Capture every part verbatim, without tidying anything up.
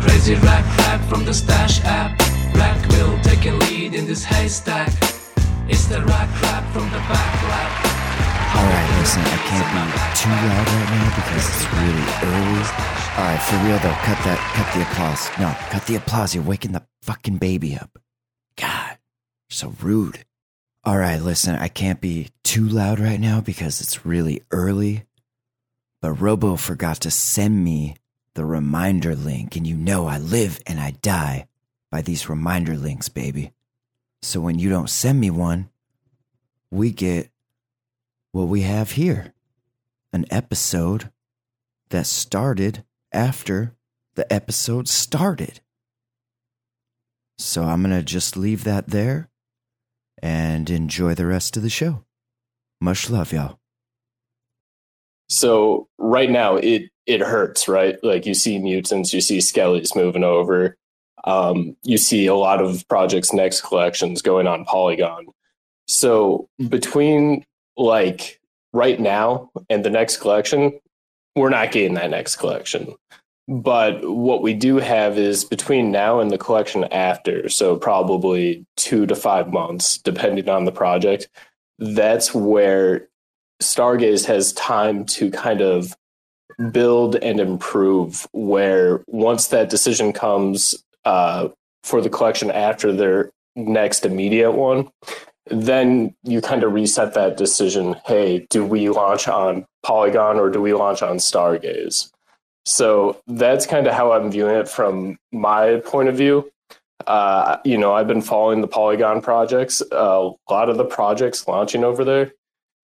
Crazy rack rap from the stash app. Rack will take a lead in this haystack. It's the rack rap from the back lab. Alright, listen, I can't be too loud right now because it's really early. Alright, for real though, cut that, cut the applause. No, cut the applause, you're waking the fucking baby up. God, so rude. Alright, listen, I can't be too loud right now because it's really early. But Robo forgot to send me the reminder link, and you know I live and I die by these reminder links, baby. So when you don't send me one, we get what we have here. An episode that started after the episode started. So I'm going to just leave that there and enjoy the rest of the show. Much love, y'all. So right now it it hurts, right? Like you see mutants, you see skellies moving over. Um, you see a lot of projects next collections going on Polygon. So between like right now and the next collection, we're not getting that next collection. But what we do have is between now and the collection after, so probably two to five months, depending on the project, that's where Stargaze has time to kind of build and improve, where once that decision comes uh, for the collection after their next immediate one, then you kind of reset that decision. Hey, do we launch on Polygon or do we launch on Stargaze? So that's kind of how I'm viewing it from my point of view. Uh, you know, I've been following the Polygon projects. Uh, a lot of the projects launching over there,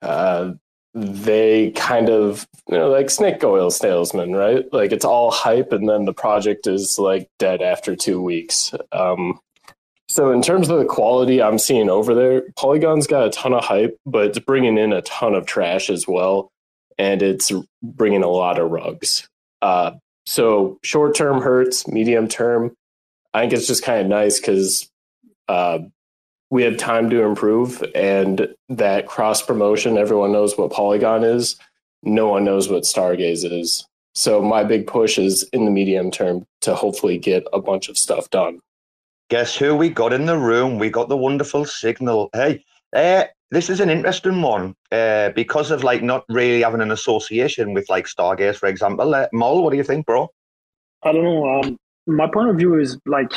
Uh, they kind of, you know, like snake oil salesmen, right? Like it's all hype, and then the project is like dead after two weeks. Um, so in terms of the quality I'm seeing over there, Polygon's got a ton of hype, but it's bringing in a ton of trash as well, and it's bringing a lot of rugs. Uh, so short-term hurts, medium-term. I think it's just kind of nice because uh, we have time to improve, and that cross promotion, everyone knows what Polygon is. No one knows what Stargaze is. So my big push is in the medium term to hopefully get a bunch of stuff done. Guess who we got in the room? We got the wonderful Signal. Hey, uh, this is an interesting one uh, because of like not really having an association with like Stargaze, for example. Uh, Mol, what do you think, bro? I don't know. Um, my point of view is like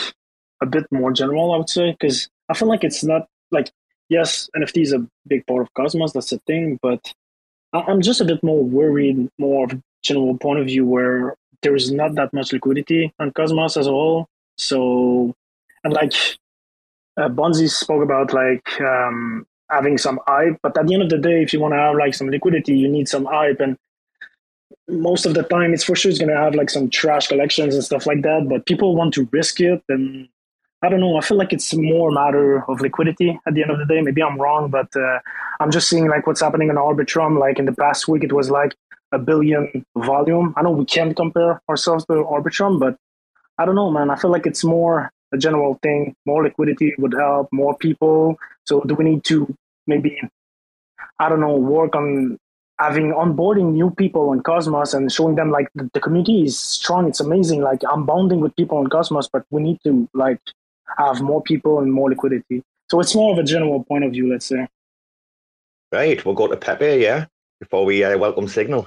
a bit more general, I would say, because I feel like it's not like, yes, N F T is a big part of Cosmos, that's a thing, but I'm just a bit more worried, more of a general point of view where there is not that much liquidity on Cosmos as a whole. So, and like uh, Bonzi spoke about like um, having some hype, but at the end of the day, if you want to have like some liquidity, you need some hype. And most of the time, it's for sure it's going to have like some trash collections and stuff like that, but people want to risk it. And I don't know. I feel like it's more a matter of liquidity at the end of the day. Maybe I'm wrong, but uh, I'm just seeing like what's happening on Arbitrum. Like in the past week, it was like a billion volume. I know we can't compare ourselves to Arbitrum, but I don't know, man. I feel like it's more a general thing. More liquidity would help more people. So do we need to maybe, I don't know, work on having onboarding new people on Cosmos and showing them like the, the community is strong. It's amazing. Like I'm bonding with people on Cosmos, but we need to like have more people and more liquidity. So it's more of a general point of view, let's say. Right, we'll go to Pepe, yeah, before we uh, welcome Signal.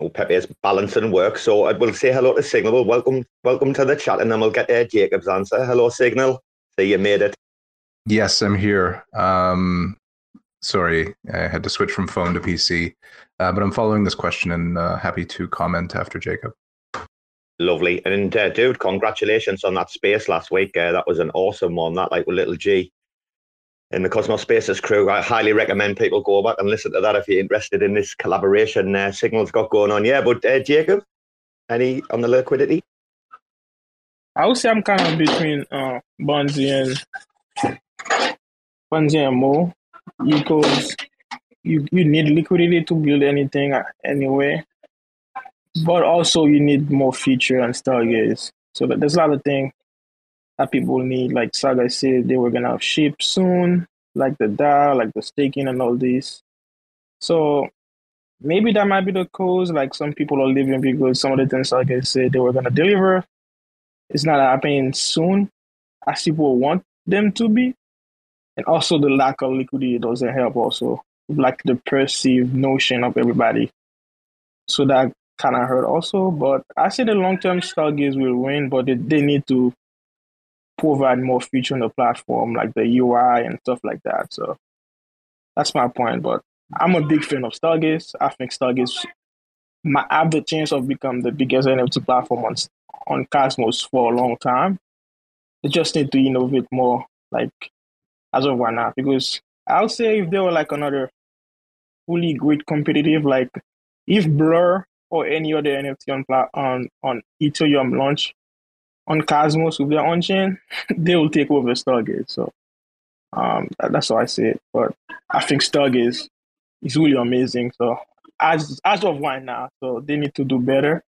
Oh, Pepe is balancing work, so I will say hello to Signal. We'll welcome, welcome to the chat, and then we'll get uh, Jacob's answer. Hello, Signal. So you made it. Yes, I'm here. Um, Sorry, I had to switch from phone to P C, uh, but I'm following this question and uh, happy to comment after Jacob. Lovely. And uh, dude, congratulations on that space last week. Uh, that was an awesome one, that, like, with Little G in the Cosmos Spaces crew. I highly recommend people go back and listen to that if you're interested in this collaboration uh, Signal's got going on. Yeah, but uh, Jacob, any on the liquidity? I would say I'm kind of between uh, Bonzi and Bonzi and Mol, because you, you need liquidity to build anything anyway, but also you need more feature on Stargaze. So there's a lot of things that people need. Like Saga said, they were going to have ships soon, like the DAO, like the staking and all this. So maybe that might be the cause. Like, some people are leaving because some of the things Stargaze said they were going to deliver, it's not happening soon as people want them to be. And also the lack of liquidity doesn't help also. Like the perceived notion of everybody. So that kind of hurt also. But I say the long-term Stargaze will win, but they, they need to provide more feature on the platform, like the U I and stuff like that. So that's my point. But I'm a big fan of Stargaze. I think Stargaze might have the chance of becoming the biggest N F T platform on, on Cosmos for a long time. They just need to innovate more, like, as of right now, because I'll say if they were like another fully great competitive, like if Blur or any other N F T on on, on Ethereum launch on Cosmos with their on-chain, they will take over Stargaze. So um, that, that's how I say it. But I think Stargaze is really amazing. So as as of right now, so they need to do better,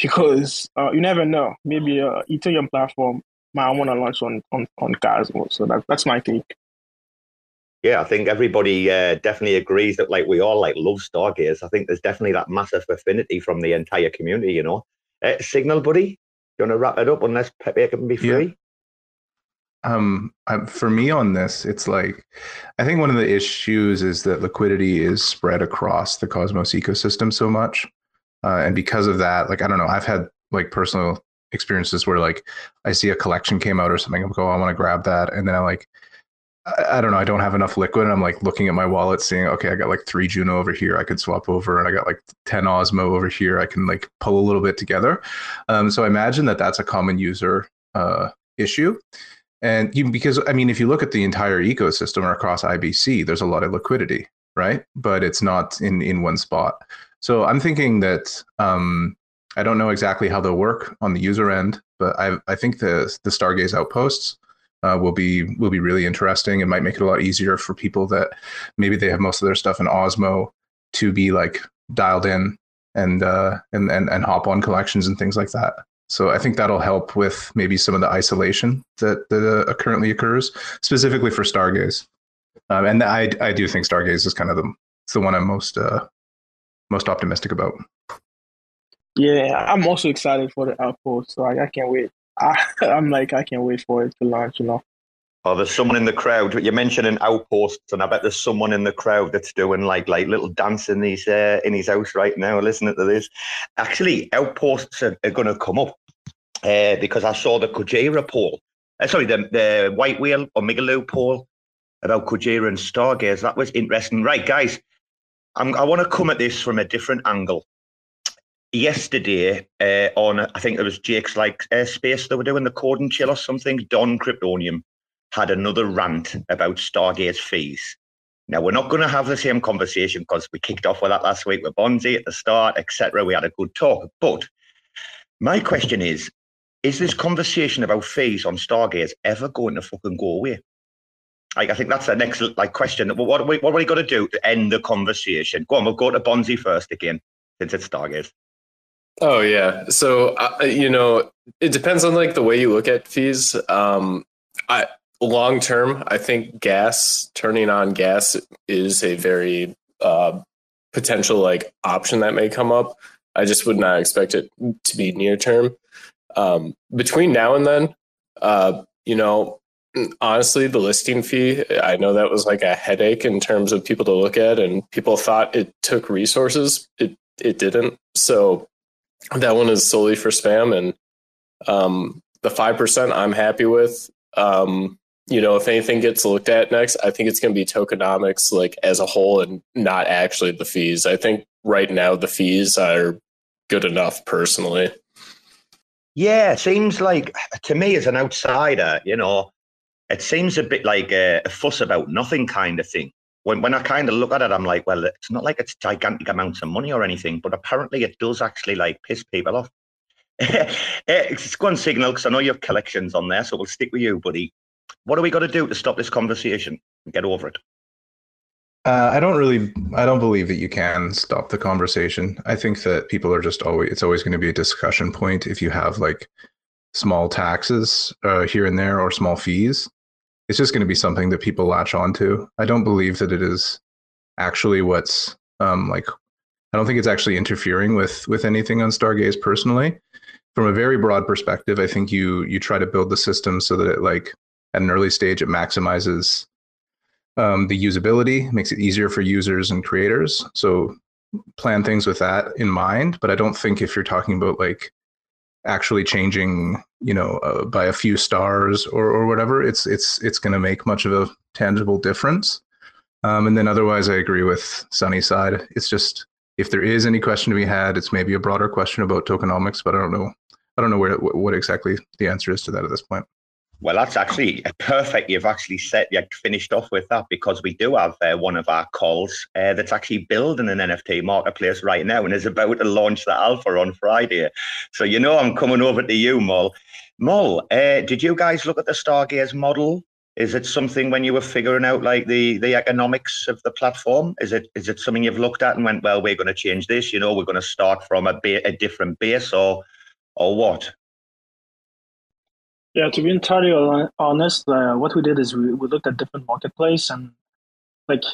because uh, you never know. Maybe an Ethereum platform might want to launch on, on, on Cosmos. So that, that's my take. Yeah, I think everybody uh, definitely agrees that, like, we all like love Stargaze. I think there's definitely that massive affinity from the entire community, you know. Uh, Signal, buddy, you want to wrap it up unless Pepe can be free? Yeah. Um, for me on this, it's like, I think one of the issues is that liquidity is spread across the Cosmos ecosystem so much. Uh, and because of that, like, I don't know, I've had like personal experiences where like I see a collection came out or something, I'm like, oh, I want to grab that. And then I like, I don't know, I don't have enough liquid. And I'm like looking at my wallet seeing, okay, I got like three Juno over here I could swap over, and I got like ten Osmo over here I can like pull a little bit together. Um, so I imagine that that's a common user uh, issue. And even because, I mean, if you look at the entire ecosystem or across I B C, there's a lot of liquidity, right? But it's not in, in one spot. So I'm thinking that um, I don't know exactly how they'll work on the user end, but I I think the the Stargaze outposts Uh, will be will be really interesting, and might make it a lot easier for people that maybe they have most of their stuff in Osmo to be like dialed in and uh, and and and hop on collections and things like that. So I think that'll help with maybe some of the isolation that that uh, currently occurs specifically for Stargaze. Um, and I I do think Stargaze is kind of the it's the one I'm most uh, most optimistic about. Yeah, I'm also excited for the outpost, so I, I can't wait. I, I'm like, I can't wait for it to launch, you know. Oh, there's someone in the crowd. You're mentioning outposts, and I bet there's someone in the crowd that's doing like like little dance in his, uh, in his house right now, listening to this. Actually, outposts are, are going to come up uh, because I saw the Kujira poll. Uh, sorry, the, the White Whale or Migaloo poll about Kujira and Stargaze. That was interesting. Right, guys, I'm, I want to come at this from a different angle. Yesterday, uh, on I think it was Jake's like airspace, they were doing the Code and Chill or something. Don Kryptonium had another rant about Stargaze fees. Now, we're not going to have the same conversation because we kicked off with that last week with Bonzi at the start, et cetera. We had a good talk. But my question is, is this conversation about fees on Stargaze ever going to fucking go away? Like, I think that's the next like question. What, what, what are we going to do to end the conversation? Go on, we'll go to Bonzi first again, since it's Stargaze. Oh, yeah. So, uh, you know, it depends on like the way you look at fees. Um, I long term, I think gas, turning on gas is a very uh, potential like option that may come up. I just would not expect it to be near term. Um, between now and then, uh, you know, honestly, the listing fee, I know that was like a headache in terms of people to look at, and people thought it took resources. It, it didn't. So that one is solely for spam, and um, the five percent I'm happy with. Um, you know, if anything gets looked at next, I think it's going to be tokenomics, like, as a whole, and not actually the fees. I think right now the fees are good enough personally. Yeah, seems like, to me as an outsider, you know, it seems a bit like a, a fuss about nothing kind of thing. When when I kind of look at it, I'm like, well, it's not like it's gigantic amounts of money or anything, but apparently it does actually, like, piss people off. It's one Signal, because I know you have collections on there, so we'll stick with you, buddy. What are we going to do to stop this conversation and get over it? Uh, I don't really, I don't believe that you can stop the conversation. I think that people are just always, it's always going to be a discussion point if you have, like, small taxes uh, here and there or small fees. It's just going to be something that people latch onto. I don't believe that it is actually what's, um, like, I don't think it's actually interfering with with anything on Stargaze personally. From a very broad perspective, I think you you try to build the system so that it, like, at an early stage, it maximizes Um, the usability, makes it easier for users and creators. So plan things with that in mind. But I don't think if you're talking about, like, actually changing, you know, uh, by a few stars or or whatever, it's it's it's going to make much of a tangible difference. Um, and then otherwise, I agree with Sunnyside. It's just, if there is any question to be had, it's maybe a broader question about tokenomics. But I don't know. I don't know where what exactly the answer is to that at this point. Well, that's actually perfect. You've actually set, you finished off with that, because we do have uh, one of our calls uh, that's actually building an N F T marketplace right now and is about to launch the alpha on Friday. So, you know, I'm coming over to you, Mol. Mol, uh, did you guys look at the Stargaze model? Is it something, when you were figuring out, like, the the economics of the platform? Is it is it something you've looked at and went, well, we're going to change this? You know, we're going to start from a, ba- a different base or or what? Yeah, to be entirely honest, uh, what we did is we, we looked at different marketplaces, and, like,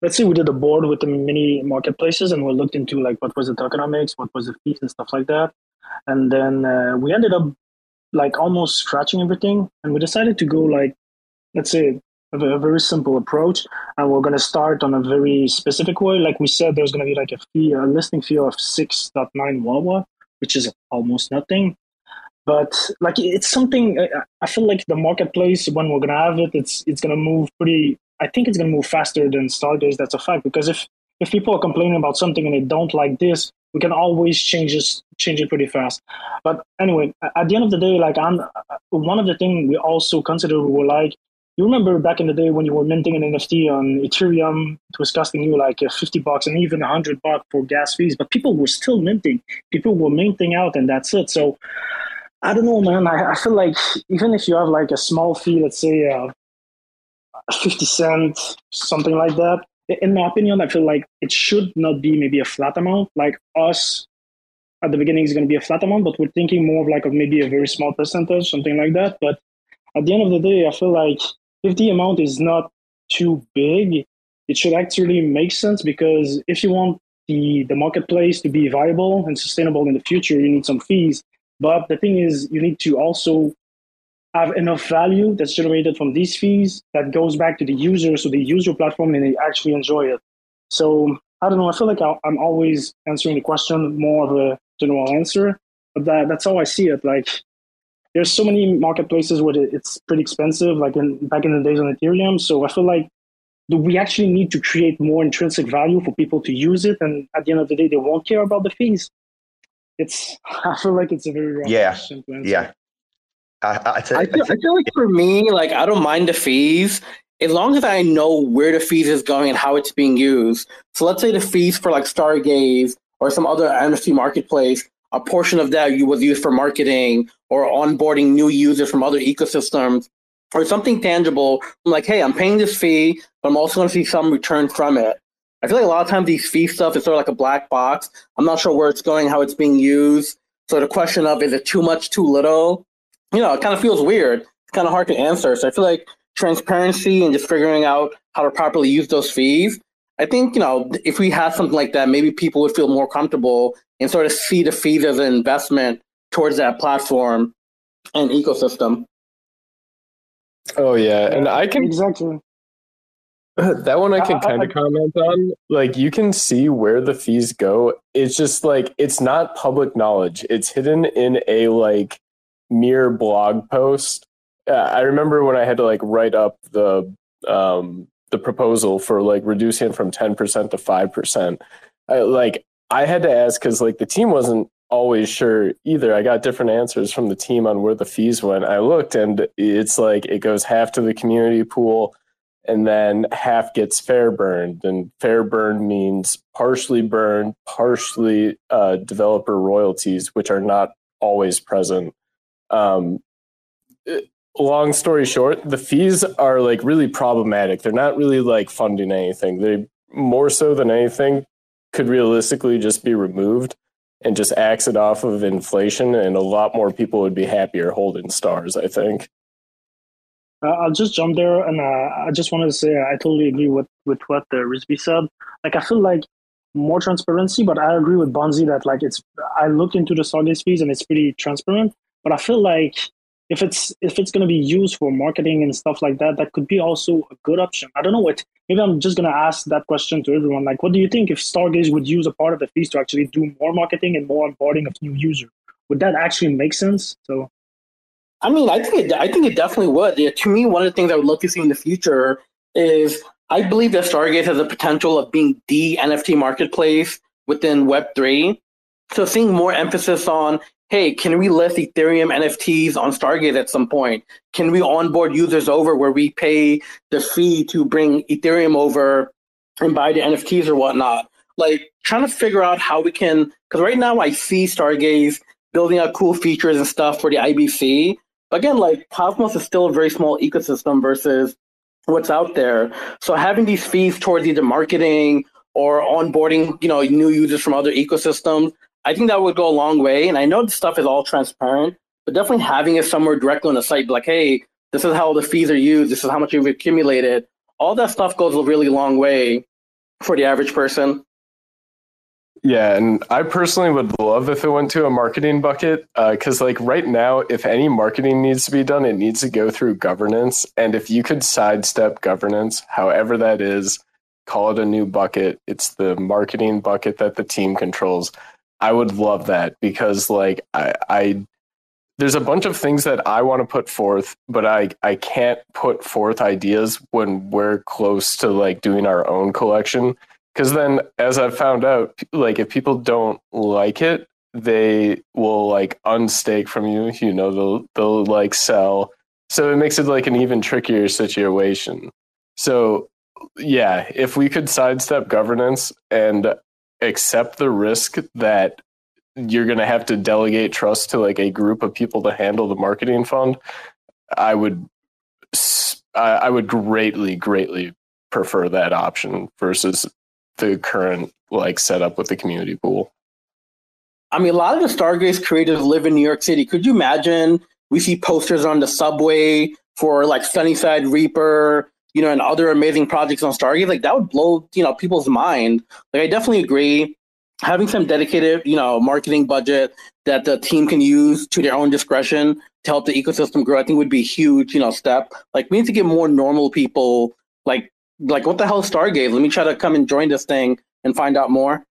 let's say we did a board with the mini marketplaces, and we looked into, like, what was the tokenomics, what was the fees and stuff like that. And then uh, we ended up, like, almost scratching everything, and we decided to go, like, let's say a, a very simple approach, and we're going to start on a very specific way. Like we said, there's going to be, like, a fee, a listing fee of six point nine Wawa, which is almost nothing. But, like, it's something, I feel like the marketplace, when we're going to have it, it's it's going to move pretty, I think it's going to move faster than Stargaze. That's a fact, because if, if people are complaining about something and they don't like this, we can always change this, change it pretty fast. But anyway, at the end of the day, like, I'm, one of the things we also considered were, like, you remember back in the day when you were minting an N F T on Ethereum, it was costing you like fifty bucks and even one hundred bucks for gas fees, but people were still minting. People were minting out, and that's it. So, I don't know, man. I, I feel like even if you have like a small fee, let's say uh, fifty cent, something like that, in my opinion, I feel like it should not be maybe a flat amount. Like us, at the beginning, is going to be a flat amount, but we're thinking more of like of maybe a very small percentage, something like that. But at the end of the day, I feel like if the amount is not too big, it should actually make sense, because if you want the, the marketplace to be viable and sustainable in the future, you need some fees. But the thing is, you need to also have enough value that's generated from these fees that goes back to the user, so they use your platform and they actually enjoy it. So I don't know. I feel like I'm always answering the question more of a general answer, but that, that's how I see it. Like, there's so many marketplaces where it's pretty expensive, like in, back in the days on Ethereum. So I feel like we actually need to create more intrinsic value for people to use it, and at the end of the day, they won't care about the fees. It's, I feel like it's a very wrong yeah. question to answer. Yeah. I, I, I, feel, I, feel, I feel like for me, like, I don't mind the fees as long as I know where the fees is going and how it's being used. So let's say the fees for like Stargaze or some other N F T marketplace, a portion of that you would use for marketing or onboarding new users from other ecosystems or something tangible. I'm like, hey, I'm paying this fee, but I'm also going to see some return from it. I feel like a lot of times these fee stuff is sort of like a black box. I'm not sure where it's going, how it's being used. So the question of, is it too much, too little? You know, it kind of feels weird. It's kind of hard to answer. So I feel like transparency and just figuring out how to properly use those fees. I think, you know, if we had something like that, maybe people would feel more comfortable and sort of see the fees as an investment towards that platform and ecosystem. Oh, yeah. And I can... Exactly. That one I can kind of comment on. Like, you can see where the fees go. It's just like, it's not public knowledge. It's hidden in a like mere blog post Yeah, I remember when I had to like write up the um, the proposal for like reducing it from ten percent to five percent. I, like I had to ask because like the team wasn't always sure either. I got different answers from the team on where the fees went. I looked and it's like it goes half to the community pool and then half gets fair burned. And fair burned means partially burned, partially uh, developer royalties, which are not always present. Um, it, Long story short, the fees are like really problematic. They're not really like funding anything. They more so than anything could realistically just be removed and just axe it off of inflation. And a lot more people would be happier holding stars, I think. Uh, I'll just jump there. And uh, I just wanted to say, I totally agree with, with what the Rizvi said. Like, I feel like more transparency, but I agree with Bonzi that like it's, I look into the Stargaze fees and it's pretty transparent, but I feel like If it's if it's going to be used for marketing and stuff like that, that could be also a good option. I don't know what. Maybe I'm just going to ask that question to everyone. Like, what do you think if Stargaze would use a part of the fees to actually do more marketing and more onboarding of new users? Would that actually make sense? So, I mean, I think it, I think it definitely would. Yeah, to me, one of the things I would love to see in the future is I believe that Stargaze has the potential of being the N F T marketplace within Web three. So, seeing more emphasis on, hey, can we list Ethereum N F Ts on Stargaze at some point? Can we onboard users over where we pay the fee to bring Ethereum over and buy the N F Ts or whatnot? Like, trying to figure out how we can, because right now I see Stargaze building out cool features and stuff for the I B C. Again, like, Cosmos is still a very small ecosystem versus what's out there. So having these fees towards either marketing or onboarding, you know, new users from other ecosystems, I think that would go a long way, and I know the stuff is all transparent, but definitely having it somewhere directly on the site, like, hey, this is how the fees are used, this is how much you've accumulated. All that stuff goes a really long way for the average person. Yeah, and I personally would love if it went to a marketing bucket, because uh, like right now, if any marketing needs to be done, it needs to go through governance, and if you could sidestep governance, however that is, call it a new bucket. It's the marketing bucket that the team controls. I would love that because like I, I there's a bunch of things that I want to put forth, but I, I can't put forth ideas when we're close to like doing our own collection. Because then, as I've found out, like if people don't like it, they will like unstake from you, you know, they'll, they'll like sell. So it makes it like an even trickier situation. So yeah, if we could sidestep governance and accept the risk that you're going to have to delegate trust to like a group of people to handle the marketing fund, I would, I would greatly, greatly prefer that option versus the current like setup with the community pool. I mean, a lot of the Stargaze creators live in New York City. Could you imagine we see posters on the subway for like Sunnyside Reaper, you know, and other amazing projects on Stargaze? Like, that would blow, you know, people's mind. Like, I definitely agree. Having some dedicated, you know, marketing budget that the team can use to their own discretion to help the ecosystem grow, I think would be a huge, you know, step. Like, we need to get more normal people, like, like what the hell is Stargaze? Let me try to come and join this thing and find out more.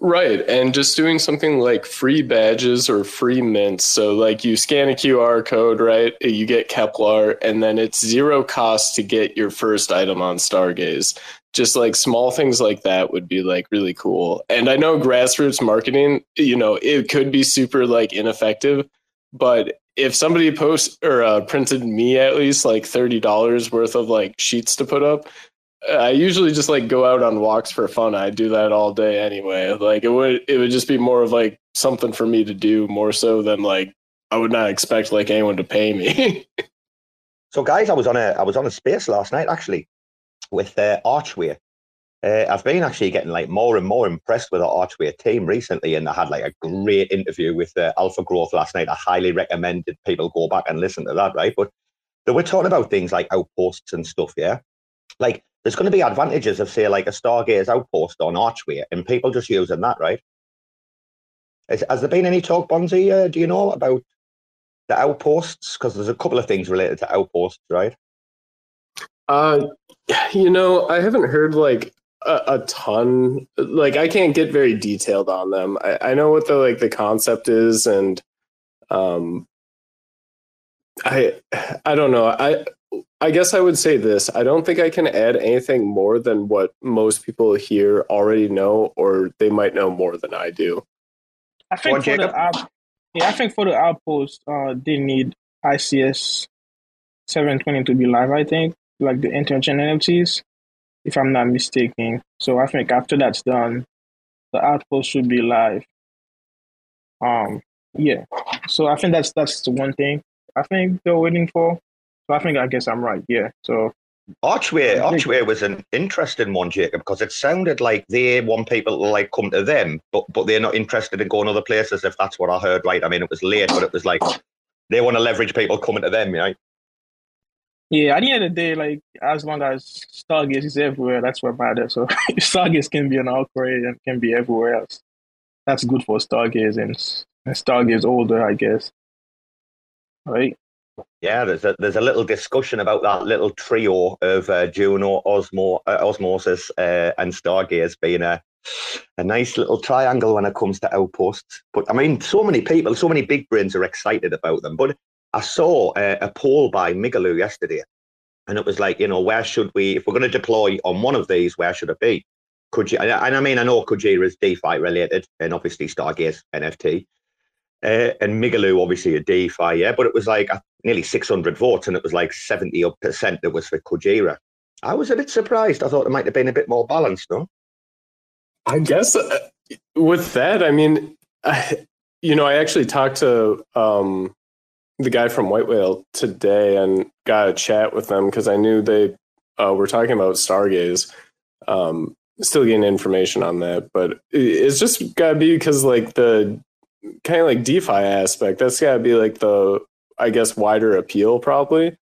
Right, and just doing something like free badges or free mints. So like you scan a Q R code, right? You get Kepler, and then it's zero cost to get your first item on Stargaze. Just like small things like that would be like really cool. And I know grassroots marketing, you know, it could be super like ineffective, but if somebody posts or uh, printed me at least like thirty dollars worth of like sheets to put up, I usually just like go out on walks for fun. I do that all day anyway. Like it would, it would just be more of like something for me to do more so than like, I would not expect like anyone to pay me. So guys, I was on a, I was on a space last night actually with uh, Archway. Uh, I've been actually getting like more and more impressed with our Archway team recently. And I had like a great interview with uh, Alpha Growth last night. I highly recommend that people go back and listen to that. Right. But they were talking about things like outposts and stuff. Yeah. Like, there's going to be advantages of, say, like a Stargaze outpost on Archway and people just using that, right? Is, has there been any talk, Bonzi, uh, do you know, about the outposts? Because there's a couple of things related to outposts, right? Uh, you know, I haven't heard, like, a, a ton. Like, I can't get very detailed on them. I, I know what the, like, the concept is and... um. I I don't know. I I guess I would say this. I don't think I can add anything more than what most people here already know, or they might know more than I do. I think, for the, out, yeah, I think for the outpost, uh, they need I C S seven twenty to be live, I think, like the interchain N F Ts, if I'm not mistaken. So I think after that's done, the outpost should be live. Um, yeah. So I think that's that's the one thing I think they're waiting for. So I think I guess I'm right. Yeah. So Archway, Archway was an interesting one, Jacob, because it sounded like they want people to like come to them, but but they're not interested in going other places. If that's what I heard, right? I mean, it was late, but it was like they want to leverage people coming to them, right? Yeah. At the end of the day, like as long as Stargaze is everywhere, that's what matters. So if Stargaze can be an Archway and can be everywhere else, that's good for Stargaze and, and Stargaze older, I guess. Right. Yeah, there's a there's a little discussion about that little trio of uh, Juno, Osmo, uh, Osmosis, uh, and Stargaze being a a nice little triangle when it comes to outposts. But I mean, so many people, so many big brains are excited about them. But I saw uh, a poll by Migaloo yesterday, and it was like, you know, where should we, if we're going to deploy on one of these, where should it be? Kujira, and I mean, I know Kujira is DeFi related, and obviously Stargaze N F T. Uh, and Migaloo, obviously, a DeFi, yeah, but it was like nearly six hundred votes, and it was like seventy percent that was for Kujira. I was a bit surprised. I thought it might have been a bit more balanced, no? I guess uh, with that, I mean, I, you know, I actually talked to um, the guy from White Whale today and got a chat with them because I knew they uh, were talking about Stargaze. Um, still getting information on that, but it's just got to be because, like, the kind of like DeFi aspect, that's gotta be like the, I guess, wider appeal probably.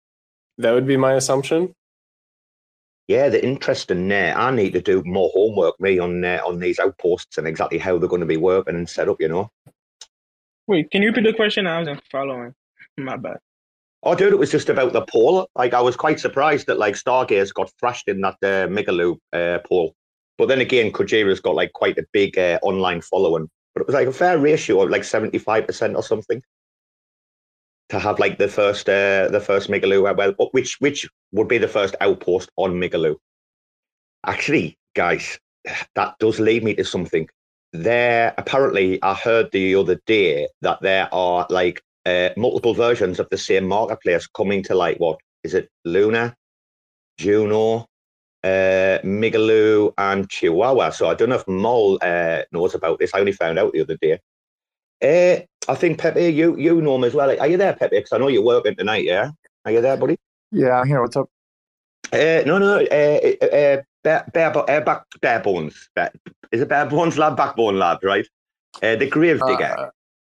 That would be my assumption. Yeah, the interest in there. I need to do more homework, me, on uh, on these outposts and exactly how they're going to be working and set up, you know. Wait, can you repeat the question? I wasn't following. My bad. Oh, dude, it was just about the poll. Like, I was quite surprised that like Stargaze got thrashed in that uh, Migaloo uh, poll. But then again, Kujira's got like quite a big uh, online following. But it was like a fair ratio of like seventy-five percent or something to have like the first uh, the first Migaloo, well, which which would be the first outpost on Migaloo. Actually, guys, that does lead me to something. There, apparently, I heard the other day that there are like uh, multiple versions of the same marketplace coming to like, what is it? Luna, Juno, Uh, Migaloo and Chihuahua. So I don't know if Mol uh, knows about this. I only found out the other day. Uh, I think Pepe, you you know him as well. Are you there, Pepe? Because I know you're working tonight. Yeah, are you there, buddy? Yeah, I'm here. What's up? Uh, no, no. Uh, uh, bare, bare, uh, back, bare bones. Bare, is it Bare Bones Lab, Backbone Lab, right? Uh, the Grave Digger. Uh,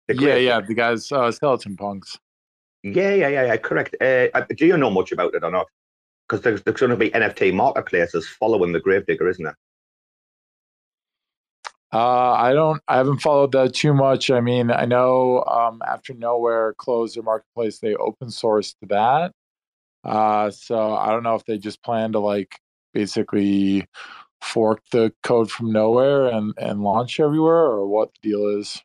the grave yeah, digger. yeah. The guys, uh, Skeleton Punks. Yeah, yeah, yeah, yeah. Correct. Uh, do you know much about it or not? Because there's, there's going to be N F T marketplaces following the Gravedigger, isn't there? Uh, I don't. I haven't followed that too much. I mean, I know um, after Nowhere closed their marketplace, they open sourced that. Uh, so I don't know if they just plan to like basically fork the code from Nowhere and and launch everywhere, or what the deal is.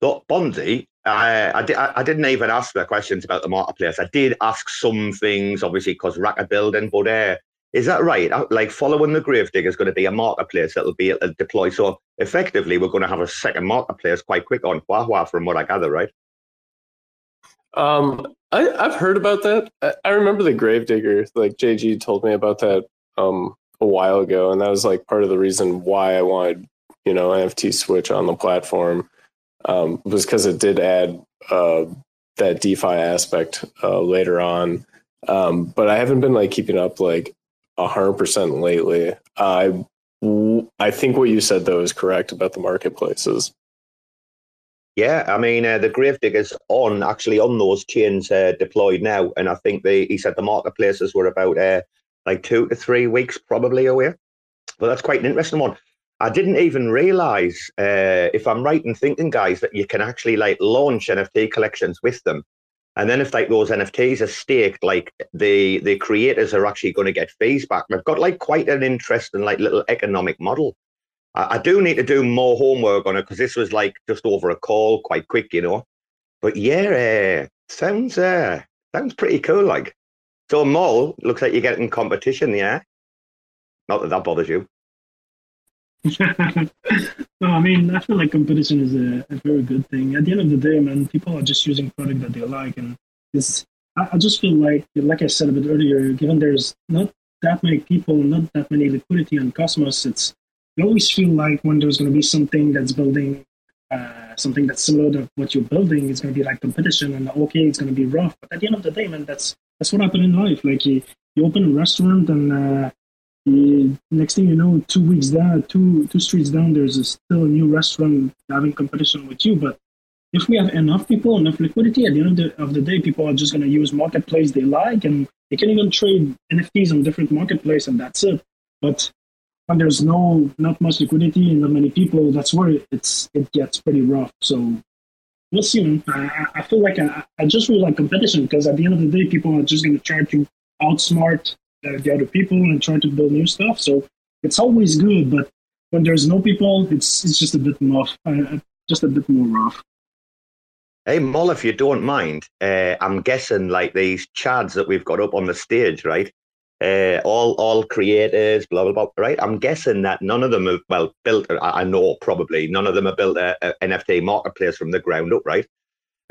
Look, Bonzi, I, I, I didn't even ask the questions about the marketplace. I did ask some things, obviously, because Rack are building, but uh, is that right? Like, following the Gravedigger is going to be a marketplace that will be able to deploy. So, effectively, we're going to have a second marketplace quite quick on Huahua, from what I gather, right? Um, I, I've heard about that. I, I remember the Gravedigger. Like, J G told me about that um, a while ago, and that was, like, part of the reason why I wanted, you know, N F T Switch on the platform. Um, was because it did add uh, that DeFi aspect uh, later on, um, but I haven't been like keeping up like a hundred percent lately. I I think what you said though is correct about the marketplaces. Yeah, I mean uh, the Gravedigger's on actually on those chains uh, deployed now, and I think they he said the marketplaces were about uh, like two to three weeks probably away. But that's quite an interesting one. I didn't even realize, uh, if I'm right in thinking, guys, that you can actually like launch N F T collections with them. And then if like those N F Ts are staked, like the, the creators are actually going to get fees back. They've got like quite an interesting like little economic model. I, I do need to do more homework on it because this was like just over a call, quite quick, you know. But yeah, uh, sounds uh, sounds pretty cool. Like, so Mol, looks like you're getting competition, yeah? Not that that bothers you. No, I mean, I feel like competition is a, a very good thing. At the end of the day, man, people are just using product that they like, and it's. I, I just feel like, like I said a bit earlier, given there's not that many people, not that many liquidity on Cosmos, it's. I always feel like when there's going to be something that's building uh, something that's similar to what you're building, it's going to be like competition, and okay, it's going to be rough. But at the end of the day, man, that's that's what happened in life. Like you, you open a restaurant, and uh, you, next thing you know, two weeks down, two two streets down, there's a, still a new restaurant having competition with you. But if we have enough people, enough liquidity, at the end of the, of the day, people are just going to use marketplace they like, and they can even trade N F Ts on different marketplace, and that's it. But when there's no not much liquidity and not many people, that's where it's it gets pretty rough. So we'll see, man. I, I feel like I, I just really like competition, because at the end of the day, people are just going to try to outsmart uh, the other people and try to build new stuff. So it's always good, but when there's no people, it's it's just a bit more uh, just a bit more rough. Hey, Mol, if you don't mind, uh, I'm guessing like these chads that we've got up on the stage, right? Uh, all all creators, blah, blah, blah, right? I'm guessing that none of them have, well, built, I know probably, none of them have built a, a N F T marketplace from the ground up, right?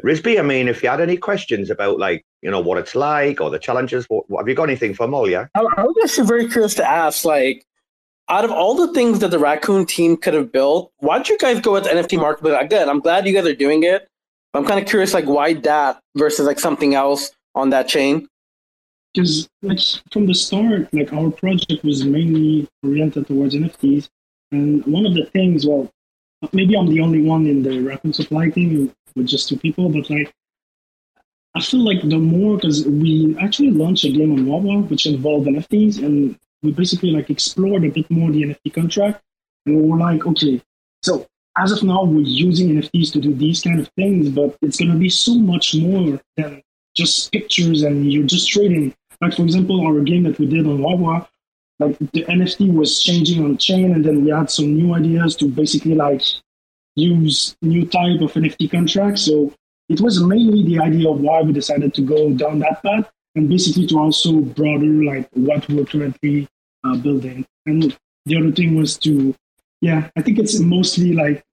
Risby, I mean, if you had any questions about, like, you know, what it's like or the challenges, what, what, have you got anything for Mol, yeah? I, I was actually very curious to ask, like, out of all the things that the Raccoon team could have built, why don't you guys go with the N F T marketplace? Again, I'm glad you guys are doing it. But I'm kind of curious, like, why that versus, like, something else on that chain? Because like from the start, like our project was mainly oriented towards N F Ts, and one of the things, well, maybe I'm the only one in the Raccoon Supply team with just two people, but like I feel like the more, because we actually launched a game on Huahua which involved N F Ts, and we basically like explored a bit more the N F T contract, and we were like, okay, so as of now we're using N F Ts to do these kind of things, but it's going to be so much more than just pictures and you're just trading. Like, for example, our game that we did on Huahua, like the N F T was changing on chain, and then we had some new ideas to basically like use new type of N F T contracts. So it was mainly the idea of why we decided to go down that path, and basically to also broaden like what we're currently uh, building. And the other thing was to, yeah, I think it's mostly like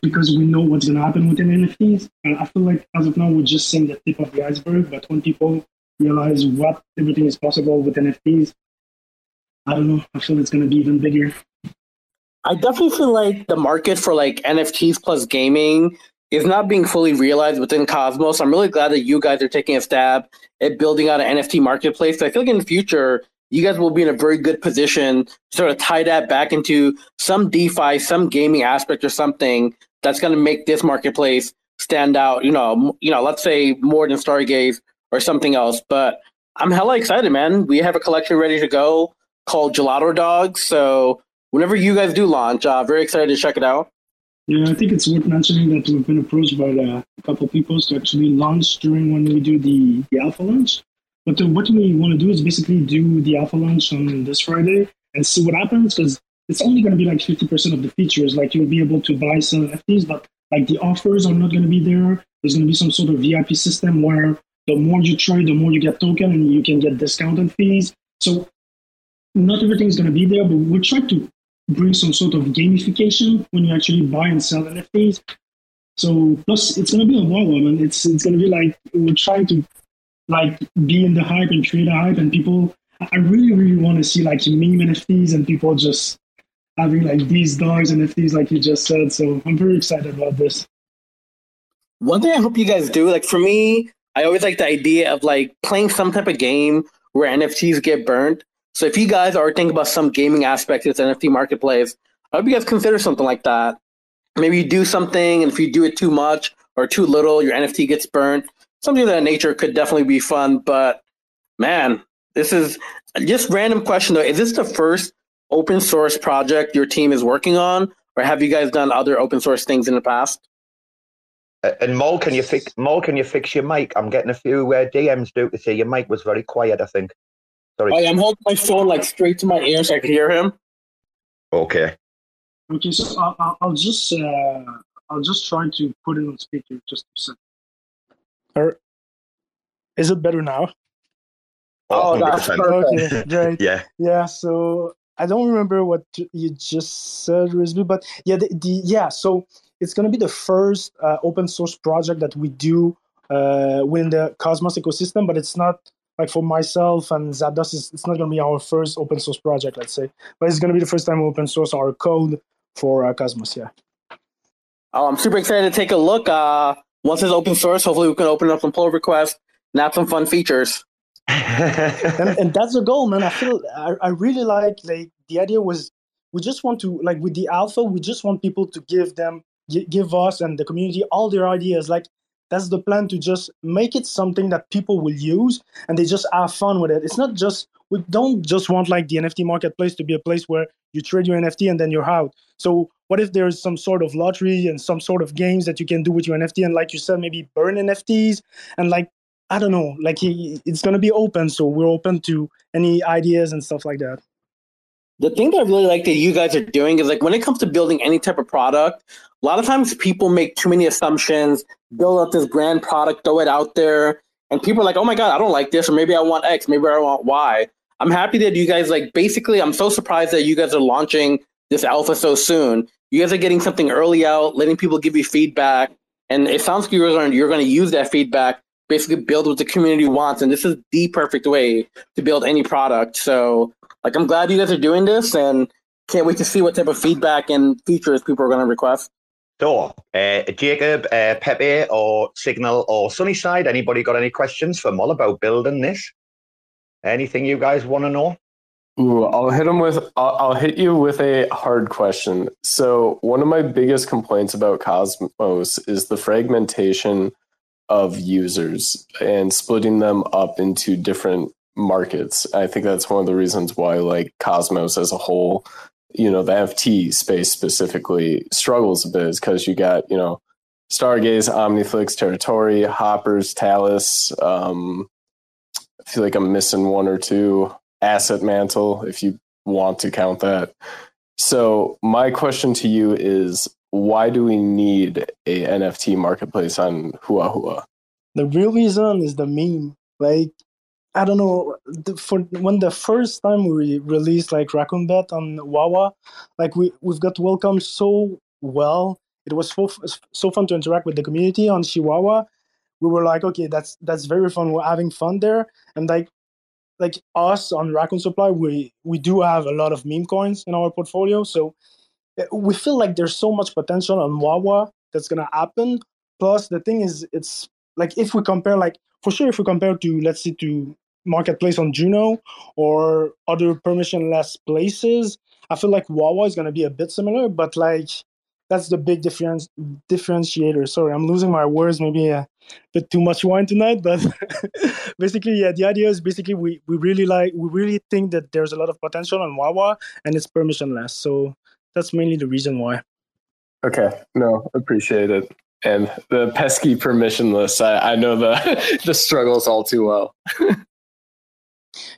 because we know what's going to happen within N F Ts. And I feel like as of now, we're just seeing the tip of the iceberg. But when people realize what everything is possible with N F Ts, I don't know, I feel it's going to be even bigger. I definitely feel like the market for like N F Ts plus gaming is not being fully realized within Cosmos. I'm really glad that you guys are taking a stab at building out an N F T marketplace. So I feel like in the future, you guys will be in a very good position to sort of tie that back into some DeFi, some gaming aspect or something that's going to make this marketplace stand out, you know, you know, let's say more than Stargaze or something else. But I'm hella excited, man. We have a collection ready to go called Gelato Dogs. So whenever you guys do launch, uh, very excited to check it out. Yeah, I think it's worth mentioning that we've been approached by uh, a couple people to actually launch during when we do the, the alpha launch. But the, what we want to do is basically do the alpha launch on this Friday and see what happens, because it's only going to be like fifty percent of the features. Like, you'll be able to buy some N F Ts, but like the offers are not going to be there. There's going to be some sort of V I P system where the more you trade, the more you get token, and you can get discount on fees. So not everything's going to be there, but we'll try to bring some sort of gamification when you actually buy and sell N F Ts. So plus, it's going to be a Huahua, and it's it's going to be like we're trying to like be in the hype and trade the hype, and people, I really, really want to see like meme N F Ts and people just having like these dogs N F Ts, like you just said. So I'm very excited about this. One thing I hope you guys do, like for me, I always like the idea of like playing some type of game where N F Ts get burnt. So if you guys are thinking about some gaming aspect of the N F T marketplace, I hope you guys consider something like that. Maybe you do something, and if you do it too much or too little, your N F T gets burnt. Something of that nature could definitely be fun. But man, this is just random question though. Is this the first open source project your team is working on, or have you guys done other open source things in the past? And Mol, can you fix Mol, can you fix your mic? I'm getting a few uh, D Ms due to say your mic was very quiet, I think. Sorry. Oh, yeah, I'm holding my phone like straight to my ear so I can hear him. Okay. Okay, so I'll, I'll just uh, I'll just try to put it on speaker just a second. Or is it better now? Oh, oh that's perfect. Okay, right. Yeah. Yeah. So I don't remember what you just said, Rizby, but yeah, the, the yeah. So it's going to be the first uh, open source project that we do uh, within the Cosmos ecosystem, but it's not like for myself and Zapdos. It's, it's not going to be our first open source project, let's say, but it's going to be the first time we open source our code for uh, Cosmos. Yeah. Oh, I'm super excited to take a look. Uh, once it's open source, hopefully we can open up some pull requests and add some fun features. and, and that's the goal, man. I feel I, I really like like the idea was we just want to, like, with the alpha, we just want people to give them give us and the community all their ideas. Like, that's the plan, to just make it something that people will use and they just have fun with it. It's not just, we don't just want like the N F T marketplace to be a place where you trade your N F T and then you're out. So what if there is some sort of lottery and some sort of games that you can do with your N F T, and like you said, maybe burn N F Ts and like, I don't know, like he, it's going to be open. So we're open to any ideas and stuff like that. The thing that I really like that you guys are doing is, like, when it comes to building any type of product, a lot of times people make too many assumptions, build up this grand product, throw it out there. And people are like, oh my God, I don't like this. Or maybe I want X, maybe I want Y. I'm happy that you guys, like, basically, I'm so surprised that you guys are launching this alpha so soon. You guys are getting something early out, letting people give you feedback. And it sounds like you're going to use that feedback, basically build what the community wants. And this is the perfect way to build any product. So, like, I'm glad you guys are doing this, and can't wait to see what type of feedback and features people are going to request. So, uh, Jacob, uh, Pepe, or Signal, or Sunnyside, anybody got any questions for Mol about building this? Anything you guys want to know? Ooh, I'll hit them with. I'll, I'll hit you with a hard question. So, one of my biggest complaints about Cosmos is the fragmentation of users and splitting them up into different markets. I think that's one of the reasons why, like, Cosmos as a whole, you know, the N F T space specifically struggles a bit, is because you got, you know, Stargaze, Omniflix, Territory, Hoppers, Talus. Um, I feel like I'm missing one or two. Asset Mantle, if you want to count that. So my question to you is, why do we need a N F T marketplace on Huahua? The real reason is the meme. Like, I don't know, for when the first time we released like Raccoon Bet on Huahua, like we, we've got welcomed so well. It was so, so fun to interact with the community on Chihuahua. We were like, okay, that's that's very fun. We're having fun there. And like like us on Raccoon Supply, we, we do have a lot of meme coins in our portfolio. So we feel like there's so much potential on Huahua that's going to happen. Plus, the thing is, it's like if we compare, like for sure, if we compare to, let's say, to marketplace on Juno or other permissionless places, I feel like Huahua is going to be a bit similar, but like that's the big difference differentiator. Sorry, I'm losing my words. Maybe a bit too much wine tonight, but basically, yeah, the idea is basically we, we really like, we really think that there's a lot of potential on Huahua and it's permissionless. So that's mainly the reason why. Okay. No, appreciate it. And the pesky permissionless, I, I know the, the struggles all too well.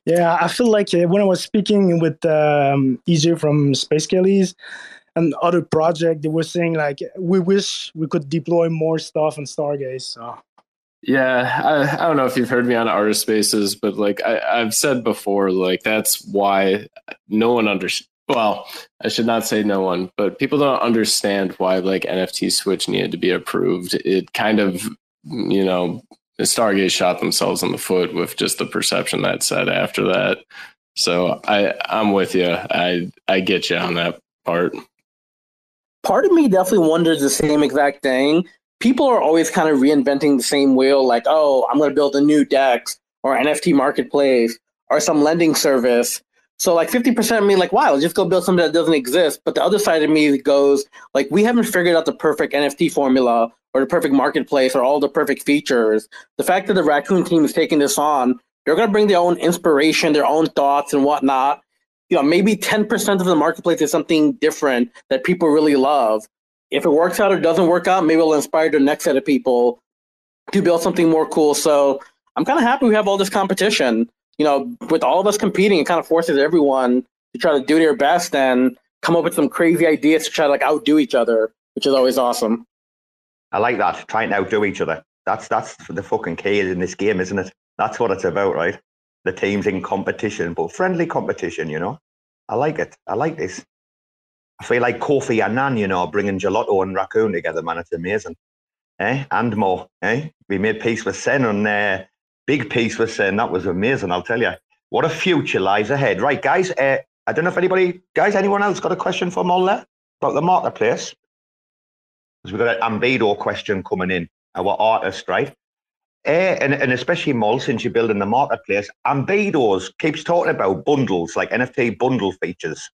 Yeah, I feel like when I was speaking with um, E J from Space Skellies and other project, they were saying like, we wish we could deploy more stuff in Stargaze. So. Yeah, I, I don't know if you've heard me on Artist Spaces, but like I, I've said before, like that's why no one understands. Well, I should not say no one, but people don't understand why like N F T Switch needed to be approved. It kind of, you know, Stargaze shot themselves in the foot with just the perception that said after that. So I, I'm with you. I, I get you on that part. Part of me definitely wonders the same exact thing. People are always kind of reinventing the same wheel, like, oh, I'm going to build a new DEX or N F T marketplace or some lending service. So like fifty percent of me like, wow, let's just go build something that doesn't exist. But the other side of me goes like, we haven't figured out the perfect N F T formula or the perfect marketplace or all the perfect features. The fact that the Raccoon team is taking this on, they're going to bring their own inspiration, their own thoughts and whatnot. You know, maybe ten percent of the marketplace is something different that people really love. If it works out or doesn't work out, maybe it'll inspire the next set of people to build something more cool. So I'm kind of happy we have all this competition. You know, with all of us competing, it kind of forces everyone to try to do their best and come up with some crazy ideas to try to like outdo each other, which is always awesome. I like that, trying to outdo each other. That's that's the fucking key in this game, isn't it? That's what it's about, right? The teams in competition, but friendly competition, you know? I like it. I like this. I feel like Kofi Annan, you know, bringing Gelato and Raccoon together, man. It's amazing. Eh? And more. Eh? We made peace with Sen and uh, big peace with Sen. That was amazing, I'll tell you. What a future lies ahead. Right, guys, uh, I don't know if anybody, guys, anyone else got a question for Mol there about the marketplace? Because we've got an Ambedo question coming in, our artist, right? Uh, and, and especially Mol, since you're building the marketplace, Ambedo's keeps talking about bundles, like N F T bundle features,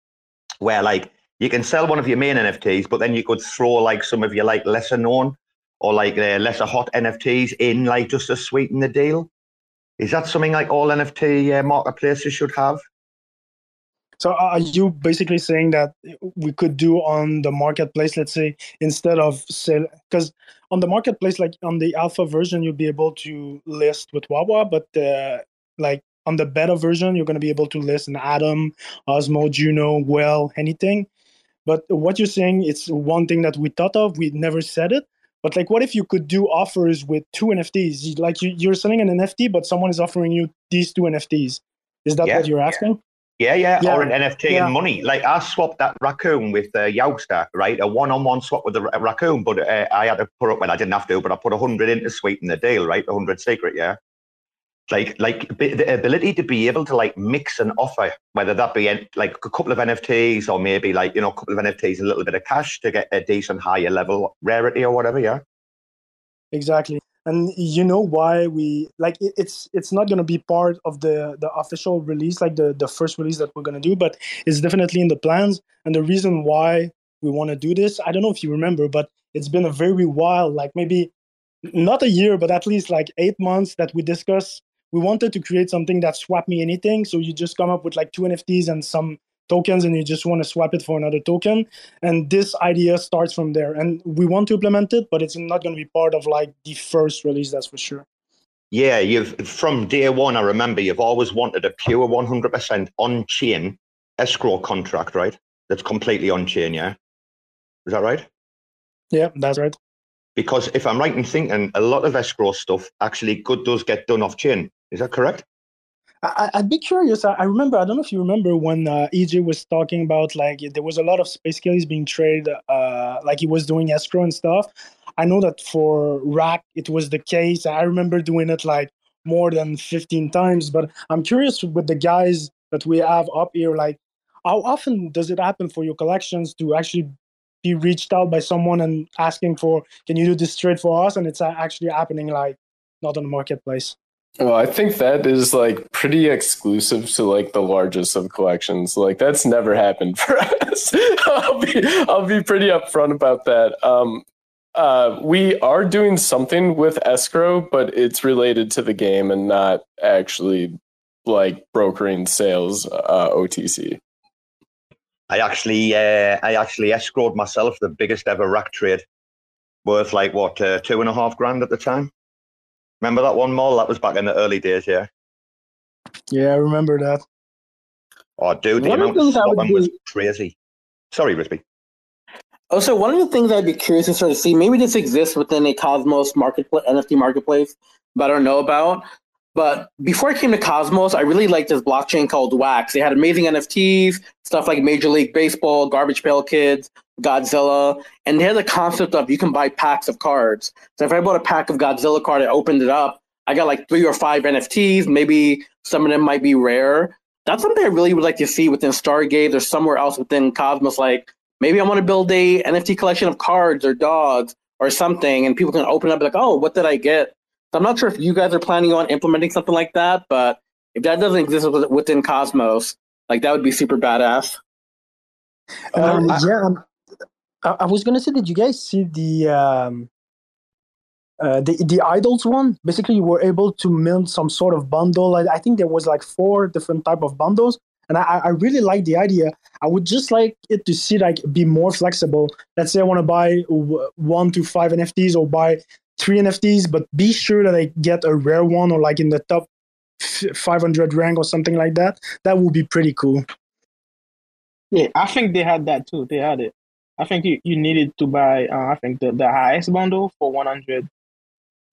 where like you can sell one of your main N F Ts, but then you could throw like some of your like lesser known or like uh, lesser hot N F Ts in, like just to sweeten the deal. Is that something like all N F T uh, marketplaces should have? So are you basically saying that we could do on the marketplace, let's say, instead of sell, because on the marketplace, like on the alpha version, you'll be able to list with Huahua, but uh, like on the beta version, you're going to be able to list an Atom, Osmo, Juno, Well, anything. But what you're saying, it's one thing that we thought of, we never said it. But like, what if you could do offers with two N F Ts? Like you, you're selling an N F T, but someone is offering you these two N F Ts. Is that yeah, what you're asking? Yeah, yeah, yeah. Or an N F T yeah. and money. Like I swapped that Raccoon with uh, Yogstar, right? A one-on-one swap with the Raccoon, but uh, I had to put up, well, I didn't have to, but I put one hundred in to sweeten the deal, right? one hundred secret, yeah. Like, like the ability to be able to like mix an offer, whether that be like a couple of N F Ts or maybe like, you know, a couple of N F Ts and a little bit of cash to get a decent higher level rarity or whatever, yeah? Exactly. And you know why we, like, it's it's not going to be part of the, the official release, like the, the first release that we're going to do, but it's definitely in the plans. And the reason why we want to do this, I don't know if you remember, but it's been a very while, like maybe not a year, but at least like eight months that we discussed. We wanted to create something that swap me anything. So you just come up with like two N F Ts and some tokens and you just want to swap it for another token. And this idea starts from there. And we want to implement it, but it's not going to be part of like the first release, that's for sure. Yeah, you've from day one, I remember you've always wanted a pure one hundred percent on-chain escrow contract, right? That's completely on-chain, yeah? Is that right? Yeah, that's right. Because if I'm right in thinking, a lot of escrow stuff actually good does get done off-chain. Is that correct? I, I'd be curious. I, I remember, I don't know if you remember when uh, E J was talking about, like, there was a lot of Space Skellies being traded, uh, like he was doing escrow and stuff. I know that for Rack, it was the case. I remember doing it, like, more than fifteen times. But I'm curious with the guys that we have up here, like, how often does it happen for your collections to actually be reached out by someone and asking for, can you do this trade for us? And it's actually happening, like, not on the marketplace. Well, I think that is like pretty exclusive to like the largest of collections. Like that's never happened for us. I'll be I'll be pretty upfront about that. Um, uh, we are doing something with escrow, but it's related to the game and not actually like brokering sales uh, O T C. I actually uh, I actually escrowed myself the biggest ever Rack trade, worth like what uh, two and a half grand at the time. Remember that one, Mol? That was back in the early days, yeah? Yeah, I remember that. Oh, dude, the one amount of swapping was crazy. Sorry, Risby. Also, one of the things I'd be curious to sort of see, maybe this exists within a Cosmos marketplace, N F T marketplace, but I don't know about. But before I came to Cosmos, I really liked this blockchain called Wax. They had amazing N F Ts, stuff like Major League Baseball, Garbage Pail Kids, Godzilla, and they had the concept of you can buy packs of cards. So if I bought a pack of Godzilla card and opened it up, I got like three or five N F Ts. Maybe some of them might be rare. That's something I really would like to see within Stargaze or somewhere else within Cosmos. Like maybe I want to build a N F T collection of cards or dogs or something, and people can open it up and be like, oh, what did I get? I'm not sure if you guys are planning on implementing something like that, but if that doesn't exist within Cosmos, like that would be super badass. Um, I, yeah, I, I was gonna say, did you guys see the um, uh, the the idols one? Basically, you were able to mint some sort of bundle. I, I think there was like four different type of bundles, and I, I really like the idea. I would just like it to see like be more flexible. Let's say I want to buy one to five N F Ts or buy three N F Ts, but be sure that I get a rare one or like in the top five hundred rank or something like that. That would be pretty cool. Yeah, I think they had that too. They had it. I think you, you needed to buy, uh, I think, the, the highest bundle for one hundred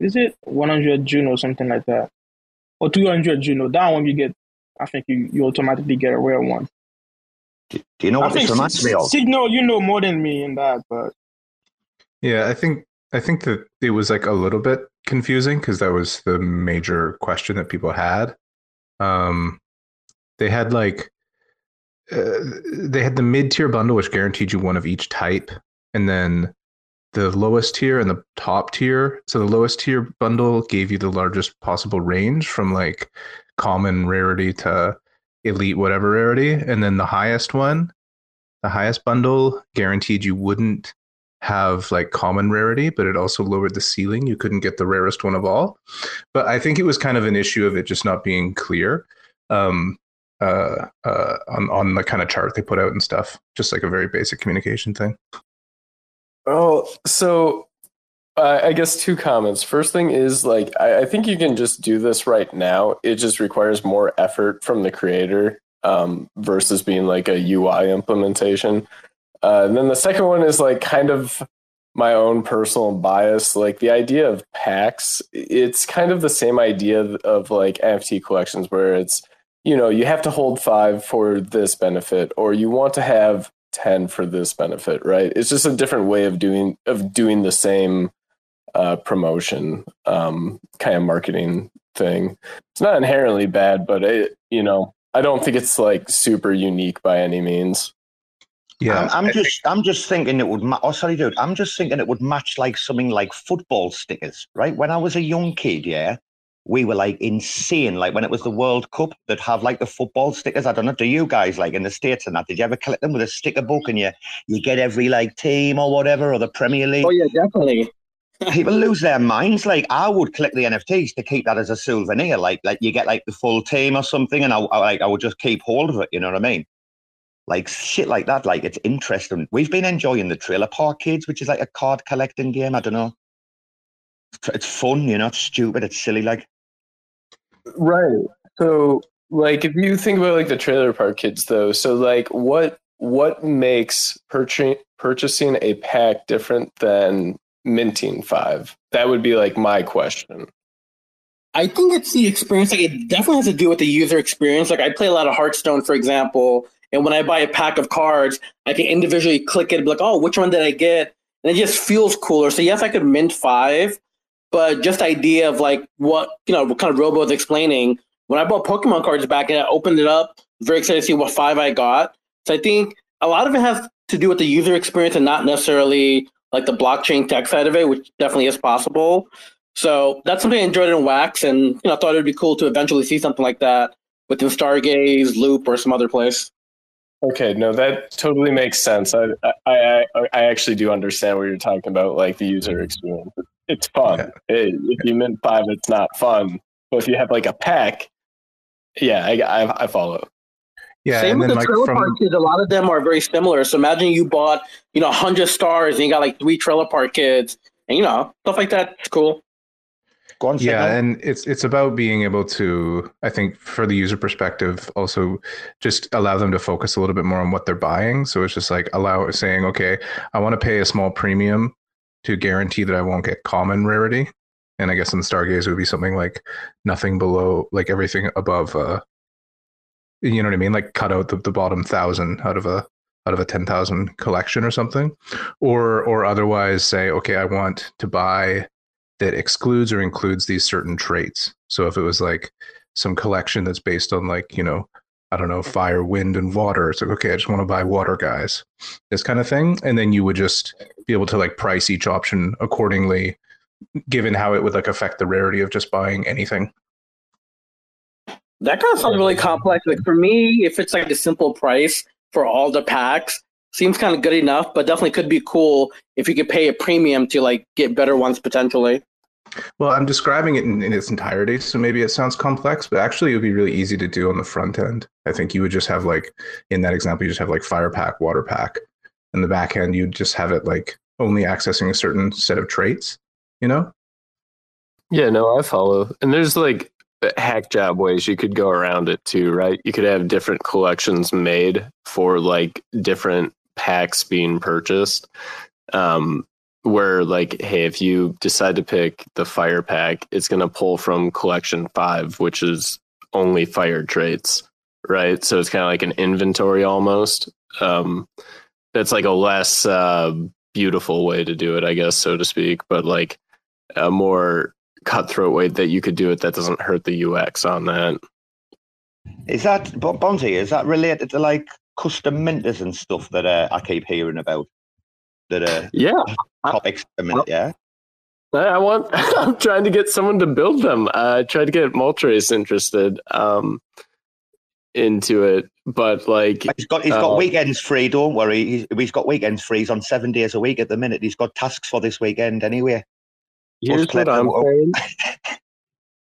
Is it one hundred Juno or something like that? Or two hundred Juno? That one you get, I think you, you automatically get a rare one. Do, do you know what I this reminds S- me of? Signal, you know more than me in that, but... Yeah, I think I think that it was like a little bit confusing because that was the major question that people had. Um, they had like... Uh, they had the mid-tier bundle, which guaranteed you one of each type, and then the lowest tier and the top tier. So the lowest tier bundle gave you the largest possible range from like common rarity to elite whatever rarity, and then the highest one, the highest bundle guaranteed you wouldn't have like common rarity, but it also lowered the ceiling. You couldn't get the rarest one of all. But I think it was kind of an issue of it just not being clear. Um, Uh, uh, on on the kind of chart they put out and stuff, just like a very basic communication thing. Well, so uh, I guess two comments. First thing is like I, I think you can just do this right now. It just requires more effort from the creator um, versus being like a U I implementation. Uh, and then the second one is like kind of my own personal bias, like the idea of packs. It's kind of the same idea of like N F T collections where it's, you know, you have to hold five for this benefit, or you want to have ten for this benefit, right? It's just a different way of doing of doing the same uh, promotion, um, kind of marketing thing. It's not inherently bad, but it, you know, I don't think it's like super unique by any means. Yeah, I'm, I'm just, I'm just thinking it would. Ma- oh, sorry, dude. I'm just thinking it would match like something like football stickers, right? When I was a young kid, yeah. We were like insane. Like when it was the World Cup, they'd have like the football stickers. I don't know. Do you guys like in the States and that? Did you ever collect them with a sticker book and you you get every like team or whatever or the Premier League? Oh yeah, definitely. People lose their minds. Like I would collect the N F Ts to keep that as a souvenir. Like like you get like the full team or something, and I I, like, I would just keep hold of it. You know what I mean? Like shit like that. Like it's interesting. We've been enjoying the Trailer Park Kids, which is like a card collecting game. I don't know. It's fun. You're not stupid. It's silly. Like. Right. So, like, if you think about, like, the Trailer Park Kids, though, so, like, what what makes purch- purchasing a pack different than minting five? That would be, like, my question. I think it's the experience. Like, it definitely has to do with the user experience. Like, I play a lot of Hearthstone, for example, and when I buy a pack of cards, I can individually click it and be like, oh, which one did I get? And it just feels cooler. So, yes, I could mint five. But just the idea of like what, you know, what kind of Robo's explaining. When I bought Pokemon cards back and I opened it up, very excited to see what five I got. So I think a lot of it has to do with the user experience and not necessarily like the blockchain tech side of it, which definitely is possible. So that's something I enjoyed in Wax. And, you know, I thought it would be cool to eventually see something like that within Stargaze, Loop, or some other place. Okay, no, that totally makes sense. I I, I, I actually do understand what you're talking about, like the user experience. It's fun. Yeah. Hey, if you mint five, it's not fun. But if you have like a pack, yeah, I I, I follow. Yeah, same and with then the like trailer from... park kids. A lot of them are very similar. So imagine you bought, you know, a hundred stars and you got like three trailer park kids, and you know stuff like that. It's cool. Go on, yeah, and it's it's about being able to, I think, for the user perspective, also just allow them to focus a little bit more on what they're buying. So it's just like allow saying, okay, I want to pay a small premium to guarantee that I won't get common rarity. And I guess in Stargaze, it would be something like nothing below, like everything above, uh, you know what I mean? Like cut out the, the bottom thousand out of a, out of a ten thousand collection or something, or, or otherwise say, okay, I want to buy that excludes or includes these certain traits. So if it was like some collection that's based on like, you know, I don't know, fire, wind, and water. It's like, okay, I just want to buy water, guys, this kind of thing. And then you would just be able to like price each option accordingly, given how it would like affect the rarity of just buying anything. That kind of sounds really complex. Like for me, if it's like a simple price for all the packs, seems kind of good enough, but definitely could be cool if you could pay a premium to like get better ones potentially. Well, I'm describing it in, in its entirety, so maybe it sounds complex, but actually it would be really easy to do on the front end. I think you would just have like, in that example, you just have like fire pack, water pack. In the back end, you'd just have it like only accessing a certain set of traits, you know? Yeah, no, I follow. And there's like hack job ways you could go around it too, right? You could have different collections made for like different packs being purchased. Um where like, hey, if you decide to pick the fire pack, it's going to pull from collection five, which is only fire traits, right? So it's kind of like an inventory almost. Um, that's like a less uh, beautiful way to do it, I guess, so to speak, but like a more cutthroat way that you could do it that doesn't hurt the U X on that. Is that, Bonzi, is that related to like custom minters and stuff that uh, I keep hearing about? That uh, yeah, top experiment, I, yeah. I want. I'm trying to get someone to build them. I tried to get Moltres interested um, into it, but like he's got he's uh, got weekends free. Don't worry, he's, he's got weekends free. He's on seven days a week at the minute. He's got tasks for this weekend anyway. Here's what I'm saying.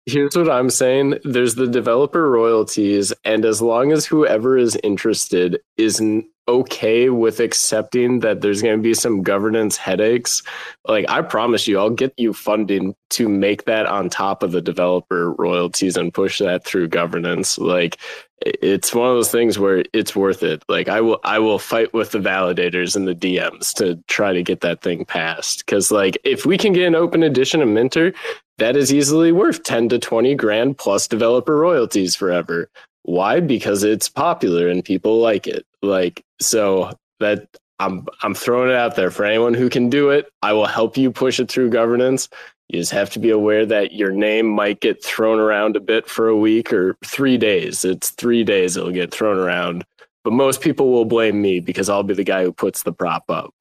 Here's what I'm saying. There's the developer royalties, and as long as whoever is interested is okay with accepting that there's going to be some governance headaches, like I promise you, I'll get you funding to make that on top of the developer royalties and push that through governance. Like it's one of those things where it's worth it. Like I will, I will fight with the validators and the D Ms to try to get that thing passed. Cause like if we can get an open edition of Minter, that is easily worth ten to twenty grand plus developer royalties forever. Why? Because it's popular and people like it. Like, so that I'm, I'm throwing it out there for anyone who can do it. I will help you push it through governance. You just have to be aware that your name might get thrown around a bit for a week or three days. It's three days it'll get thrown around, but most people will blame me because I'll be the guy who puts the prop up.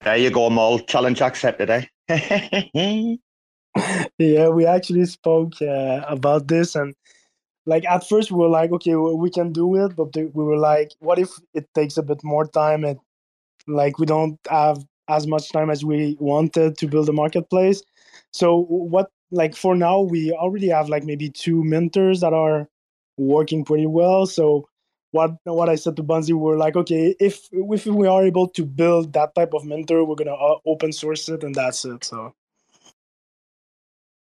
There you go, Mol. Challenge accepted, eh? Yeah, we actually spoke uh, about this, and like at first we were like, okay, well, we can do it, but we were like, what if it takes a bit more time and like we don't have as much time as we wanted to build a marketplace? So what, like for now, we already have like maybe two minters that are working pretty well. So what what I said to Bonzi, we were like, okay, if if we are able to build that type of minter, we're gonna open source it, and that's it. So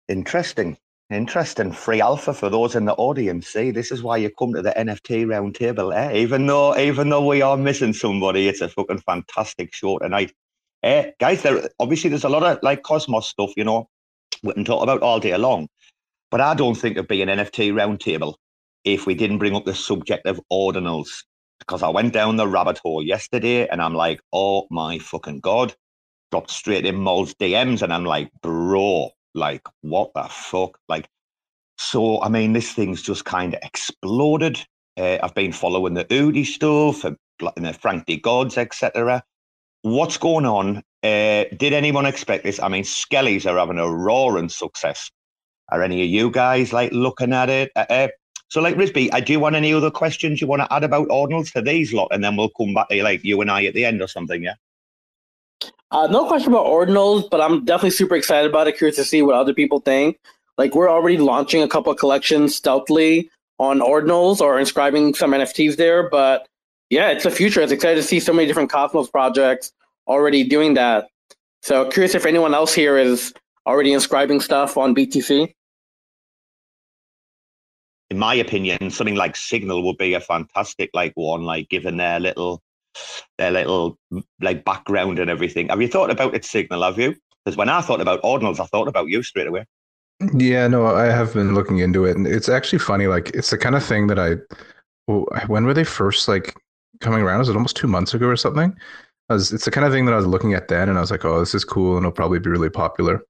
interesting. Interesting. Free alpha for those in the audience. See, this is why you come to the N F T roundtable. Eh? Even though, even though we are missing somebody, it's a fucking fantastic show tonight, eh, guys. There obviously there's a lot of like Cosmos stuff, you know, we can talk about all day long. But I don't think it'd be an N F T roundtable if we didn't bring up the subject of ordinals, because I went down the rabbit hole yesterday, and I'm like, oh my fucking god, dropped straight in Mol's D Ms, and I'm like, bro. Like, what the fuck? Like, so, I mean, this thing's just kind of exploded. Uh, I've been following the Udi stuff and, and the Frank DeGods, et cetera. What's going on? Uh, did anyone expect this? I mean, Skellies are having a roaring success. Are any of you guys, like, looking at it? Uh, uh, so, like, Risby, I do want any other questions you want to add about ordinals for these lot, and then we'll come back to, like, you and I at the end or something, yeah? Uh, no question about ordinals, but I'm definitely super excited about it. Curious to see what other people think. Like, we're already launching a couple of collections stealthily on ordinals or inscribing some N F Ts there. But yeah, it's the future. It's exciting to see so many different Cosmos projects already doing that. So curious if anyone else here is already inscribing stuff on B T C. In my opinion, something like Signal would be a fantastic like one, like given their little... their little like background and everything. Have you thought about it, Signal? Have you? Because when I thought about ordinals, I thought about you straight away. Yeah, no, I have been looking into it, and it's actually funny. Like, it's the kind of thing that I. When were they first like coming around? Was it almost two months ago or something? I was, it's the kind of thing that I was looking at then, and I was like, "Oh, this is cool, and it'll probably be really popular."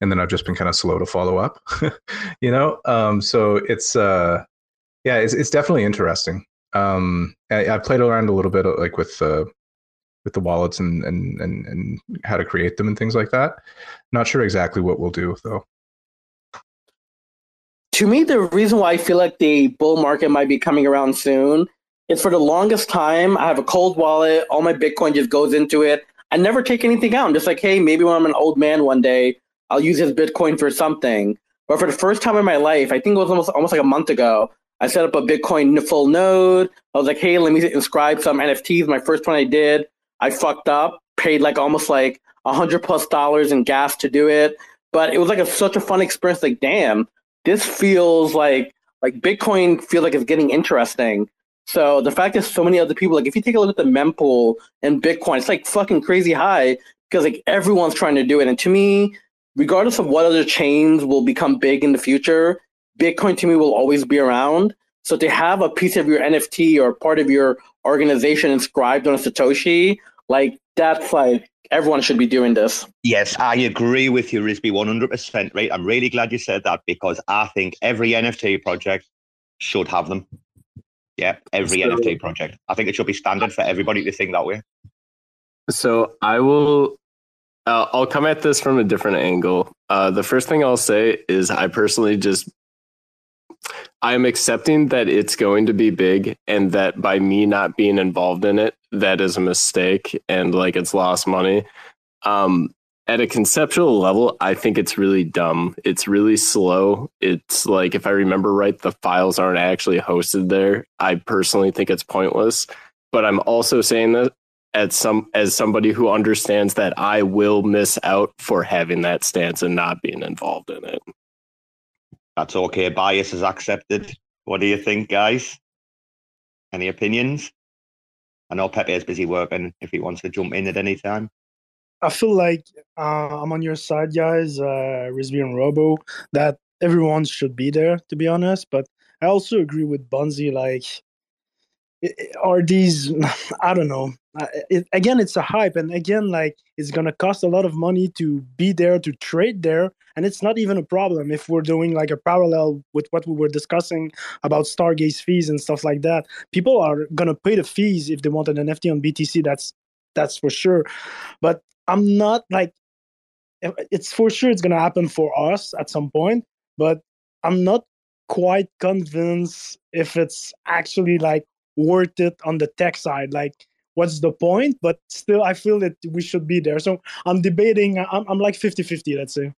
And then I've just been kind of slow to follow up, you know. Um, so it's, uh, yeah, it's it's definitely interesting. Um, I, I played around a little bit, like with the uh, with the wallets and, and and and how to create them and things like that. Not sure exactly what we'll do though. To me, the reason why I feel like the bull market might be coming around soon is for the longest time I have a cold wallet. All my Bitcoin just goes into it. I never take anything out. I'm just like, hey, maybe when I'm an old man one day, I'll use his Bitcoin for something. But for the first time in my life, I think it was almost almost like a month ago, I set up a Bitcoin full node. I was like, hey, let me inscribe some N F Ts. My first one I did, I fucked up, paid like almost like a hundred plus dollars in gas to do it. But it was like a, such a fun experience. Like, damn, this feels like, like Bitcoin feels like it's getting interesting. So the fact that so many other people, like if you take a look at the mempool and Bitcoin, it's like fucking crazy high. because like everyone's trying to do it. And to me, regardless of what other chains will become big in the future, Bitcoin to me will always be around. So to have a piece of your N F T or part of your organization inscribed on a Satoshi, like that's like everyone should be doing this. Yes, I agree with you, Rizby, one hundred percent. Right, I'm really glad you said that because I think every N F T project should have them. Yeah, every so, N F T project. I think it should be standard for everybody to think that way. So I will. Uh, I'll come at this from a different angle. Uh, the first thing I'll say is I personally just I'm accepting that it's going to be big and that by me not being involved in it, that is a mistake and like it's lost money. Um, at a conceptual level, I think it's really dumb. It's really slow. It's like, if I remember right, the files aren't actually hosted there. I personally think it's pointless, but I'm also saying that At some, as somebody who understands that I will miss out for having that stance and not being involved in it. That's okay. Bias is accepted. What do you think, guys? Any opinions? I know Pepe is busy working if he wants to jump in at any time. I feel like uh, I'm on your side, guys, uh, Rizby and Robo, that everyone should be there, to be honest. But I also agree with Bonzi, like, are these, I don't know. Uh, it, again, it's a hype, and again, like it's gonna cost a lot of money to be there, to trade there, and it's not even a problem if we're doing like a parallel with what we were discussing about Stargaze fees and stuff like that. People are gonna pay the fees if they want an N F T on B T C. That's that's for sure. But I'm not like it's for sure it's gonna happen for us at some point. But I'm not quite convinced if it's actually like worth it on the tech side, like. What's the point? But still, I feel that we should be there. So I'm debating. I'm, I'm like fifty-fifty, let's say.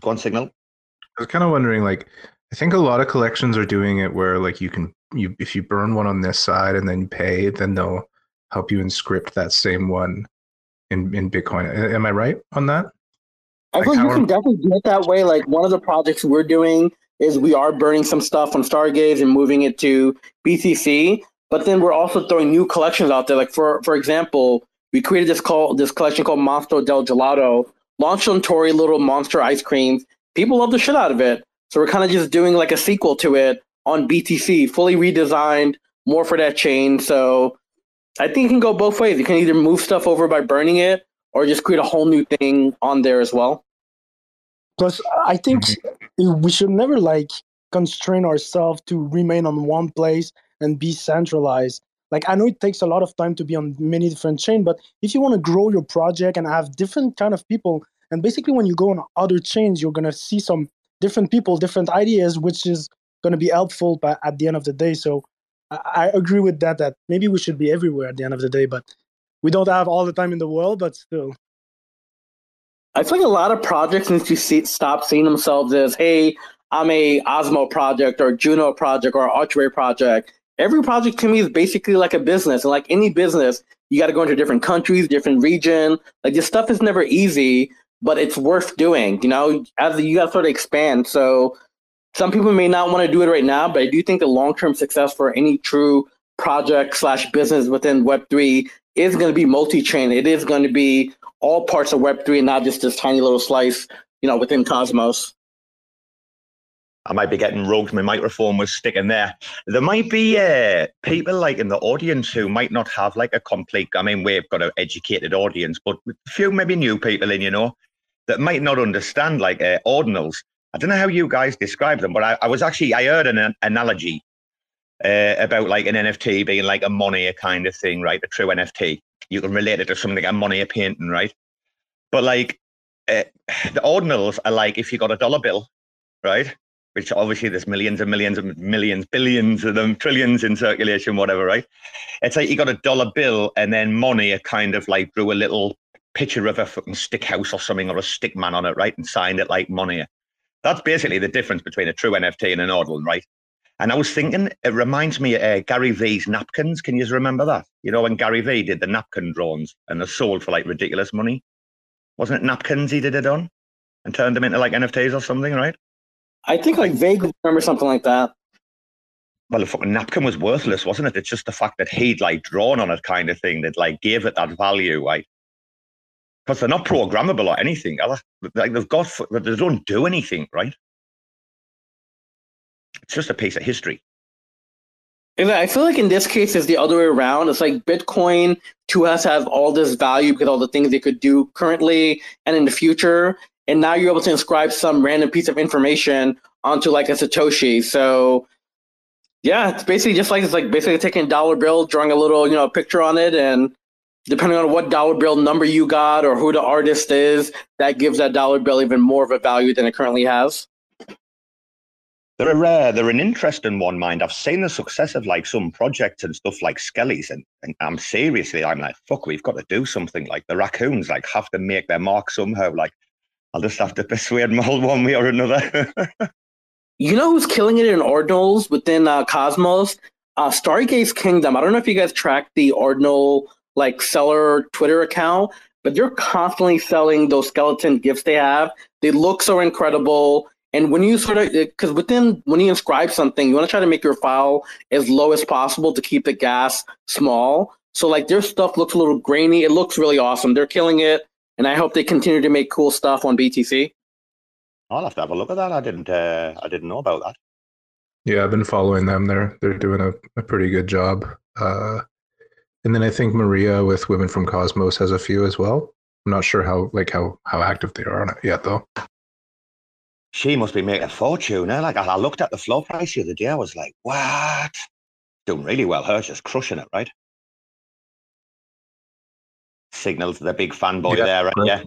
Go on, Signal. I was kind of wondering, like, I think a lot of collections are doing it where, like, you can, you if you burn one on this side and then you pay, then they'll help you inscript that same one in, in Bitcoin. Am I right on that? I think like, you can are... definitely get that way. Like, one of the projects we're doing is we are burning some stuff on Stargaze and moving it to B T C. But then we're also throwing new collections out there. Like, for for example, we created this call, this collection called Monster del Gelato, launched on Tory Little Monster Ice Creams. People love the shit out of it. So we're kind of just doing like a sequel to it on B T C, fully redesigned, more for that chain. So I think it can go both ways. You can either move stuff over by burning it or just create a whole new thing on there as well. Plus, I think we should never like constrain ourselves to remain on one place and be centralized. Like, I know it takes a lot of time to be on many different chains, but if you want to grow your project and have different kind of people, and basically when you go on other chains, you're going to see some different people, different ideas, which is going to be helpful by, at the end of the day. So I, I agree with that, that maybe we should be everywhere at the end of the day, but we don't have all the time in the world, but still. I feel like a lot of projects need to see, stop seeing themselves as, hey, I'm a Osmo project or Juno project or Archway project. Every project to me is basically like a business. And like any business, you got to go into different countries, different region. Like this stuff is never easy, but it's worth doing, you know, as you got to sort of expand. So some people may not want to do it right now, but I do think the long-term success for any true project slash business within Web three is going to be multi-chain. It is going to be all parts of Web three and not just this tiny little slice, you know, within Cosmos. I might be getting rogued. My microphone was sticking there. There might be uh, people like in the audience who might not have like a complete, I mean, we've got an educated audience, but a few maybe new people in, you know, that might not understand like uh, ordinals. I don't know how you guys describe them, but I, I was actually, I heard an, an analogy uh, about like an N F T being like a Monet kind of thing, right? A true N F T. You can relate it to something like a Monet painting, right? But like uh, the ordinals are like, if you got a dollar bill, right? Which obviously there's millions and millions and millions, billions of them, trillions in circulation, whatever, right? It's like you got a dollar bill and then Monet kind of like drew a little picture of a fucking stick house or something or a stick man on it, right? And signed it like Monet. That's basically the difference between a true N F T and an ordinal, right? And I was thinking, it reminds me of uh, Gary V's napkins. Can you remember that? You know, when Gary V did the napkin drawings and they sold for like ridiculous money. Wasn't it napkins he did it on and turned them into like N F Ts or something, right? I think like vaguely remember something like that. Well, the fucking napkin was worthless, wasn't it? It's just the fact that he'd like drawn on it kind of thing that like gave it that value, right? because they're not programmable or anything. Like they've got, they don't do anything, right? It's just a piece of history. I feel like in this case, it's the other way around. It's like Bitcoin to us has all this value because all the things they could do currently and in the future. And now you're able to inscribe some random piece of information onto like a Satoshi. So yeah, it's basically just like, it's like basically taking a dollar bill, drawing a little, you know, picture on it. And depending on what dollar bill number you got or who the artist is, that gives that dollar bill even more of a value than it currently has. They're a rare, they're an interesting one, mind. I've seen the success of like some projects and stuff like Skellies, and, and I'm seriously, I'm like, fuck, we've got to do something. Like the raccoons, like have to make their mark somehow. Like I'll just have to persuade Mol one way or another. You know who's killing it in Ordinals within uh, Cosmos? Uh, Stargaze Kingdom. I don't know if you guys track the Ordinal like seller Twitter account, but they're constantly selling those skeleton gifts they have. They look so incredible. And when you sort of, because within, when you inscribe something, you want to try to make your file as low as possible to keep the gas small. So like their stuff looks a little grainy. It looks really awesome. They're killing it. And I hope they continue to make cool stuff on B T C. I'll have to have a look at that. I didn't, uh, I didn't know about that. Yeah, I've been following them. They're, they're doing a, a pretty good job. Uh, and then I think Maria with Women from Cosmos has a few as well. I'm not sure how, like how, how active they are on it yet though. She must be making a fortune. Eh? Like I looked at the floor price the other day. I was like, what? Doing really well. Her just crushing it, right? Signal to the big fanboy yeah, there, right? Yeah.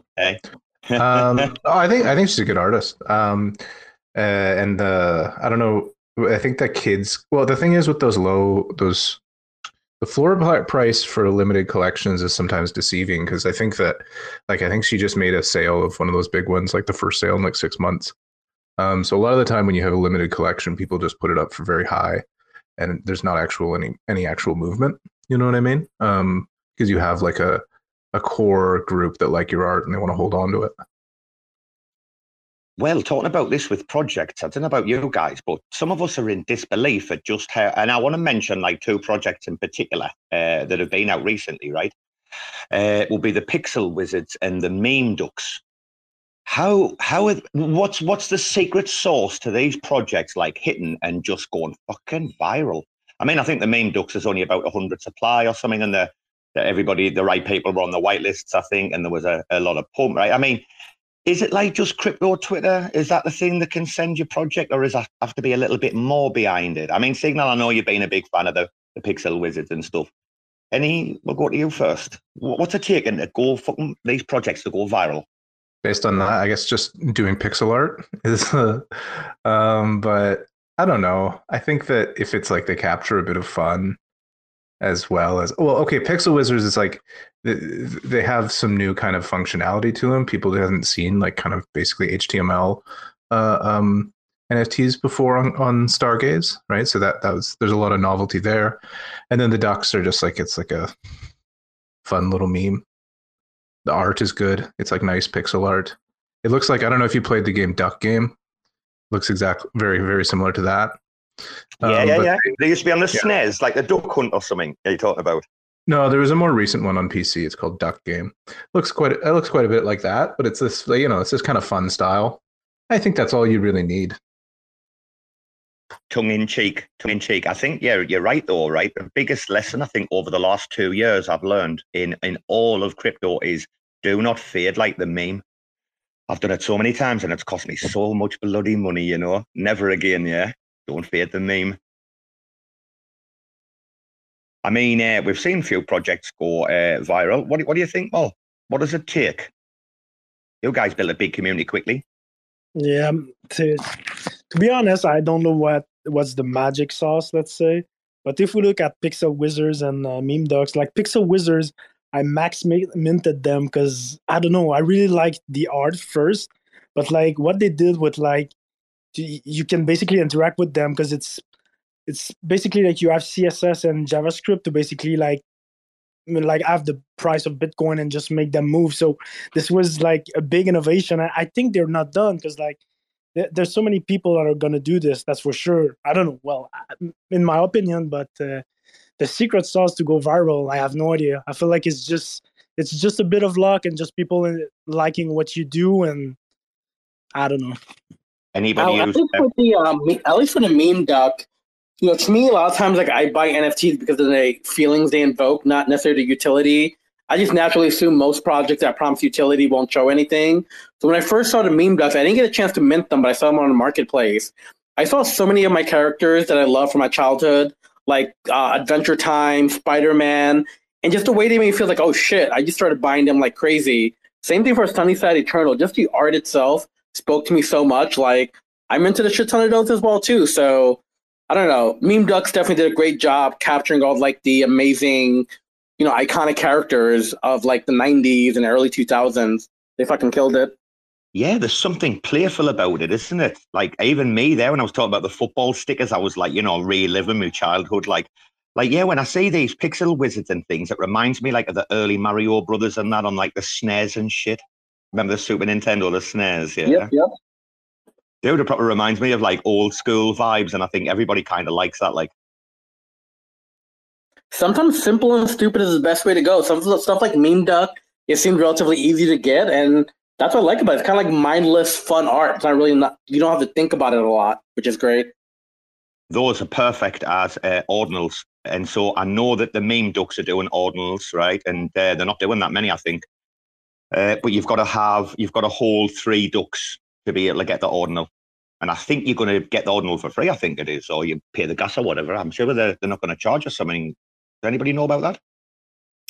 Hey. um, oh, I think I think she's a good artist. Um, uh, and uh, I don't know. I think that kids. Well, the thing is with those low, those the floor price for limited collections is sometimes deceiving because I think that, like, I think she just made a sale of one of those big ones, like the first sale in like six months. Um, so a lot of the time when you have a limited collection, people just put it up for very high and there's not actual any, any actual movement. You know what I mean? Um, because you have like a, a core group that like your art and they want to hold on to it. Well, talking about this with projects, I don't know about you guys, but some of us are in disbelief at just how, and I want to mention like two projects in particular uh, that have been out recently, right? Uh, will be the Pixel Wizards and the Meme Ducks. How how what's what's the secret sauce to these projects like hitting and just going fucking viral? I mean, I think the Meme Ducks is only about a hundred supply or something, and the, the everybody, the right people were on the whitelists, I think, and there was a, a lot of pump, right? I mean, is it like just crypto Twitter? Is that the thing that can send your project, or is that have to be a little bit more behind it? I mean, Signal, I know you've been a big fan of the, the Pixel Wizards and stuff. Any, we'll go to you first. What's it taking to go fucking these projects to go viral? Based on that, I guess just doing pixel art is, uh, um, but I don't know. I think that if it's like they capture a bit of fun as well as, well, okay, Pixel Wizards is like, they have some new kind of functionality to them. People that haven't seen like kind of basically H T M L uh, um, N F Ts before on, on Stargaze, right? So that, that was, there's a lot of novelty there. And then the ducks are just like, it's like a fun little meme. The art is good. It's like nice pixel art. It looks like, I don't know if you played the game Duck Game. Looks exactly very, very similar to that. Um, yeah, yeah, yeah. They used to be on the yeah. S N E S, like the Duck Hunt or something you talked about. No, there was a more recent one on P C. It's called Duck Game. Looks quite, it looks quite a bit like that, but it's this, you know, it's this kind of fun style. I think that's all you really need. Tongue in cheek, tongue in cheek. I think, yeah, you're right though, right? The biggest lesson I think over the last two years I've learned in, in all of crypto is do not fade like the meme. I've done it so many times and it's cost me so much bloody money, you know, never again, yeah? Don't fade the meme. I mean, uh, we've seen few projects go uh, viral. What, what do you think, Mol? What does it take? You guys build a big community quickly. Yeah, to, to be honest, I don't know what what's the magic sauce, let's say. But if we look at Pixel Wizards and uh, Meme Ducks, like Pixel Wizards, I max minted them because, I don't know, I really liked the art first. But like what they did with like, you can basically interact with them because it's it's basically like you have C S S and JavaScript to basically like like have the price of Bitcoin and just make them move. So this was like a big innovation. I, I think they're not done because like th- there's so many people that are going to do this. That's for sure. I don't know. Well, in my opinion, but uh, the secret sauce to go viral, I have no idea. I feel like it's just it's just a bit of luck and just people liking what you do, and I don't know. Anybody? I, who's I think with the, um, at least for the meme duck, you know, to me, a lot of times, like, I buy N F Ts because of the feelings they invoke, not necessarily the utility. I just naturally assume most projects that promise utility won't show anything. So when I first saw the meme ducks, I didn't get a chance to mint them, but I saw them on the marketplace. I saw so many of my characters that I love from my childhood, like uh, Adventure Time, Spider-Man, and just the way they made me feel like, oh shit, I just started buying them like crazy. Same thing for Sunnyside Eternal. Just the art itself spoke to me so much. Like, I'm into the shit ton of those as well too. So I don't know. Meme Ducks definitely did a great job capturing all like the amazing, you know, iconic characters of like the nineties and early two thousands. They fucking killed it. Yeah, there's something playful about it, isn't it? Like, even me there, when I was talking about the football stickers, I was like, you know, reliving my childhood. Like, like yeah, when I see these Pixel Wizards and things, it reminds me, like, of the early Mario Brothers and that on, like, the snares and shit. Remember the Super Nintendo, the snares? Yeah. Yep, yep. Dude, it probably reminds me of, like, old school vibes, and I think everybody kind of likes that, like. Sometimes simple and stupid is the best way to go. Some stuff like Meme Duck, it seems relatively easy to get, and that's what I like about it. It's kind of like mindless, fun art. It's not really not, you don't have to think about it a lot, which is great. Those are perfect as uh, ordinals. And so I know that the meme ducks are doing ordinals, right? And uh, they're not doing that many, I think. Uh, but you've got to have, you've got to hold three ducks to be able to get the ordinal. And I think you're going to get the ordinal for free, I think it is, or you pay the gas or whatever. I'm sure they're, they're not going to charge us something. Does anybody know about that?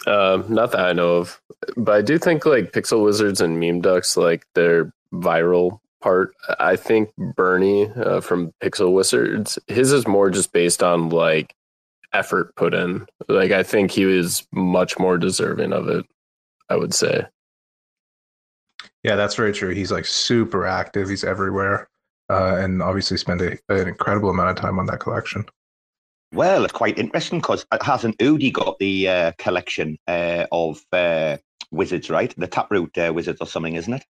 Um, not that I know of, but I do think like Pixel Wizards and Meme Ducks, like their viral part, I think Bernie uh, from Pixel Wizards, his is more just based on like effort put in. Like, I think he was much more deserving of it, I would say. Yeah, that's very true. He's like super active. He's everywhere. Uh, and obviously spend a, an incredible amount of time on that collection. Well, it's quite interesting because hasn't Udi got the uh, collection uh, of uh, Wizards, right? The Taproot uh, Wizards or something, isn't it?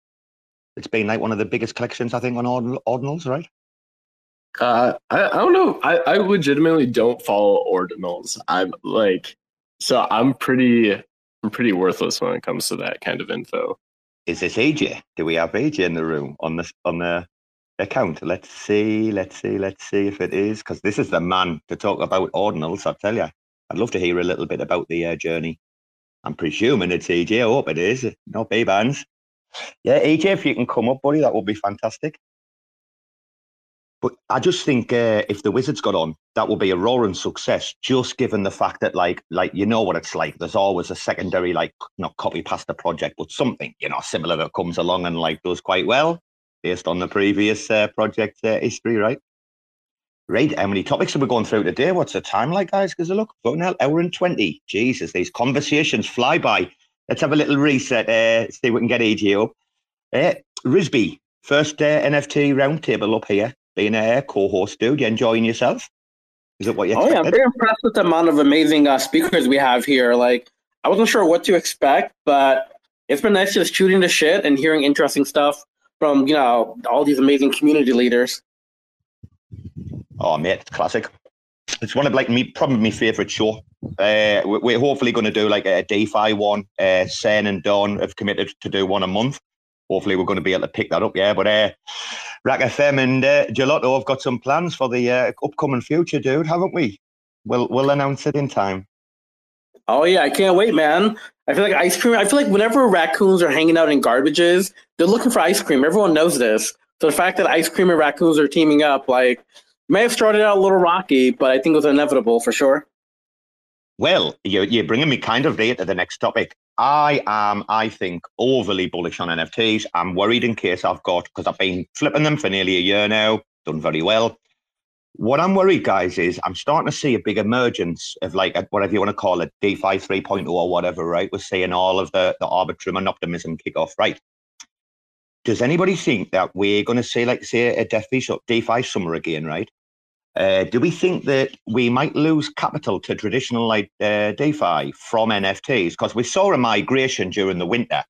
It's been like one of the biggest collections, I think, on Ordin- Ordinals, right? Uh, I, I don't know. I, I legitimately don't follow Ordinals. I'm like, so I'm pretty, I'm pretty worthless when it comes to that kind of info. Is this A J? Do we have A J in the room on the on the? Account. Let's see, let's see, let's see if it is, because this is the man to talk about ordinals, I tell you. I'd love to hear a little bit about the uh, journey. I'm presuming it's A J. I hope it is. No B-bands. Yeah, A J, if you can come up, buddy, that would be fantastic. But I just think uh, if the Wizards got on, that would be a roaring success, just given the fact that, like, like you know what it's like. There's always a secondary, like, not copy-pasta project, but something, you know, similar that comes along and, like, does quite well. Based on the previous uh, project uh, history, right? Right, how many topics are we going through today? What's the time like, guys? Because look, fucking hell, hour and twenty. Jesus, these conversations fly by. Let's have a little reset. Uh, see if we can get A J up. Uh, Risby, first uh, N F T roundtable up here. Being a co-host, dude, you enjoying yourself? Is it what you? Oh yeah, I'm very impressed with the amount of amazing uh, speakers we have here. Like, I wasn't sure what to expect, but it's been nice just shooting the shit and hearing interesting stuff from, you know, all these amazing community leaders. Oh, mate, it's classic. It's one of, like, me, probably my favourite show. Uh, we're hopefully going to do, like, a DeFi one. Uh, Sen and Don have committed to do one a month. Hopefully we're going to be able to pick that up, yeah. But uh, Rack F M and uh, Gelato have got some plans for the uh, upcoming future, dude, haven't we? We'll, we'll announce it in time. Oh, yeah, I can't wait, man. I feel like ice cream. I feel like whenever raccoons are hanging out in garbages, they're looking for ice cream. Everyone knows this. So the fact that ice cream and raccoons are teaming up, like, may have started out a little rocky, but I think it was inevitable for sure. Well, you're, you're bringing me kind of late to the next topic. I am, I think, overly bullish on N F Ts. I'm worried in case I've got, because I've been flipping them for nearly a year now, done very well. What I'm worried, guys, is I'm starting to see a big emergence of, like, a, whatever you want to call it, DeFi three point oh or whatever, right? We're seeing all of the, the Arbitrum and optimism kick off, right? Does anybody think that we're going to see, like, say, a DeFi, DeFi summer again, right? Uh, do we think that we might lose capital to traditional, like, uh, DeFi from N F Ts? Because we saw a migration during the winter.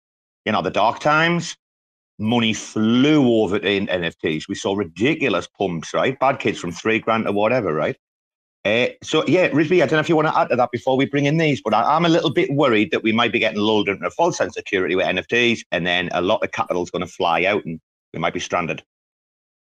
You know, the dark times. Money flew over to N F Ts. We saw ridiculous pumps, right? Bad Kids from three grand to whatever, right? Uh, so, yeah, Rizvi, I don't know if you want to add to that before we bring in these, but I, I'm a little bit worried that we might be getting lulled into a false sense of security with N F Ts, and then a lot of capital's going to fly out and we might be stranded.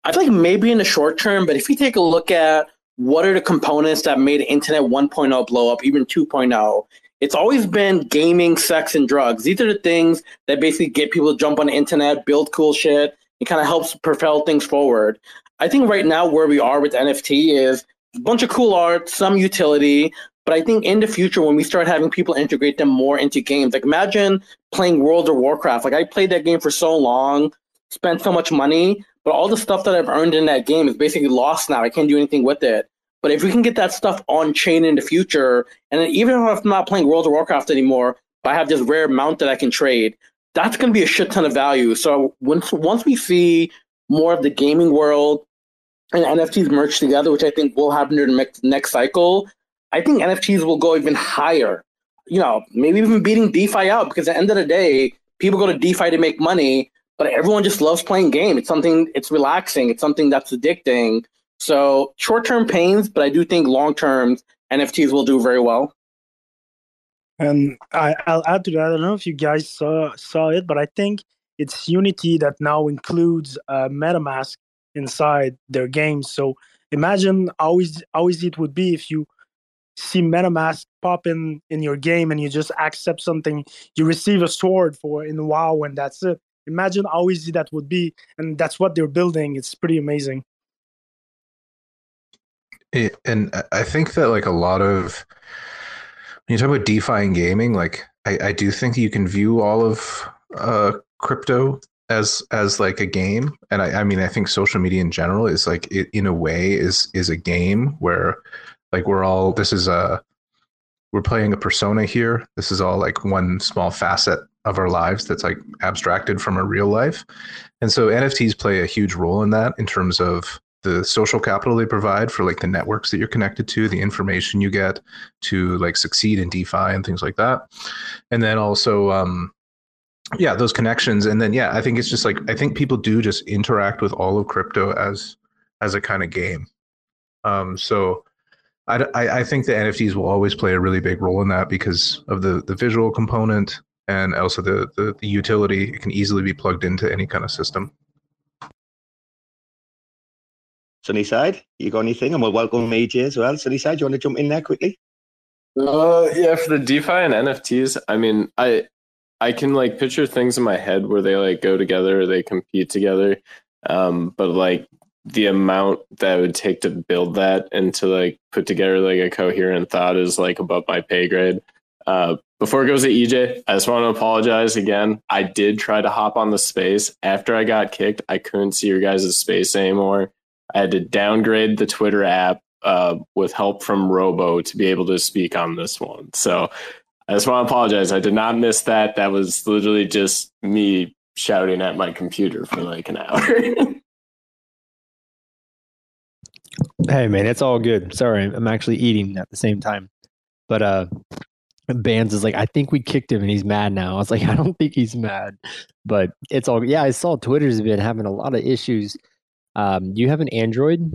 I think maybe in the short term, but if you take a look at what are the components that made Internet one point oh blow up, even two point oh, it's always been gaming, sex, and drugs. These are the things that basically get people to jump on the Internet, build cool shit. It kind of helps propel things forward. I think right now where we are with N F T is a bunch of cool art, some utility, but I think in the future when we start having people integrate them more into games, like imagine playing World of Warcraft. Like I played that game for so long, spent so much money, but all the stuff that I've earned in that game is basically lost now. I can't do anything with it. But if we can get that stuff on chain in the future, and then even if I'm not playing World of Warcraft anymore, but I have this rare mount that I can trade, that's going to be a shit ton of value. So once once we see more of the gaming world and N F Ts merge together, which I think will happen during the next cycle, I think N F Ts will go even higher. You know, maybe even beating DeFi out, because at the end of the day, people go to DeFi to make money, but everyone just loves playing game. It's something, it's relaxing. It's something that's addicting. So short-term pains, but I do think long-term N F Ts will do very well. And I, I'll add to that. I don't know if you guys saw saw it, but I think it's Unity that now includes uh, MetaMask inside their games. So imagine how easy, how easy it would be if you see MetaMask pop in in your game and you just accept something. You receive a sword for in WoW and that's it. Imagine how easy that would be, and that's what they're building. It's pretty amazing. It, and I think that like a lot of when you talk about DeFi and gaming, like I, I do think you can view all of uh, crypto as as like a game. And I, I mean, I think social media in general is like it, in a way is is a game where like we're all this is a we're playing a persona here. This is all like one small facet of our lives that's like abstracted from our real life. And so N F Ts play a huge role in that in terms of the social capital they provide for like the networks that you're connected to, the information you get to like succeed in DeFi and things like that. And then also, um, yeah, those connections. And then, yeah, I think it's just like, I think people do just interact with all of crypto as, as a kind of game. Um, so I, I, I think the N F Ts will always play a really big role in that because of the, the visual component and also the, the, the utility. It can easily be plugged into any kind of system. Sunnyside, you got anything? And we'll welcome A J as well. Sunnyside, do you want to jump in there quickly? Uh, yeah, for the DeFi and N F Ts, I mean, I I can like picture things in my head where they like go together, or they compete together. Um, but like the amount that it would take to build that and to like put together like a coherent thought is like above my pay grade. Uh, before it goes to E J, I just want to apologize again. I did try to hop on the space. After I got kicked, I couldn't see your guys' space anymore. I had to downgrade the Twitter app uh, with help from Robo to be able to speak on this one. So I just want to apologize. I did not miss that. That was literally just me shouting at my computer for like an hour. Hey, man, it's all good. Sorry, I'm actually eating at the same time. But uh, Bands is like, I think we kicked him and he's mad now. I was like, I don't think he's mad. But it's all, yeah, I saw Twitter's been having a lot of issues. Um, do you have an Android?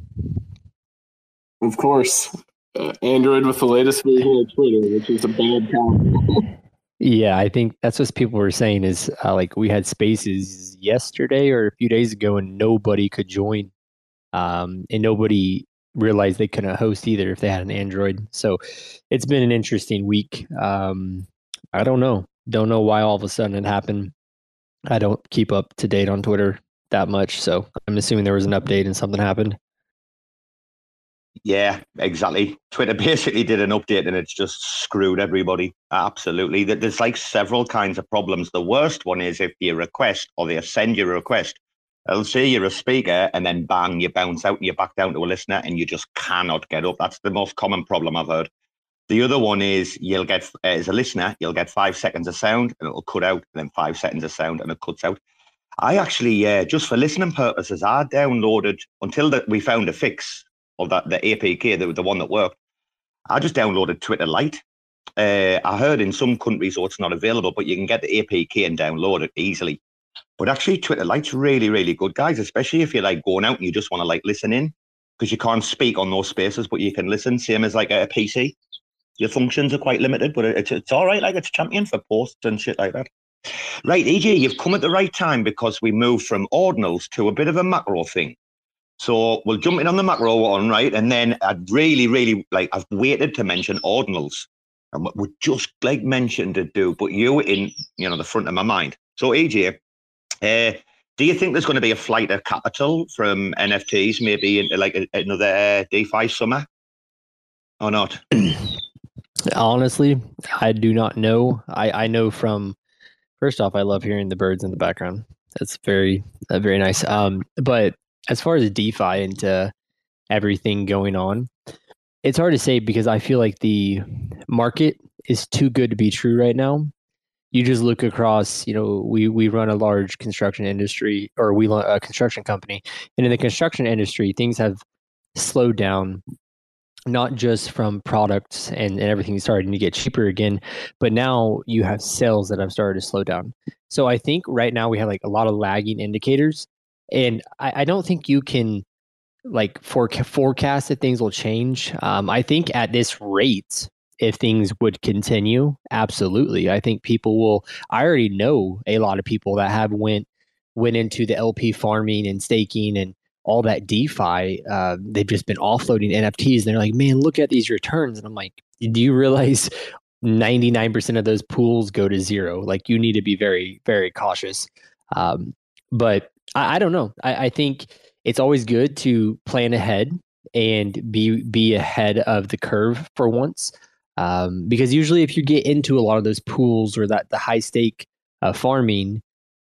Of course. Uh, Android with the latest version of Twitter, which is a bad problem. Yeah, I think that's what people were saying is uh, like we had spaces yesterday or a few days ago and nobody could join. Um, and nobody realized they couldn't host either if they had an Android. So it's been an interesting week. Um, I don't know. Don't know why all of a sudden it happened. I don't keep up to date on Twitter that much, so I'm assuming there was an update and something happened. Yeah, exactly. Twitter basically did an update and it's just screwed everybody. Absolutely. There's like several kinds of problems. The worst one is if you request or they send you a request, they'll say you're a speaker and then bang, you bounce out and you're back down to a listener and you just cannot get up. That's the most common problem I've heard. The other one is you'll get, as a listener, you'll get five seconds of sound and it'll cut out, and then five seconds of sound and it cuts out. I actually, uh, just for listening purposes, I downloaded, until that we found a fix of that the A P K, the, the one that worked, I just downloaded Twitter Lite. Uh, I heard in some countries, oh, it's not available, but you can get the A P K and download it easily. But actually, Twitter Lite's really, really good, guys, especially if you're like going out and you just want to like listen in. because you can't speak on those spaces, but you can listen. Same as like a P C. Your functions are quite limited, but it's, it's all right. Like, it's champion for posts and shit like that. Right, E J, you've come at the right time because we moved from ordinals to a bit of a macro thing. So we'll jump in on the macro one, right? And then I'd really, really, like, I've waited to mention ordinals. And we just, like, mentioned to do, but you were in, you know, the front of my mind. So, E J, uh, do you think there's going to be a flight of capital from N F Ts maybe into, like, a, another uh, DeFi summer or not? Honestly, I do not know. I, I know from... First off, I love hearing the birds in the background. That's very, uh, very nice. Um, but as far as DeFi into everything going on, it's hard to say because I feel like the market is too good to be true right now. You just look across, you know, we, we run a large construction industry, or we run a construction company. And in the construction industry, things have slowed down, not just from products and, and everything starting to get cheaper again, but now you have sales that have started to slow down. So I think right now we have like a lot of lagging indicators, and I, I don't think you can like foreca- forecast that things will change. Um, I think at this rate, if things would continue, absolutely. I think people will, I already know a lot of people that have went, went into the L P farming and staking and all that DeFi, uh, they've just been offloading N F Ts. And they're like, man, look at these returns. And I'm like, do you realize ninety-nine percent of those pools go to zero? Like, you need to be very, very cautious. Um, but I, I don't know. I, I think it's always good to plan ahead and be be ahead of the curve for once. Um, because usually if you get into a lot of those pools or that the high stake uh, farming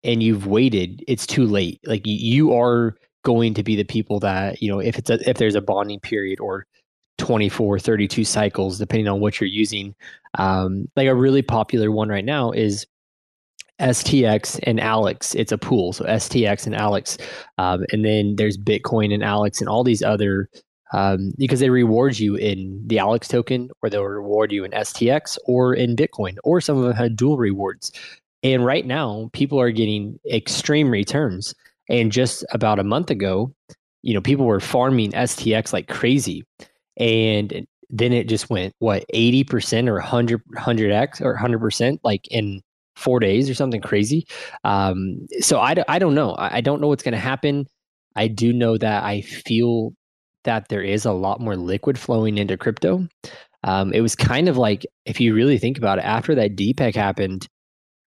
and you've waited, it's too late. Like, you are going to be the people that, you know, if it's a, if there's a bonding period or twenty-four, thirty-two cycles, depending on what you're using. Um, like a really popular one right now is S T X and Alex. It's a pool. So S T X and Alex. Um, and then there's Bitcoin and Alex and all these other, um, because they reward you in the Alex token, or they'll reward you in S T X or in Bitcoin, or some of them have dual rewards. And right now people are getting extreme returns. And just about a month ago, you know, people were farming S T X like crazy. And then it just went, what, eighty percent or one hundred, one hundred X or one hundred percent like in four days or something crazy. Um, so I, I don't know. I don't know what's going to happen. I do know that I feel that there is a lot more liquid flowing into crypto. Um, it was kind of like, if you really think about it, after that D PEG happened,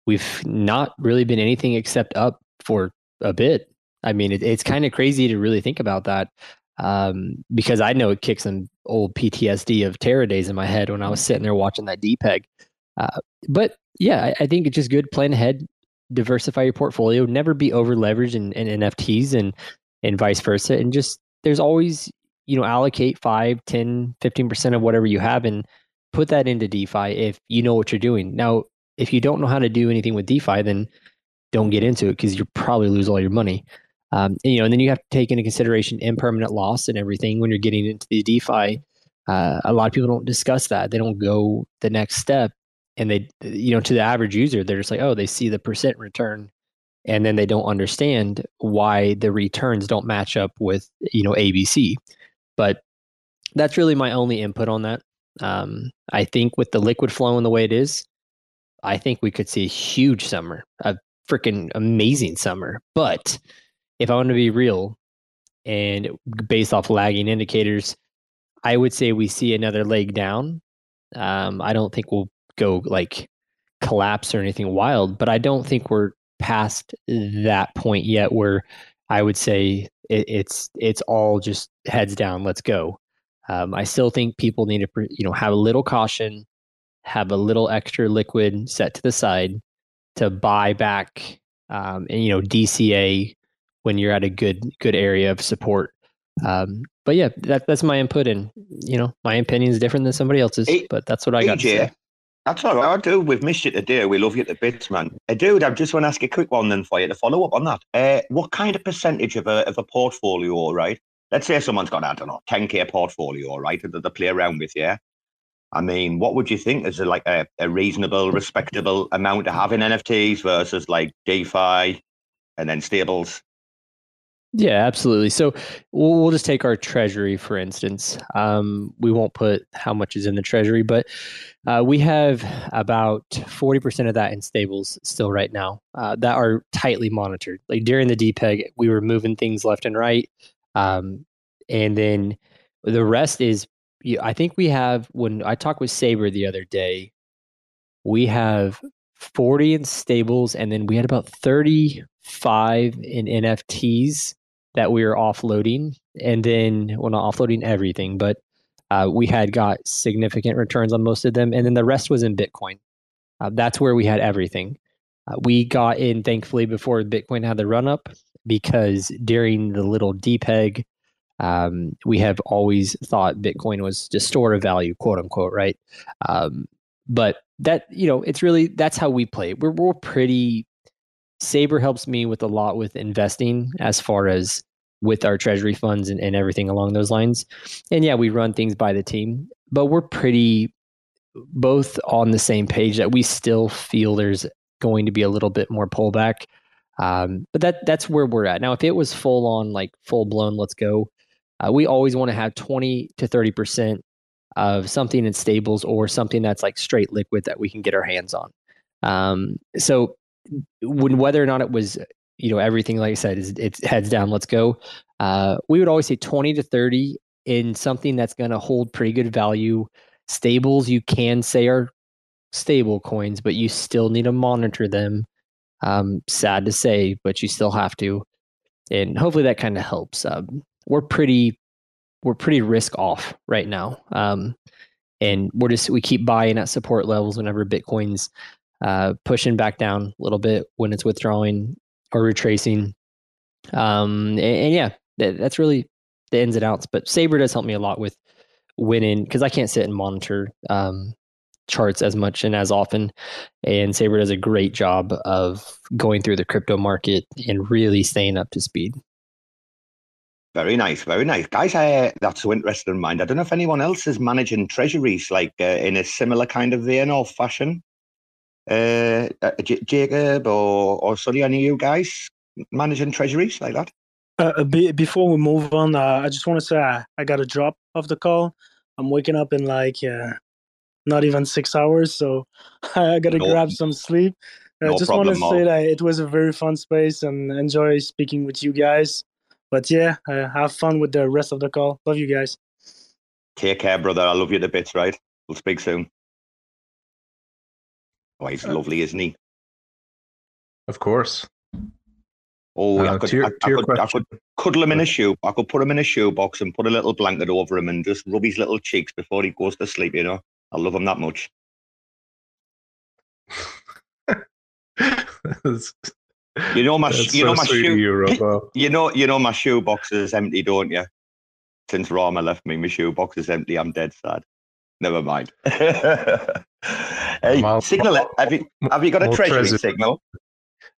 we've not really been anything except up for a bit. I mean, it, it's kind of crazy to really think about that, um, because I know it kicks some old P T S D of Terra days in my head when I was sitting there watching that D PEG. Uh, but yeah, I, I think it's just good. Plan ahead, diversify your portfolio, never be over leveraged in, in N F Ts and, and vice versa. And just, there's always, you know, allocate five, ten, fifteen percent of whatever you have and put that into DeFi if you know what you're doing. Now, if you don't know how to do anything with DeFi, then don't get into it because you probably lose all your money. Um, and, you know, and then you have to take into consideration impermanent loss and everything when you're getting into the DeFi. Uh, a lot of people don't discuss that. They don't go the next step, and they, you know, to the average user, they're just like, oh, they see the percent return, and then they don't understand why the returns don't match up with, you know, A B C. But that's really my only input on that. Um, I think with the liquid flow and the way it is, I think we could see a huge summer. I've, freaking amazing summer. But if I want to be real and based off lagging indicators, I would say we see another leg down. Um, I don't think we'll go like collapse or anything wild, but I don't think we're past that point yet where I would say it, it's, it's all just heads down. Let's go. Um, I still think people need to, you know, have a little caution, have a little extra liquid set to the side to buy back, um, and, you know, D C A when you're at a good good area of support. Um, but yeah, that, that's my input, and you know, my opinion is different than somebody else's. Hey, but that's what I got A J, to say. That's all right. I do. We've missed you today. We love you to bits, man. Uh, dude, I just want to ask a quick one then for you to follow up on that. Uh, what kind of percentage of a of a portfolio, right? Let's say someone's got, I don't know, ten K portfolio, right, that they play around with, yeah. I mean, what would you think is a, like a, a reasonable, respectable amount to have in N F Ts versus like DeFi and then stables? Yeah, absolutely. So we'll, we'll just take our treasury, for instance. Um, we won't put how much is in the treasury, but uh, we have about forty percent of that in stables still right now uh, that are tightly monitored. Like during the D P E G, we were moving things left and right. Um, and then the rest is, I think we have, when I talked with Saber the other day, we have forty in stables, and then we had about thirty-five in N F Ts that we were offloading. And then, well, not offloading everything, but uh, we had got significant returns on most of them. And then the rest was in Bitcoin. Uh, that's where we had everything. Uh, we got in, thankfully, before Bitcoin had the run up, because during the little D P E G, um, we have always thought Bitcoin was just store of value, quote unquote, right? Um, but that, you know, it's really, that's how we play. We're, we're pretty, Saber helps me with a lot with investing as far as with our treasury funds and, and everything along those lines. And yeah, we run things by the team, but we're pretty both on the same page that we still feel there's going to be a little bit more pullback. Um, but that that's where we're at. Now, if it was full on, like full blown, let's go. Uh, we always want to have twenty to thirty percent of something in stables or something that's like straight liquid that we can get our hands on. Um, so when, whether or not it was, you know, everything, like I said, is it's heads down, let's go. Uh, we would always say twenty to thirty in something that's going to hold pretty good value. Stables, you can say are stable coins, but you still need to monitor them. Um, sad to say, but you still have to. And hopefully that kind of helps. Um, we're pretty, we're pretty risk off right now. Um, and we're just, we keep buying at support levels whenever Bitcoin's uh, pushing back down a little bit, when it's withdrawing or retracing. Um, and, and yeah, that, that's really the ins and outs. But Saber does help me a lot with winning, because I can't sit and monitor um, charts as much and as often. And Saber does a great job of going through the crypto market and really staying up to speed. Very nice, very nice. Guys, I, that's so interesting in mind. I don't know if anyone else is managing treasuries like uh, in a similar kind of vein or fashion. Uh, uh, J- Jacob or, or Sully, any of you guys managing treasuries like that? Uh, be, before we move on, uh, I just want to say I, I got a drop off the call. I'm waking up in like uh, not even six hours, so I got to no, grab some sleep. I no just want to say that it was a very fun space and enjoy speaking with you guys. But yeah, uh, have fun with the rest of the call. Love you guys. Take care, brother. I love you to bits, right? We'll speak soon. Oh, he's uh, lovely, isn't he? Of course. Oh, uh, I, could, to your, I, to your I, could, I could cuddle him in a shoe. I could put him in a shoebox and put a little blanket over him and just rub his little cheeks before he goes to sleep, you know? I love him that much. You know my, sh- you, so know my shoe- you, you know you know my shoe box is empty, don't you? Since Rama left me, my shoe box is empty. I'm dead sad. Never mind. Hey, all, Signal, all, have you have you got a Moltres treasury is, Signal?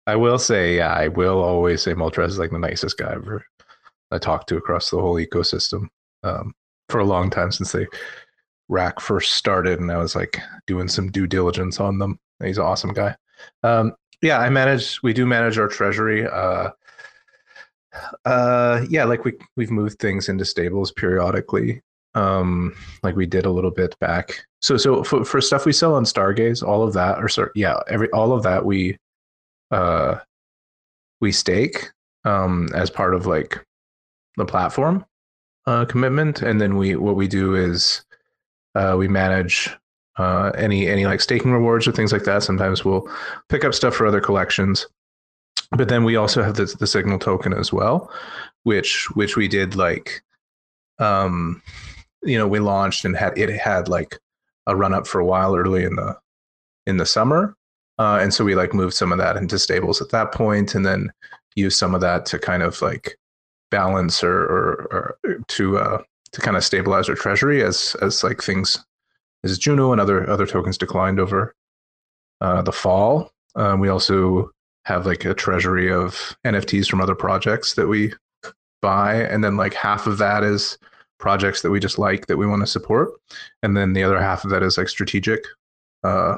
I will say, yeah, I will always say Moltres is like the nicest guy I've ever I talked to across the whole ecosystem um, for a long time since they Rack first started, and I was like doing some due diligence on them. He's an awesome guy. Um, Yeah, I manage. We do manage our treasury. Uh, uh, yeah, like we we've moved things into stables periodically, um, like we did a little bit back. So so for, for stuff we sell on Stargaze, all of that, or sorry, yeah, every all of that we uh, we stake um, as part of like the platform uh, commitment, and then we what we do is uh, we manage. Uh, any any like staking rewards or things like that. Sometimes we'll pick up stuff for other collections, but then we also have the, the Signal token as well, which which we did like, um, you know, we launched and had it had like a run up for a while early in the in the summer, uh, and so we like moved some of that into stables at that point, and then used some of that to kind of like balance or or, or to uh, to kind of stabilize our treasury as as like things. Is Juno and other other tokens declined over uh, the fall. Um, we also have like a treasury of N F Ts from other projects that we buy, and then like half of that is projects that we just like that we want to support, and then the other half of that is like strategic. Uh,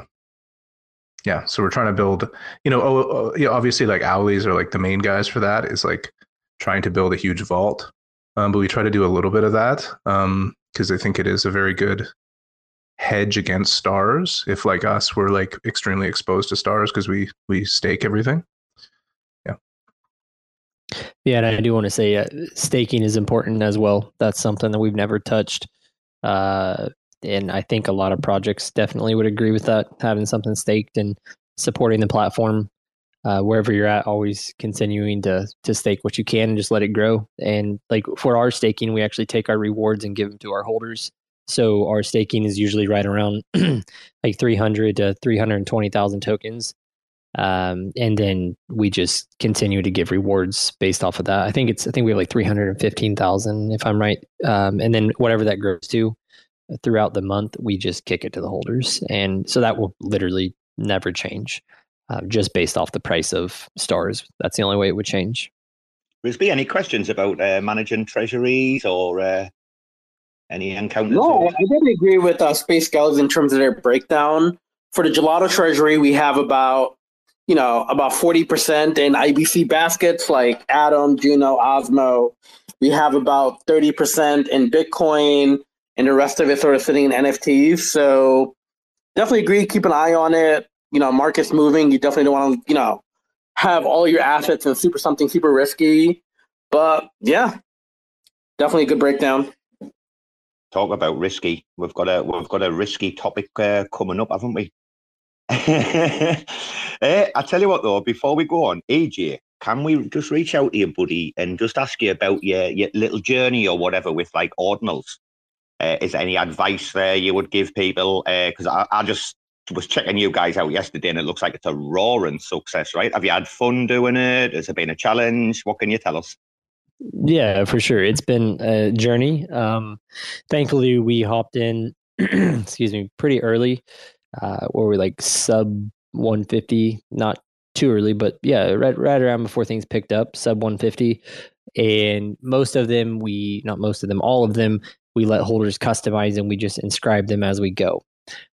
yeah, so we're trying to build. You know, oh, oh, yeah, obviously like Owlies are like the main guys for that. Is like trying to build a huge vault. Um, but we try to do a little bit of that um, because I think it is a very good hedge against stars. If like us, we're like extremely exposed to stars because we we stake everything. Yeah. Yeah, and I do want to say uh, staking is important as well. That's something that we've never touched. Uh, and I think a lot of projects definitely would agree with that, having something staked and supporting the platform. Uh, wherever you're at, always continuing to to stake what you can and just let it grow. And like for our staking, we actually take our rewards and give them to our holders. So our staking is usually right around like three hundred to three hundred twenty thousand tokens. Um, and then we just continue to give rewards based off of that. I think it's, I think we have like three hundred fifteen thousand if I'm right. Um, and then whatever that grows to throughout the month, we just kick it to the holders. And so that will literally never change. Uh, just based off the price of stars. That's the only way it would change. Risby, any questions about uh, managing treasuries or uh, any encounters? No, I didn't agree with uh, Space Skellies in terms of their breakdown. For the Gelato treasury, we have about, you know, about forty percent in I B C baskets like Atom, Juno, Osmo. We have about thirty percent in Bitcoin, and the rest of it sort of sitting in N F Ts. So definitely agree. Keep an eye on it. You know, market's moving. You definitely don't want to, you know, have all your assets and super something super risky. But yeah, definitely a good breakdown. Talk about risky. We've got a we've got a risky topic uh, coming up, haven't we? uh, I tell you what, though, before we go on, A J, can we just reach out to you, buddy, and just ask you about your your little journey or whatever with like Ordinals? Uh, is there any advice there you would give people? Because uh, I, I just was checking you guys out yesterday, and it looks like it's a roaring success, right? Have you had fun doing it? Has it been a challenge? What can you tell us? Yeah, for sure. It's been a journey. Um, thankfully, we hopped in, excuse me, pretty early, uh, where we're like sub one fifty, not too early, but yeah, right, right around before things picked up, sub one fifty. And most of them, we, not most of them, all of them, we let holders customize and we just inscribe them as we go.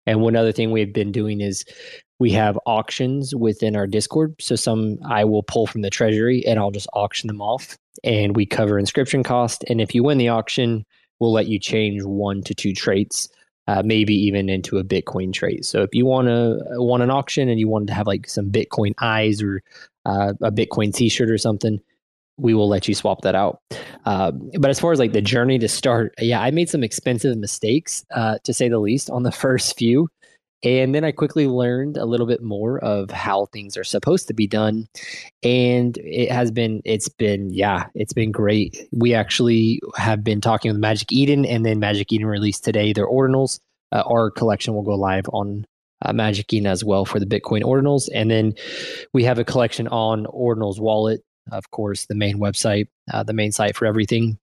And one other thing we've been doing is we have auctions within our Discord. So some I will pull from the treasury and I'll just auction them off, and we cover inscription cost. And if you win the auction, we'll let you change one to two traits, uh, maybe even into a Bitcoin trait. So if you want to want an auction and you wanted to have like some Bitcoin eyes or uh, a Bitcoin t-shirt or something, we will let you swap that out. Uh, but as far as like the journey to start, yeah, I made some expensive mistakes, uh, to say the least, on the first few. And then I quickly learned a little bit more of how things are supposed to be done. And it has been, it's been, yeah, it's been great. We actually have been talking with Magic Eden, and then Magic Eden released today their Ordinals. Uh, our collection will go live on Uh, Magic Eden as well for the Bitcoin Ordinals. And then we have a collection on Ordinals Wallet, of course, the main website, uh, the main site for everything.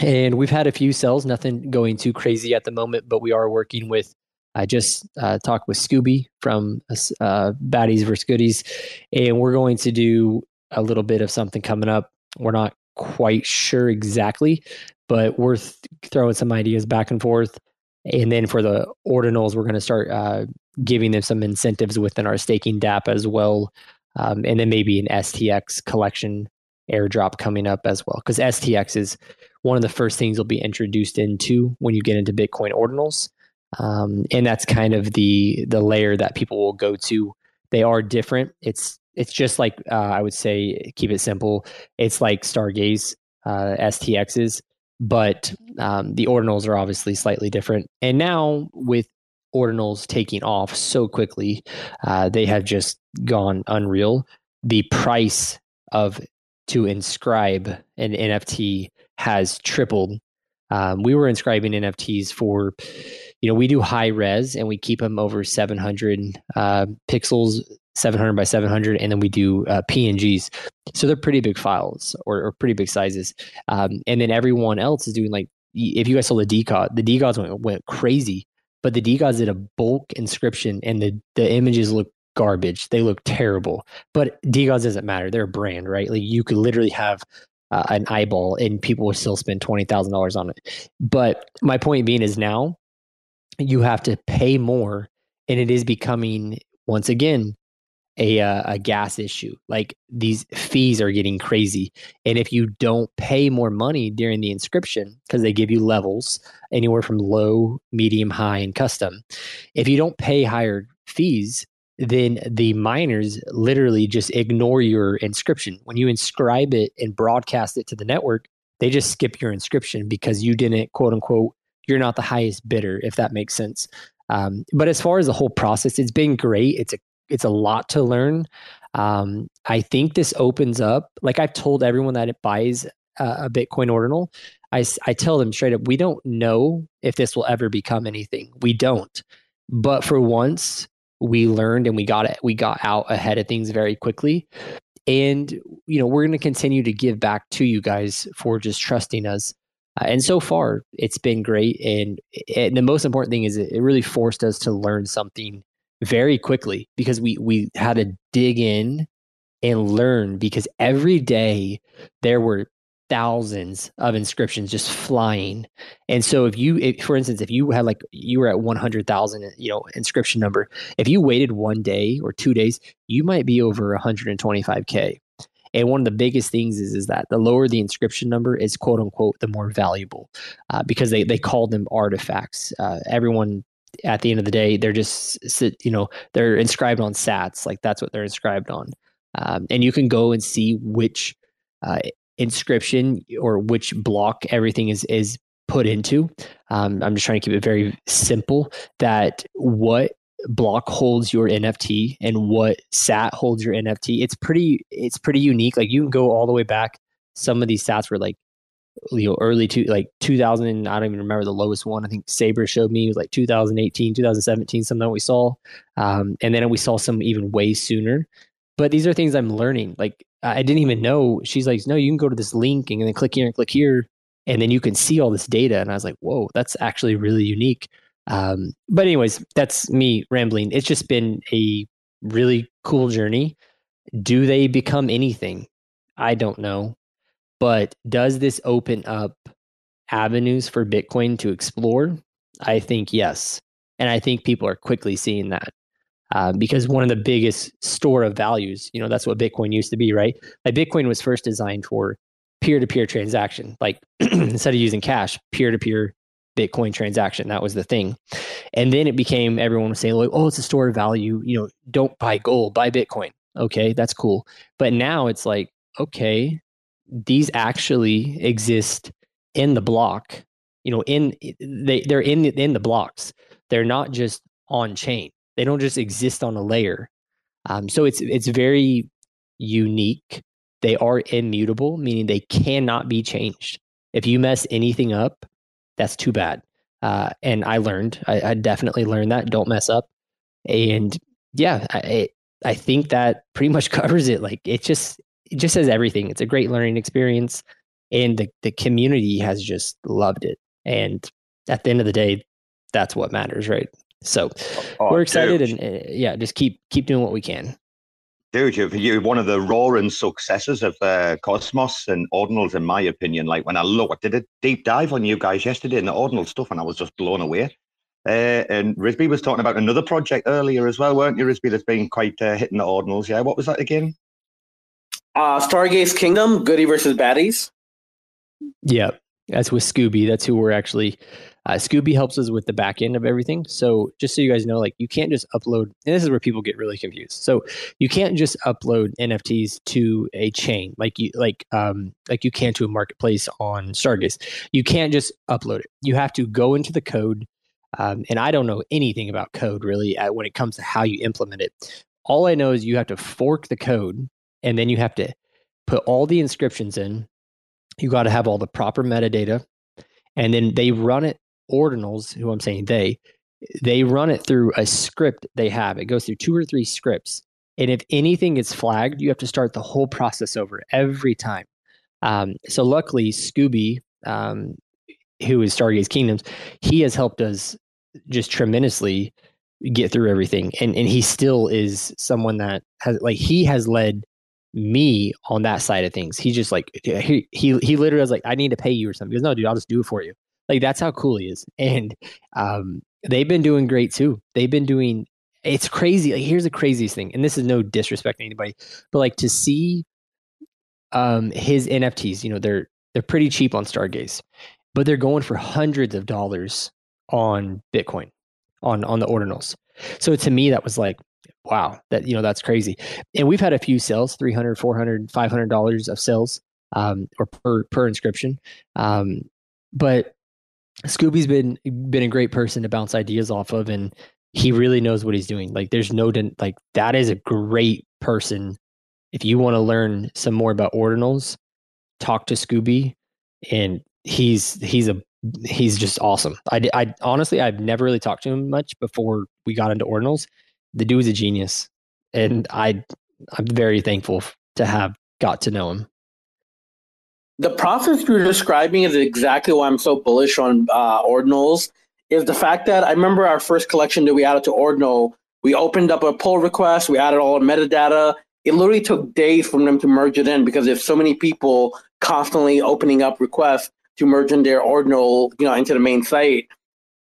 And we've had a few sales, nothing going too crazy at the moment, but we are working with, I just uh, talked with Scooby from uh, Baddies versus. Goodies, and we're going to do a little bit of something coming up. We're not quite sure exactly, but we're th- throwing some ideas back and forth. And then for the Ordinals, we're going to start uh, giving them some incentives within our staking dApp as well. Um, and then maybe an S T X collection airdrop coming up as well, because S T X is one of the first things you'll be introduced into when you get into Bitcoin Ordinals. Um, and that's kind of the the layer that people will go to. They are different. It's it's just like, uh, I would say, keep it simple. It's like Stargaze, uh, S T Xs, but um, the Ordinals are obviously slightly different. And now with Ordinals taking off so quickly, uh, they have just gone unreal. The price of to inscribe an N F T has tripled. Um, we were inscribing N F Ts for, you know, we do high res and we keep them over seven hundred uh, pixels, seven hundred by seven hundred, and then we do uh, P N Gs. So they're pretty big files or, or pretty big sizes. Um, and then everyone else is doing like, if you guys saw the DeGods, the DeGods went, went crazy. But the DeGods did a bulk inscription, and the, the images look garbage. They look terrible. But DeGods doesn't matter. They're a brand, right? Like you could literally have uh, an eyeball, and people would still spend twenty thousand dollars on it. But my point being is now you have to pay more, and it is becoming, once again, a uh, a gas issue. Like, these fees are getting crazy. And if you don't pay more money during the inscription, because they give you levels anywhere from low, medium, high, and custom. If you don't pay higher fees, then the miners literally just ignore your inscription. When you inscribe it and broadcast it to the network, they just skip your inscription because you didn't, quote unquote, you're not the highest bidder, if that makes sense. Um, but as far as the whole process, it's been great. It's a it's a lot to learn. Um, I think this opens up, like I've told everyone that it buys uh, a Bitcoin ordinal. I, I tell them straight up, we don't know if this will ever become anything. We don't. But for once, we learned and we got it. We got out ahead of things very quickly. And, you know, we're going to continue to give back to you guys for just trusting us. Uh, and so far, it's been great. And, and the most important thing is it, it really forced us to learn something very quickly, because we we had to dig in and learn, because every day there were thousands of inscriptions just flying. And so if you, if, for instance, if you had like, you were at one hundred thousand, you know, inscription number, if you waited one day or two days, you might be over one hundred twenty-five K. And one of the biggest things is, is that the lower the inscription number is, quote unquote, the more valuable, uh, because they, they call them artifacts. Uh, everyone at the end of the day, they're just, you know, they're inscribed on sats. Like, that's what they're inscribed on. Um, and you can go and see which uh, inscription or which block everything is is put into. Um, I'm just trying to keep it very simple, that what block holds your N F T and what sat holds your N F T. It's pretty, it's pretty unique. Like, you can go all the way back. Some of these sats were like, you know, early to like two thousand, I don't even remember the lowest one. I think Saber showed me it was like two thousand eighteen, two thousand seventeen, something that we saw. Um, and then we saw some even way sooner. But these are things I'm learning. Like, I didn't even know. She's like, no, you can go to this link and then click here and click here, and then you can see all this data. And I was like, whoa, that's actually really unique. Um, but anyways, that's me rambling. It's just been a really cool journey. Do they become anything? I don't know. But does this open up avenues for Bitcoin to explore? I think yes. And I think people are quickly seeing that, uh, because one of the biggest store of values, you know, that's what Bitcoin used to be, right? Like, Bitcoin was first designed for peer-to-peer transaction. Like, instead of using cash, peer-to-peer Bitcoin transaction, that was the thing. And then it became, everyone was saying, like, oh, it's a store of value. You know, don't buy gold, buy Bitcoin. Okay, that's cool. But now it's like, okay, these actually exist in the block, you know, in they they're in the, in the blocks. They're not just on chain. They don't just exist on a layer. Um, so it's it's very unique. They are immutable, meaning they cannot be changed. If you mess anything up, that's too bad. Uh, and I learned, I, I definitely learned that. Don't mess up. And yeah, I I think that pretty much covers it. Like, it just. It just says everything. It's a great learning experience, and the, the community has just loved it. And at the end of the day, that's what matters, right? So oh, we're excited, dude. and uh, yeah, just keep keep doing what we can. Dude, you're, you're one of the roaring successes of uh, Cosmos and Ordinals, in my opinion. Like, when I look, I did a deep dive on you guys yesterday in the Ordinal stuff, and I was just blown away. Uh, and Risby was talking about another project earlier as well, weren't you, Risby, that's been quite uh, hitting the Ordinals? Yeah, what was that again? Uh, Stargaze Kingdom, Goody versus Baddies. Yeah, that's with Scooby. That's who we're actually. Uh, Scooby helps us with the back end of everything. So just so you guys know, like, you can't just upload. And this is where people get really confused. So you can't just upload N F Ts to a chain, like you like um like you can to a marketplace on Stargaze. You can't just upload it. You have to go into the code. Um, and I don't know anything about code really uh, when it comes to how you implement it. All I know is you have to fork the code. And then you have to put all the inscriptions in. You got to have all the proper metadata. And then they run it, Ordinals, who I'm saying they, they run it through a script they have. It goes through two or three scripts. And if anything gets flagged, you have to start the whole process over every time. Um, so luckily, Scooby, um, who is Stargaze Kingdoms, he has helped us just tremendously get through everything. And, and he still is someone that has, like, he has led me on that side of things. He's just like, he he he literally was like, I need to pay you or something. He goes, no, dude, I'll just do it for you. Like, that's how cool he is. And um, they've been doing great too. They've been doing it's crazy. Like, here's the craziest thing, and this is no disrespect to anybody, but like to see um, his N F Ts, you know, they're they're pretty cheap on Stargaze, but they're going for hundreds of dollars on Bitcoin, on on the Ordinals. So to me, that was like, wow, that, you know, that's crazy. And we've had a few sales, three hundred, four hundred, five hundred dollars of sales um, or per, per inscription. Um, but Scooby's been, been a great person to bounce ideas off of, and he really knows what he's doing. Like there's no, like that is a great person. If you want to learn some more about Ordinals, talk to Scooby, and he's, he's a, he's just awesome. I, I honestly, I've never really talked to him much before we got into Ordinals. The dude is a genius, and I, I'm very thankful to have got to know him. The process you're describing is exactly why I'm so bullish on uh, Ordinals, is the fact that I remember our first collection that we added to Ordinal, we opened up a pull request, we added all the metadata. It literally took days for them to merge it in because there's so many people constantly opening up requests to merge in their Ordinal, you know, into the main site.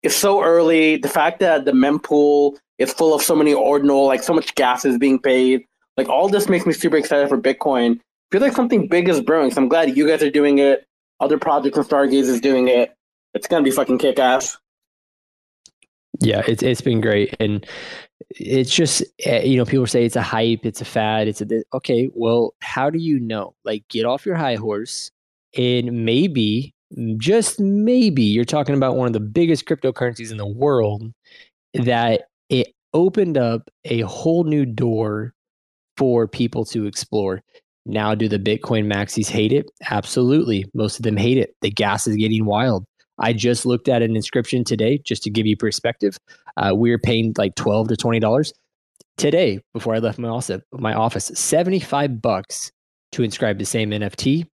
It's so early. The fact that the mempool is full of so many Ordinal, like so much gas is being paid. Like all this makes me super excited for Bitcoin. I feel like something big is brewing. So I'm glad you guys are doing it. Other projects on Stargaze is doing it. It's going to be fucking kick ass. Yeah, it's it's been great. And it's just, you know, people say it's a hype, it's a fad. It's a, okay, well, how do you know? Like, get off your high horse, and maybe, just maybe, you're talking about one of the biggest cryptocurrencies in the world, that it opened up a whole new door for people to explore. Now, do the Bitcoin maxis hate it? Absolutely. Most of them hate it. The gas is getting wild. I just looked at an inscription today, just to give you perspective. Uh, we were paying like twelve to twenty dollars today before I left my office, my office, seventy-five bucks to inscribe the same N F T.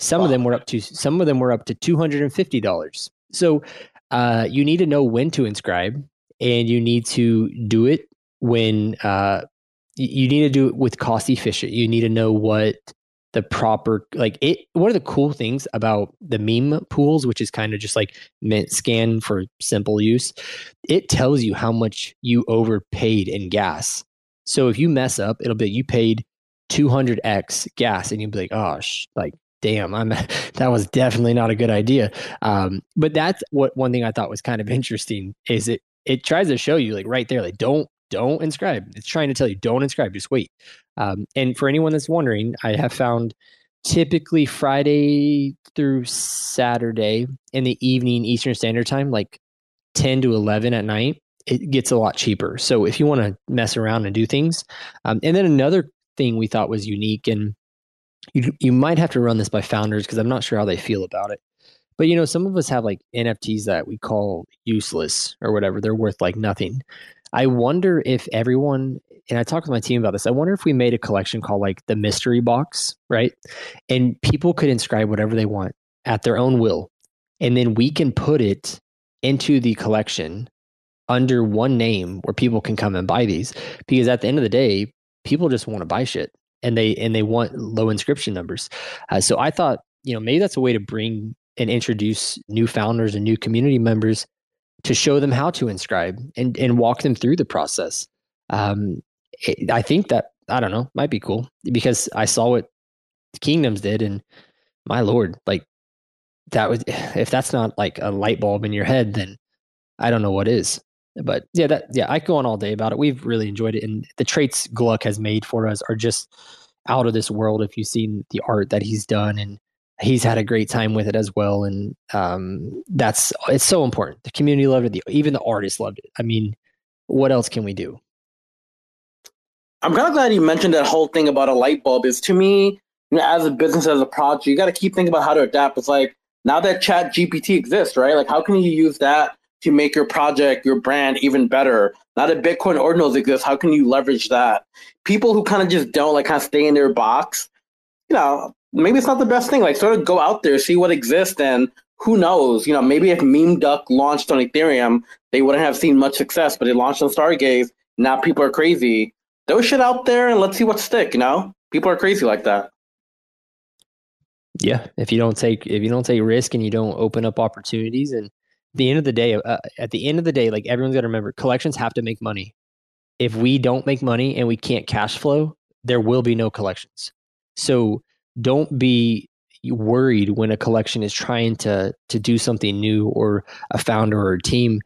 Some wow. of them were up to, some of them were up to two hundred fifty dollars. So uh, you need to know when to inscribe, and you need to do it when uh, you need to do it with cost efficient. You need to know what the proper, like it, one of the cool things about the meme pools, which is kind of just like Mint Scan for simple use, it tells you how much you overpaid in gas. So if you mess up, it'll be, you paid two hundred x gas, and you'd be like, oh, sh- like, damn, I'm that was definitely not a good idea. Um, but that's what one thing I thought was kind of interesting, is it it tries to show you like right there, like don't don't inscribe. It's trying to tell you don't inscribe, just wait. Um, and for anyone that's wondering, I have found typically Friday through Saturday in the evening Eastern Standard Time, like ten to eleven at night, it gets a lot cheaper. So if you want to mess around and do things, um, and then another thing we thought was unique, and you you might have to run this by founders because I'm not sure how they feel about it, but you know, some of us have like N F Ts that we call useless or whatever, they're worth like nothing. I wonder if everyone, and I talked with my team about this, I wonder if we made a collection called like the mystery box, right? And people could inscribe whatever they want at their own will, and then we can put it into the collection under one name where people can come and buy these, because at the end of the day, people just want to buy shit, and they and they want low inscription numbers. Uh, so I thought, you know, maybe that's a way to bring and introduce new founders and new community members, to show them how to inscribe and and walk them through the process. Um, it, I think that, I don't know, might be cool, because I saw what Kingdoms did, and my Lord, like that was, if that's not like a light bulb in your head, then I don't know what is. But yeah, that, yeah, I could go on all day about it. We've really enjoyed it. And the traits Gluck has made for us are just out of this world. If you've seen the art that he's done, and he's had a great time with it as well. And um, that's, it's so important. The community loved it. The, even the artists loved it. I mean, what else can we do? I'm kind of glad you mentioned that whole thing about a light bulb, is to me, you know, as a business, as a project, you got to keep thinking about how to adapt. It's like, now that Chat G P T exists, right? Like, how can you use that to make your project, your brand even better? Now that Bitcoin Ordinals exist, how can you leverage that? People who kind of just don't, like, kind of stay in their box, you know, maybe it's not the best thing. Like, sort of go out there, see what exists, and who knows? You know, maybe if Meme Duck launched on Ethereum, they wouldn't have seen much success, but it launched on Stargaze. Now people are crazy. Throw shit out there and let's see what stick, you know? People are crazy like that. Yeah, if you don't take if you don't take risk, and you don't open up opportunities, and at the end of the day, uh, at the end of the day, like everyone's got to remember, collections have to make money. if we don't make money and we can't cash flow, there will be no collections. So don't be worried when a collection is trying to to do something new, or a founder or a team.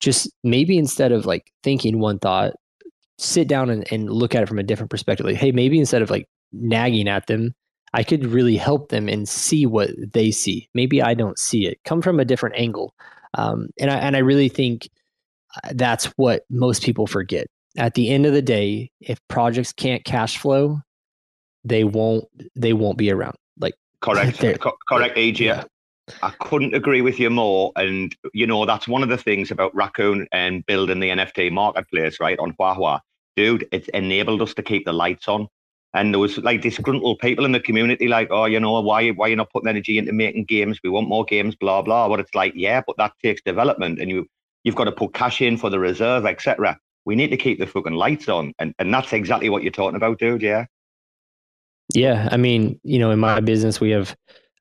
Just maybe instead of like thinking one thought, sit down and, and look at it from a different perspective. Like, hey, maybe instead of like nagging at them, I could really help them and see what they see. Maybe I don't see it. Come from a different angle. Um, and I, and I really think that's what most people forget. At the end of the day, if projects can't cash flow, they won't, they won't be around. Like, correct. Co- correct. A J. Yeah. I couldn't agree with you more. And, you know, that's one of the things about Raccoon and building the N F T marketplace, right, on Huahua. Dude, it's enabled us to keep the lights on. And there was like disgruntled people in the community like, oh, you know, why, why are you not putting energy into making games? We want more games, blah, blah. But it's like, yeah, but that takes development. And you, you've got to put cash in for the reserve, et cetera. We need to keep the fucking lights on. And, and that's exactly what you're talking about, dude, yeah? Yeah, I mean, you know, in my business, we have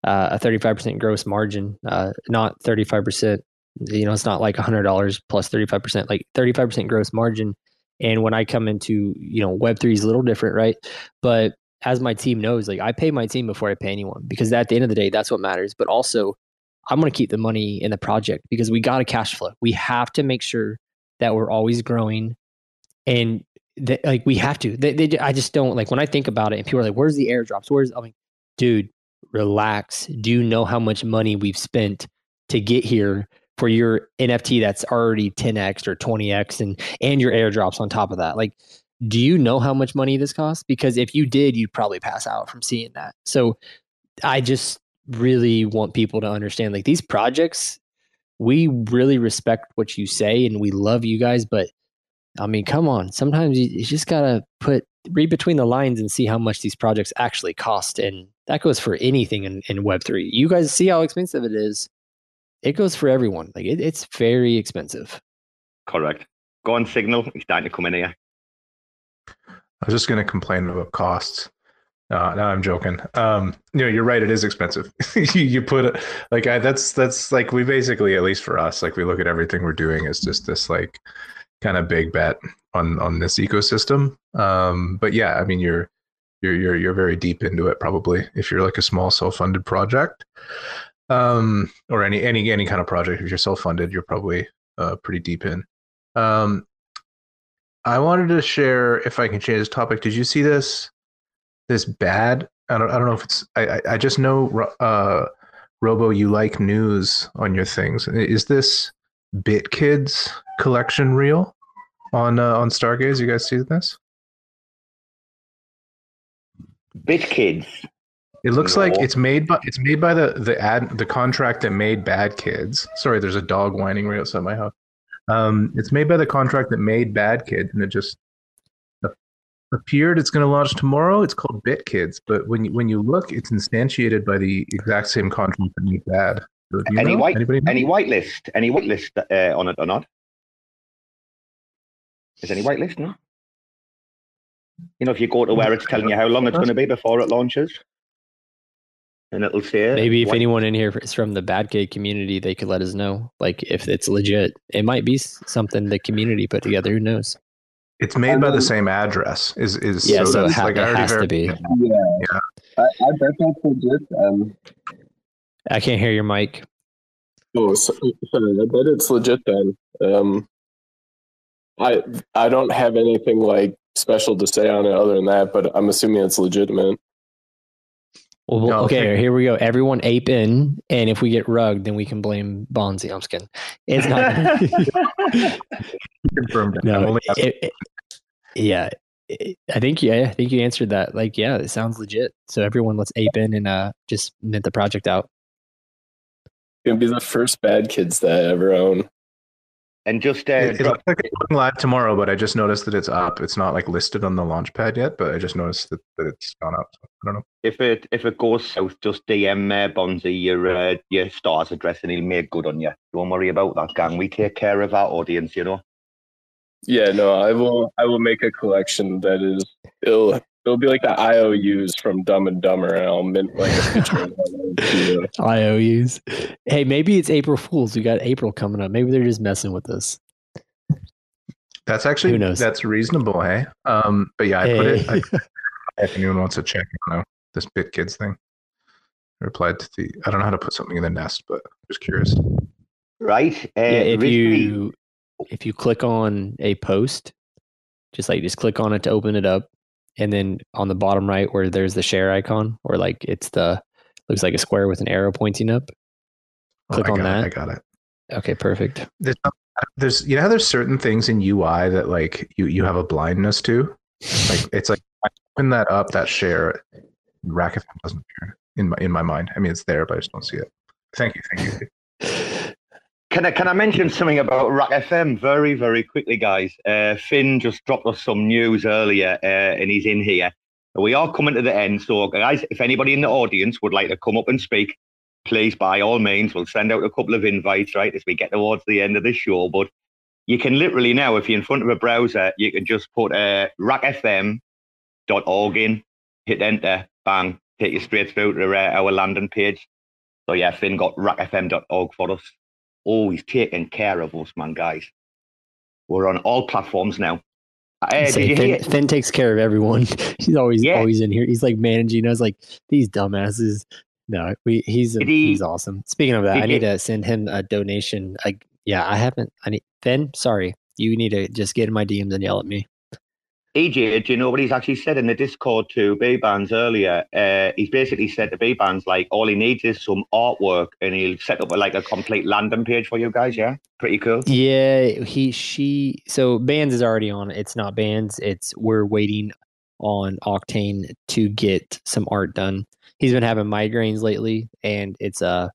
uh, a thirty-five percent gross margin, uh, not thirty-five percent. You know, it's not like one hundred dollars plus thirty-five percent, like thirty-five percent gross margin. And when I come into, you know, Web three is a little different, right? But as my team knows, like I pay my team before I pay anyone, because at the end of the day, that's what matters. But also, I'm going to keep the money in the project because we got a cash flow. We have to make sure that we're always growing. And that, like, we have to. They, they, I just don't, like, when I think about it and people are like, where's the airdrops? Where's, I mean, dude, relax. Do you know how much money we've spent to get here for your N F T that's already ten x or twenty x and, and your airdrops on top of that? Like, do you know how much money this costs? Because if you did, you'd probably pass out from seeing that. So I just really want people to understand, like, these projects, we really respect what you say and we love you guys, but I mean, come on, sometimes you, you just got to put, read between the lines and see how much these projects actually cost. And that goes for anything in, in Web three. You guys see how expensive it is. It goes for everyone. Like it, it's very expensive. Correct. Go on, Signal. He's dying to come in here. I was just going to complain about costs. Uh, no, I'm joking. Um, you know, you're right. It is expensive. you, you put a, like I, that's that's like we basically, at least for us, like we look at everything we're doing as just this like kind of big bet on on this ecosystem. Um, but yeah, I mean, you're you're you're you're very deep into it probably if you're like a small self-funded project. Um, or any, any, any kind of project. If you're self-funded, you're probably uh, pretty deep in. Um, I wanted to share, if I can change the topic. Did you see this, this bad? I don't, I don't know if it's, I, I just know, uh, Robo, you like news on your things. Is this BitKids collection reel on, uh, on Stargaze? You guys see this? BitKids. It looks no. like it's made by it's made by the the ad the contract that made Bad Kids. Sorry, there's a dog whining right outside my house. Um, it's made by the contract that made Bad Kids, and it just appeared. It's going to launch tomorrow. It's called BitKids, but when you, when you look, it's instantiated by the exact same contract that made Bad. So any know? white Anybody any know? whitelist any whitelist uh, on it or not? Is any whitelist no? You know, if you go to where it's telling you how long it's going to be before it launches. And it'll say maybe if what? anyone in here is from the Bad Kid community, they could let us know. Like if it's legit, it might be something the community put together. Who knows? It's made um, by the same address. Is is yeah? So, so it, ha- like, it has to be. It. Yeah, yeah. I, I bet that's legit. Um, I can't hear your mic. Oh, sorry. I bet it's legit then. Um, I I don't have anything like special to say on it other than that, but I'm assuming it's legitimate. Well, no, okay, okay, here we go. Everyone ape in, and if we get rugged, then we can blame Bonzi. I'm just kidding. It's not confirmed. No, it, it, yeah, it, I think yeah, I think you answered that. Like, yeah, it sounds legit. So everyone, let's ape in and uh, just mint the project out. It'll be the first Bad Kids that I ever own. And just uh, it, it looks like it's going live tomorrow, but I just noticed that it's up. It's not like listed on the launchpad yet, but I just noticed that, that it's gone up. I don't know if it if it goes south. Just D M uh, Bonzi your uh, your star's address, and he'll make good on you. Don't worry about that, gang. We take care of our audience, you know. Yeah, no, I will. I will make a collection that is it'll it'll be like the I O Us from Dumb and Dumber, and I'll mint like a picture of that. I O Us. Hey, maybe it's April Fools. We got April coming up. Maybe they're just messing with us. That's actually, who knows? That's reasonable, hey? Um, but yeah, I hey. put it, I, if anyone wants to check, I don't know, this BitKids thing. I replied to the, I don't know how to put something in the nest, but I'm just curious. Right? Uh, yeah, if you if you click on a post, just like just click on it to open it up, and then on the bottom right where there's the share icon, or like it's the, looks like a square with an arrow pointing up. Click oh, on that. It, I got it. Okay, perfect. There's, there's, you know how there's certain things in U I that like you, you have a blindness to? Like it's like, I open that up, that share, Raccoon doesn't appear in my, in my mind. I mean, it's there, but I just don't see it. Thank you, thank you. Can I, can I mention something about Rack F M very, very quickly, guys? Uh, Finn just dropped us some news earlier, uh, and he's in here. We are coming to the end, so guys, if anybody in the audience would like to come up and speak, please, by all means, we'll send out a couple of invites, right, as we get towards the end of the show. But you can literally now, if you're in front of a browser, you can just put uh, rack f m dot org in, hit enter, bang, take you straight through to uh, our landing page. So yeah, Finn got rack f m dot org for us. Oh, he's taking care of us, man, guys. We're on all platforms now. Uh, say, Finn, Finn takes care of everyone. He's always yeah. always in here. He's like managing us, like these dumbasses. No, we, he's a, he, he's awesome. Speaking of that, I need he, to send him a donation. I, yeah, I haven't. I need Finn. Sorry, you need to just get in my D Ms and yell at me. E J, do you know what he's actually said in the Discord to B-Bands earlier? Uh, he's basically said to B-Bands, like, all he needs is some artwork, and he'll set up, like, a complete landing page for you guys, yeah? Pretty cool. Yeah, he, she... So, Bands is already on. It's not Bands. It's we're waiting on Octane to get some art done. He's been having migraines lately, and it's... uh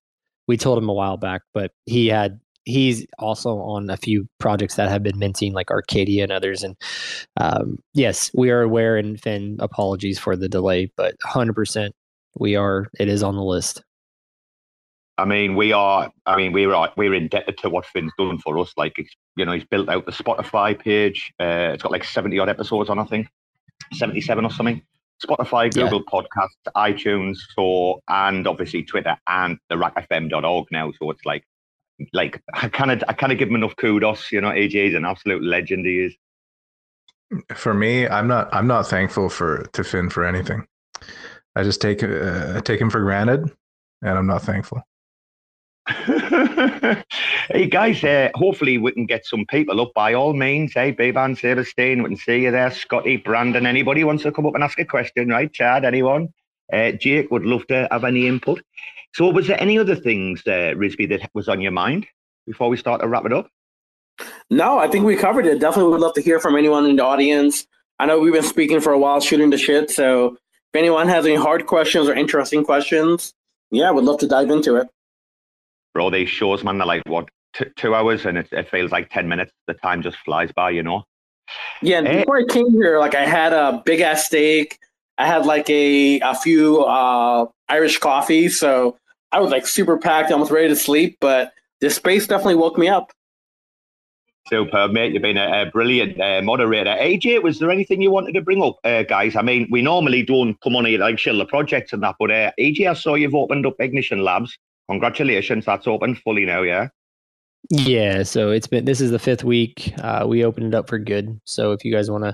we told him a while back, but he had... He's also on a few projects that have been minting, like Arcadia and others. And um, yes, we are aware, and Finn, apologies for the delay, but one hundred percent we are, it is on the list. I mean, we are, I mean, we're we're indebted to what Finn's done for us. Like, it's, you know, he's built out the Spotify page. Uh, it's got like seventy odd episodes on, I think, seventy-seven or something. Spotify, Google yeah. Podcasts, iTunes, so, and obviously Twitter and the rack f m dot org now. So it's like, Like I kind of, I kind of give him enough kudos, you know. A J's an absolute legend. He is. For me, I'm not, I'm not thankful for to Finn for anything. I just take, uh, take him for granted, and I'm not thankful. Hey guys, uh, hopefully we can get some people up. By all means, hey, Bevan, Sebastian, we can see you there. Scotty, Brandon, anybody wants to come up and ask a question, right? Chad, anyone? Uh, Jake would love to have any input. So was there any other things, uh, Risby, that was on your mind before we start to wrap it up? No, I think we covered it. Definitely would love to hear from anyone in the audience. I know we've been speaking for a while, shooting the shit. So if anyone has any hard questions or interesting questions, yeah, I would love to dive into it. Bro, these shows, man, they're like, what, t- two hours? And it, it feels like ten minutes. The time just flies by, you know? Yeah, and hey. Before I came here, like I had a big-ass steak. I had like a, a few uh, Irish coffee, so I was like super packed, almost ready to sleep, but this space definitely woke me up. Superb, mate. You've been a, a brilliant uh, moderator. A J, was there anything you wanted to bring up, uh, guys? I mean, we normally don't come on here like shill the projects and that, but uh, A J, I saw you've opened up Ignition Labs. Congratulations, that's open fully now, yeah? Yeah, so it's been, this is the fifth week. Uh, we opened it up for good, so if you guys want to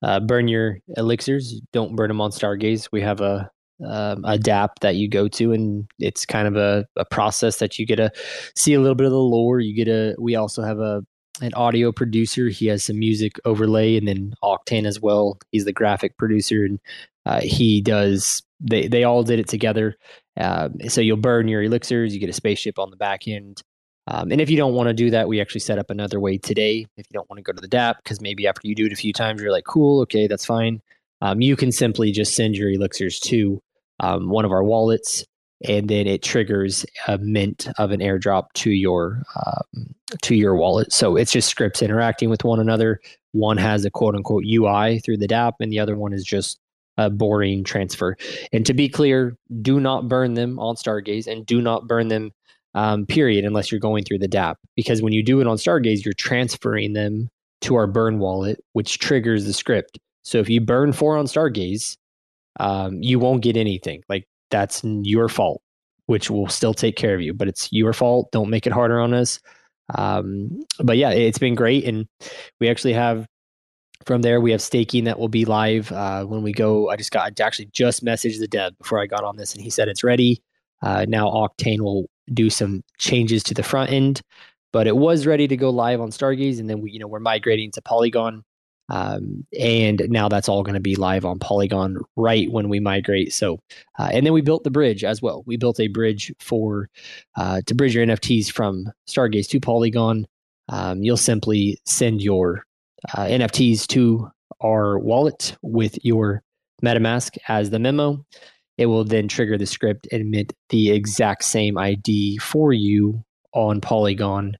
Uh, burn your elixirs, don't burn them on Stargaze. We have a um, a dApp that you go to, and it's kind of a, a process that you get to see a little bit of the lore. You get a. We also have a an audio producer. He has some music overlay, and then Octane as well. He's the graphic producer, and uh, he does. They they all did it together. Um, so you'll burn your elixirs. You get a spaceship on the back end. Um, and if you don't want to do that, we actually set up another way today. If you don't want to go to the dApp, because maybe after you do it a few times, you're like, cool, okay, that's fine. Um, you can simply just send your elixirs to um, one of our wallets, and then it triggers a mint of an airdrop to your um, to your wallet. So it's just scripts interacting with one another. One has a quote-unquote U I through the dApp, and the other one is just a boring transfer. And to be clear, do not burn them on Stargaze, and do not burn them Um, period, unless you're going through the dApp, because when you do it on Stargaze, you're transferring them to our burn wallet, which triggers the script. So if you burn four on Stargaze, um, you won't get anything. Like, that's your fault, which will still take care of you, but it's your fault. Don't make it harder on us. Um, but yeah, it's been great. And we actually have, from there, we have staking that will be live uh, when we go. I just got I actually just messaged the dev before I got on this, and he said it's ready. Uh, now Octane will do some changes to the front end, but it was ready to go live on Stargaze. And then we, you know, we're migrating to Polygon. Um, and now that's all going to be live on Polygon right when we migrate. So, uh, and then we built the bridge as well. We built a bridge for, uh, to bridge your N F Ts from Stargaze to Polygon. Um, you'll simply send your uh, N F Ts to our wallet with your MetaMask as the memo. It will then trigger the script and mint the exact same I D for you on Polygon.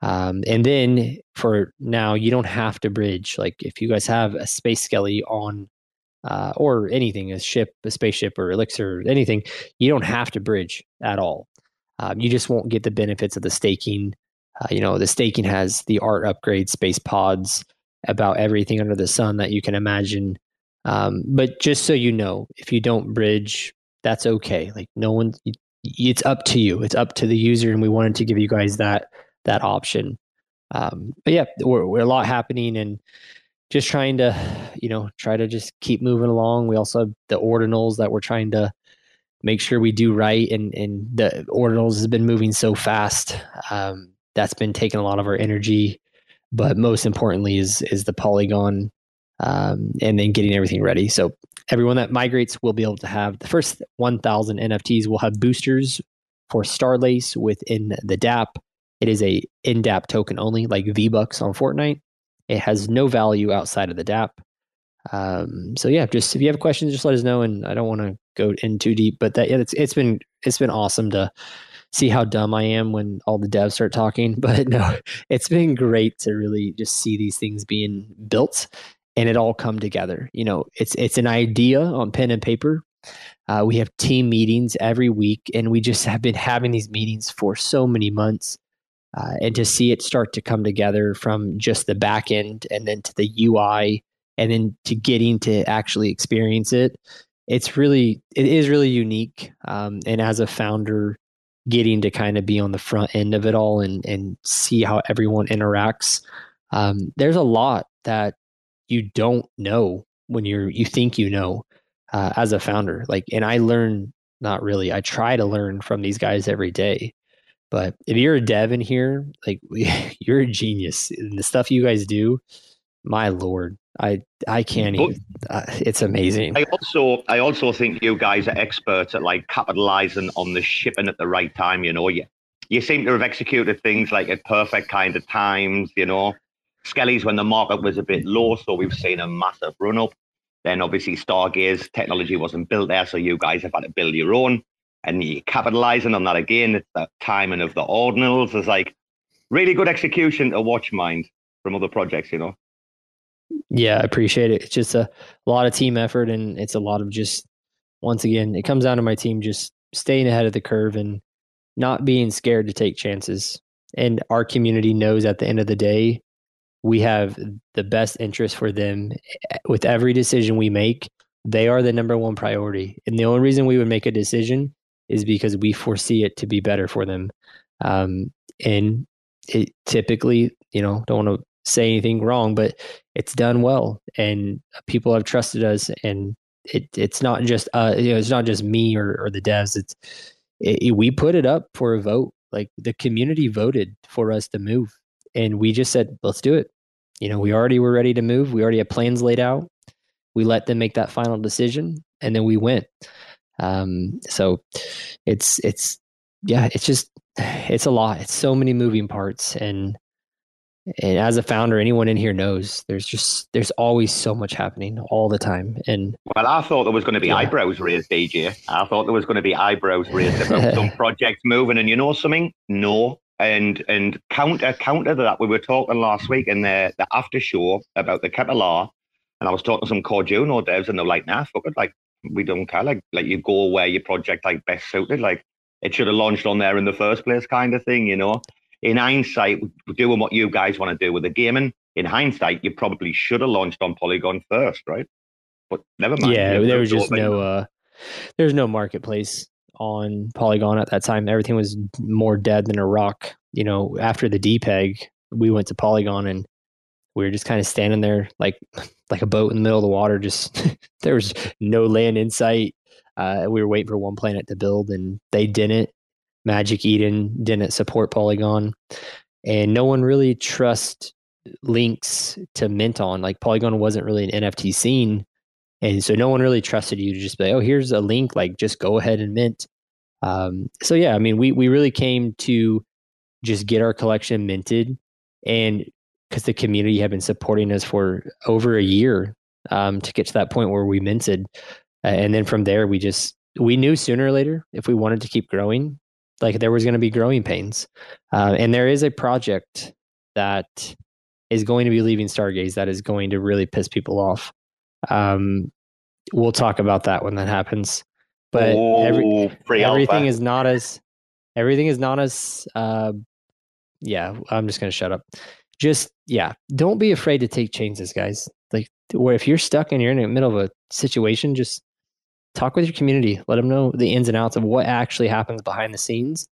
Um, and then for now, you don't have to bridge. Like if you guys have a Space Skelly on, uh, or anything, a ship, a spaceship or Elixir, anything, you don't have to bridge at all. Um, you just won't get the benefits of the staking. Uh, you know, the staking has the art upgrade, space pods, about everything under the sun that you can imagine. Um, but just so you know, if you don't bridge, that's okay. Like no one, it's up to you. It's up to the user. And we wanted to give you guys that that option. Um, but yeah, we're, we're a lot happening and just trying to, you know, try to just keep moving along. We also have the ordinals that we're trying to make sure we do right. And, and the ordinals has been moving so fast. Um, that's been taking a lot of our energy, but most importantly is, is the Polygon, um, and then getting everything ready. So everyone that migrates will be able to have the first one thousand N F Ts will have boosters for Starlace within the dApp. It is a in-dApp token only, like V-Bucks on Fortnite. It has no value outside of the dApp. Um, so yeah, just if you have questions, just let us know. And I don't want to go in too deep, but that yeah, it's it's been it's been awesome to see how dumb I am when all the devs start talking. But no, it's been great to really just see these things being built and it all come together. You know, it's it's an idea on pen and paper. Uh, we have team meetings every week, and we just have been having these meetings for so many months. Uh, and to see it start to come together from just the back end and then to the U I and then to getting to actually experience it, it's really, it is really unique. Um, and as a founder, getting to kind of be on the front end of it all and, and see how everyone interacts. Um, there's a lot that you don't know when you're, you think you know uh, as a founder. Like, and I learn, not really, I try to learn from these guys every day. But if you're a dev in here, like we, you're a genius. And the stuff you guys do, my Lord, I I can't even. Uh, it's amazing. I also I also think you guys are experts at like capitalizing on the shipping at the right time. You know, you you seem to have executed things like at perfect kind of times. You know, Skellies when the market was a bit low, so we've seen a massive run up. Then obviously Stargaze technology wasn't built there, so you guys have had to build your own. And you're capitalizing on that again. It's the timing of the ordinals. It's like really good execution to watch mind from other projects, you know? Yeah, I appreciate it. It's just a lot of team effort. And it's a lot of just, once again, it comes down to my team just staying ahead of the curve and not being scared to take chances. And our community knows at the end of the day, we have the best interest for them with every decision we make. They are the number one priority. And the only reason we would make a decision is because we foresee it to be better for them. Um, and it typically, you know, don't want to say anything wrong, but it's done well and people have trusted us. And it, it's not just, uh, you know, it's not just me or, or the devs. It's, it, we put it up for a vote. Like the community voted for us to move and we just said, let's do it. You know, we already were ready to move. We already had plans laid out. We let them make that final decision and then we went. Um, so it's, it's, yeah, it's just, it's a lot. It's so many moving parts. And, and as a founder, anyone in here knows there's just, there's always so much happening all the time. And well, I thought there was going to be yeah. eyebrows raised, D J. I thought there was going to be eyebrows raised about some projects moving and you know something? No. And, and counter, counter to that, we were talking last week in the, the after show about the Kepler. And I was talking to some core Juno devs and they're like, nah, fuck it. Like, we don't care. Like, like you go where your project like best suited. Like, it should have launched on there in the first place, kind of thing. You know, in hindsight, doing what you guys want to do with the gaming. In hindsight, you probably should have launched on Polygon first, right? But never mind. Yeah, there was just no. Uh, there's no marketplace on Polygon at that time. Everything was more dead than a rock. You know, after the D PEG, we went to Polygon and we were just kind of standing there like like a boat in the middle of the water. Just there was no land in sight. Uh, we were waiting for One Planet to build, and they didn't. Magic Eden didn't support Polygon, and no one really trusts links to mint on. Like Polygon wasn't really an N F T scene, and so no one really trusted you to just be like, oh, here's a link, like just go ahead and mint. Um, so yeah, I mean, we we really came to just get our collection minted, and because the community had been supporting us for over a year um, to get to that point where we minted. Uh, and then from there, we just, we knew sooner or later if we wanted to keep growing, like there was going to be growing pains. Uh, and there is a project that is going to be leaving Stargaze that is going to really piss people off. Um, we'll talk about that when that happens. But Ooh, every, everything is not as, everything is not as, uh, yeah, I'm just going to shut up. Just, yeah, don't be afraid to take chances, guys. Like, where if you're stuck and you're in the middle of a situation, just talk with your community. Let them know the ins and outs of what actually happens behind the scenes,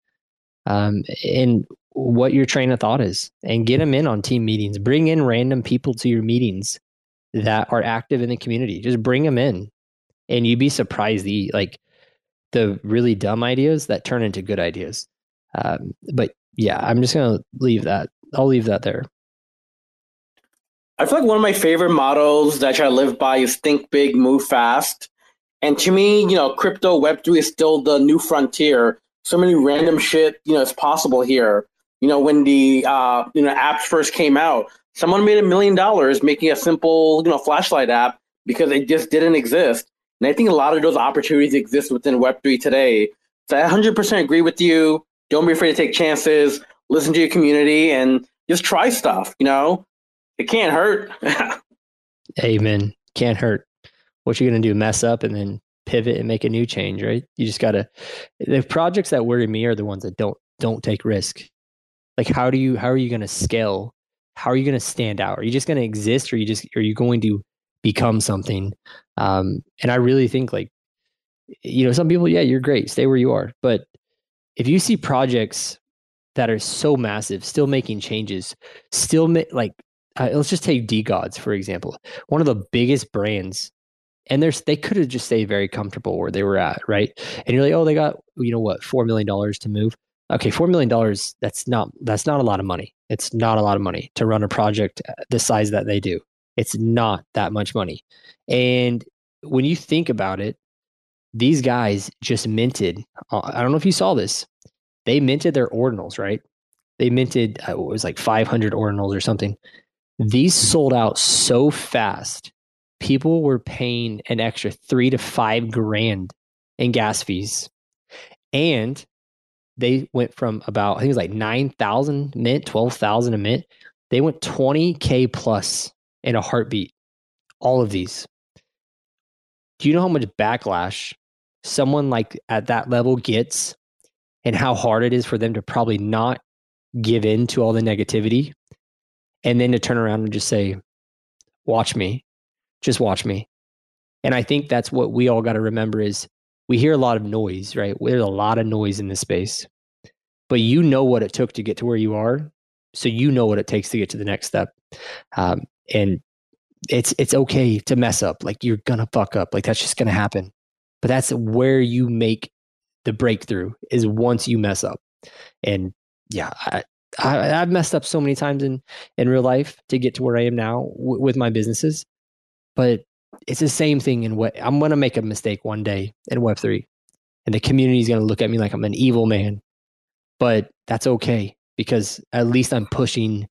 um, and what your train of thought is. And get them in on team meetings. Bring in random people to your meetings that are active in the community. Just bring them in, and you'd be surprised the like the really dumb ideas that turn into good ideas. Um, but yeah, I'm just gonna leave that. I'll leave that there. I feel like one of my favorite models that I try to live by is think big, move fast. And to me, you know, crypto Web three is still the new frontier. So many random shit, you know, is possible here. You know, when the, uh, you know, apps first came out, someone made a million dollars making a simple, you know, flashlight app because it just didn't exist. And I think a lot of those opportunities exist within Web three today. So I one hundred percent agree with you. Don't be afraid to take chances. Listen to your community and just try stuff, you know? It can't hurt. Amen. Can't hurt. What you going to do? Mess up and then pivot and make a new change, right? You just got to, the projects that worry me are the ones that don't, don't take risk. Like, how do you, how are you going to scale? How are you going to stand out? Are you just going to exist? Or are you just, are you going to become something? Um, and I really think like, you know, some people, yeah, you're great. Stay where you are. But if you see projects that are so massive, still making changes, still ma- like, Uh, let's just take DeGods, for example, one of the biggest brands. And there's, they could have just stayed very comfortable where they were at, right? And you're like, oh, they got, you know what, four million dollars to move. Okay, four million dollars, that's not, that's not a lot of money. It's not a lot of money to run a project the size that they do. It's not that much money. And when you think about it, these guys just minted, uh, I don't know if you saw this, they minted their ordinals, right? They minted, uh, it was like five hundred ordinals or something. These sold out so fast, people were paying an extra three to five grand in gas fees. And they went from about, I think it was like nine thousand mint, twelve thousand a mint. They went twenty K plus in a heartbeat. All of these. Do you know how much backlash someone like at that level gets and how hard it is for them to probably not give in to all the negativity? And then to turn around and just say, watch me, just watch me. And I think that's what we all got to remember is we hear a lot of noise, right? There's a lot of noise in this space, but you know what it took to get to where you are. So you know what it takes to get to the next step. Um, and it's, it's okay to mess up. Like you're going to fuck up. Like that's just going to happen. But that's where you make the breakthrough is once you mess up. And yeah, I, I, I've messed up so many times in, in real life to get to where I am now w- with my businesses, but it's the same thing in what I'm going to make a mistake one day in Web three and the community is going to look at me like I'm an evil man, but that's okay because at least I'm pushing,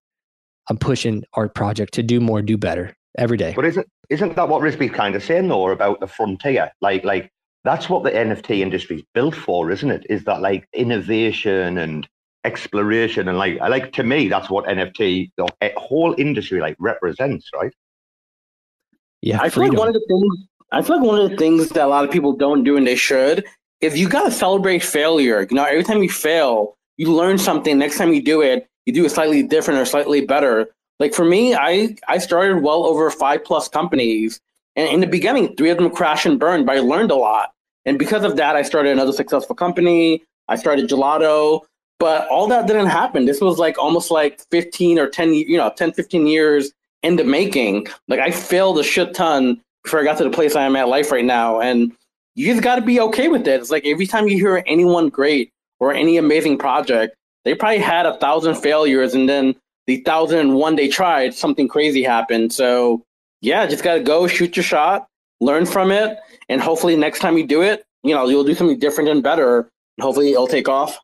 I'm pushing our project to do more, do better every day. But isn't, isn't that what Risby's kind of saying though about the frontier? Like, like that's what the N F T industry is built for, isn't it? Is that like innovation and exploration and like I like to me that's what N F T the whole industry like represents, right? Yeah, I freedom. feel like one of the things I feel like one of the things that a lot of people don't do and they should is you gotta celebrate failure. You know, every time you fail, you learn something. Next time you do it, you do it slightly different or slightly better. Like for me, I I started well over five plus companies, and in the beginning, three of them crashed and burned, but I learned a lot. And because of that, I started another successful company. I started Gelato, but all that didn't happen. This was like almost like fifteen or ten, you know, ten, fifteen years in the making. Like I failed a shit ton before I got to the place I am at life right now. And you just got to be okay with it. It's like every time you hear anyone great or any amazing project, they probably had a thousand failures, and then the thousand and one they tried, something crazy happened. So yeah, just got to go shoot your shot, learn from it. And hopefully next time you do it, you know, you'll do something different and better. And hopefully it'll take off.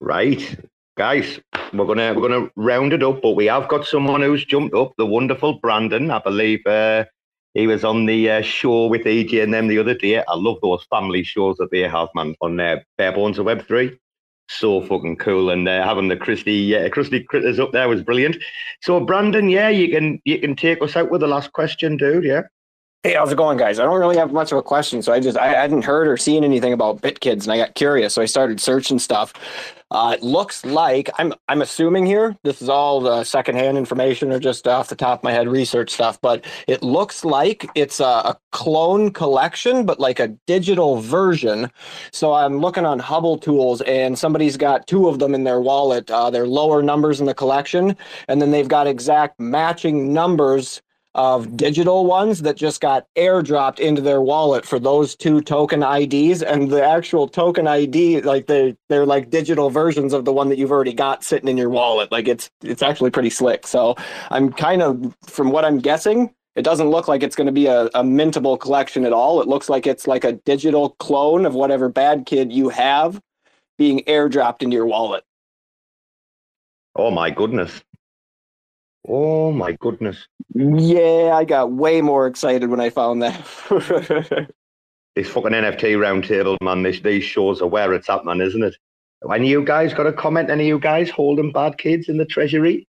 Right. Guys, we're going to we're gonna round it up, but we have got someone who's jumped up, the wonderful Brandon. I believe uh, he was on the uh, show with E J and them the other day. I love those family shows that they have, man, on uh, Bare Bones of Web three. So fucking cool. And uh, having the Christy, uh, Christy Critters up there was brilliant. So, Brandon, yeah, you can you can take us out with the last question, dude, yeah? Hey, how's it going, guys? I don't really have much of a question, so I just I hadn't heard or seen anything about BitKids, and I got curious, so I started searching stuff. Uh, it looks like I'm I'm assuming here this is all the secondhand information or just off the top of my head research stuff, but it looks like it's a, a clone collection, but like a digital version. So I'm looking on Hubble Tools, and somebody's got two of them in their wallet. Uh, they're lower numbers in the collection, and then they've got exact matching numbers of digital ones that just got airdropped into their wallet for those two token I Ds, and the actual token I D, like they they're like digital versions of the one that you've already got sitting in your wallet. Like it's it's actually pretty slick. So I'm kind of, from what I'm guessing, it doesn't look like it's going to be a, a mintable collection at all. It looks like it's like a digital clone of whatever bad kid you have being airdropped into your wallet. Oh my goodness. Oh my goodness. Yeah, I got way more excited when I found that. This fucking N F T roundtable, man. This, these shows are where it's at, man, isn't it? Any of you guys got a comment? Any of you guys holding bad kids in the treasury?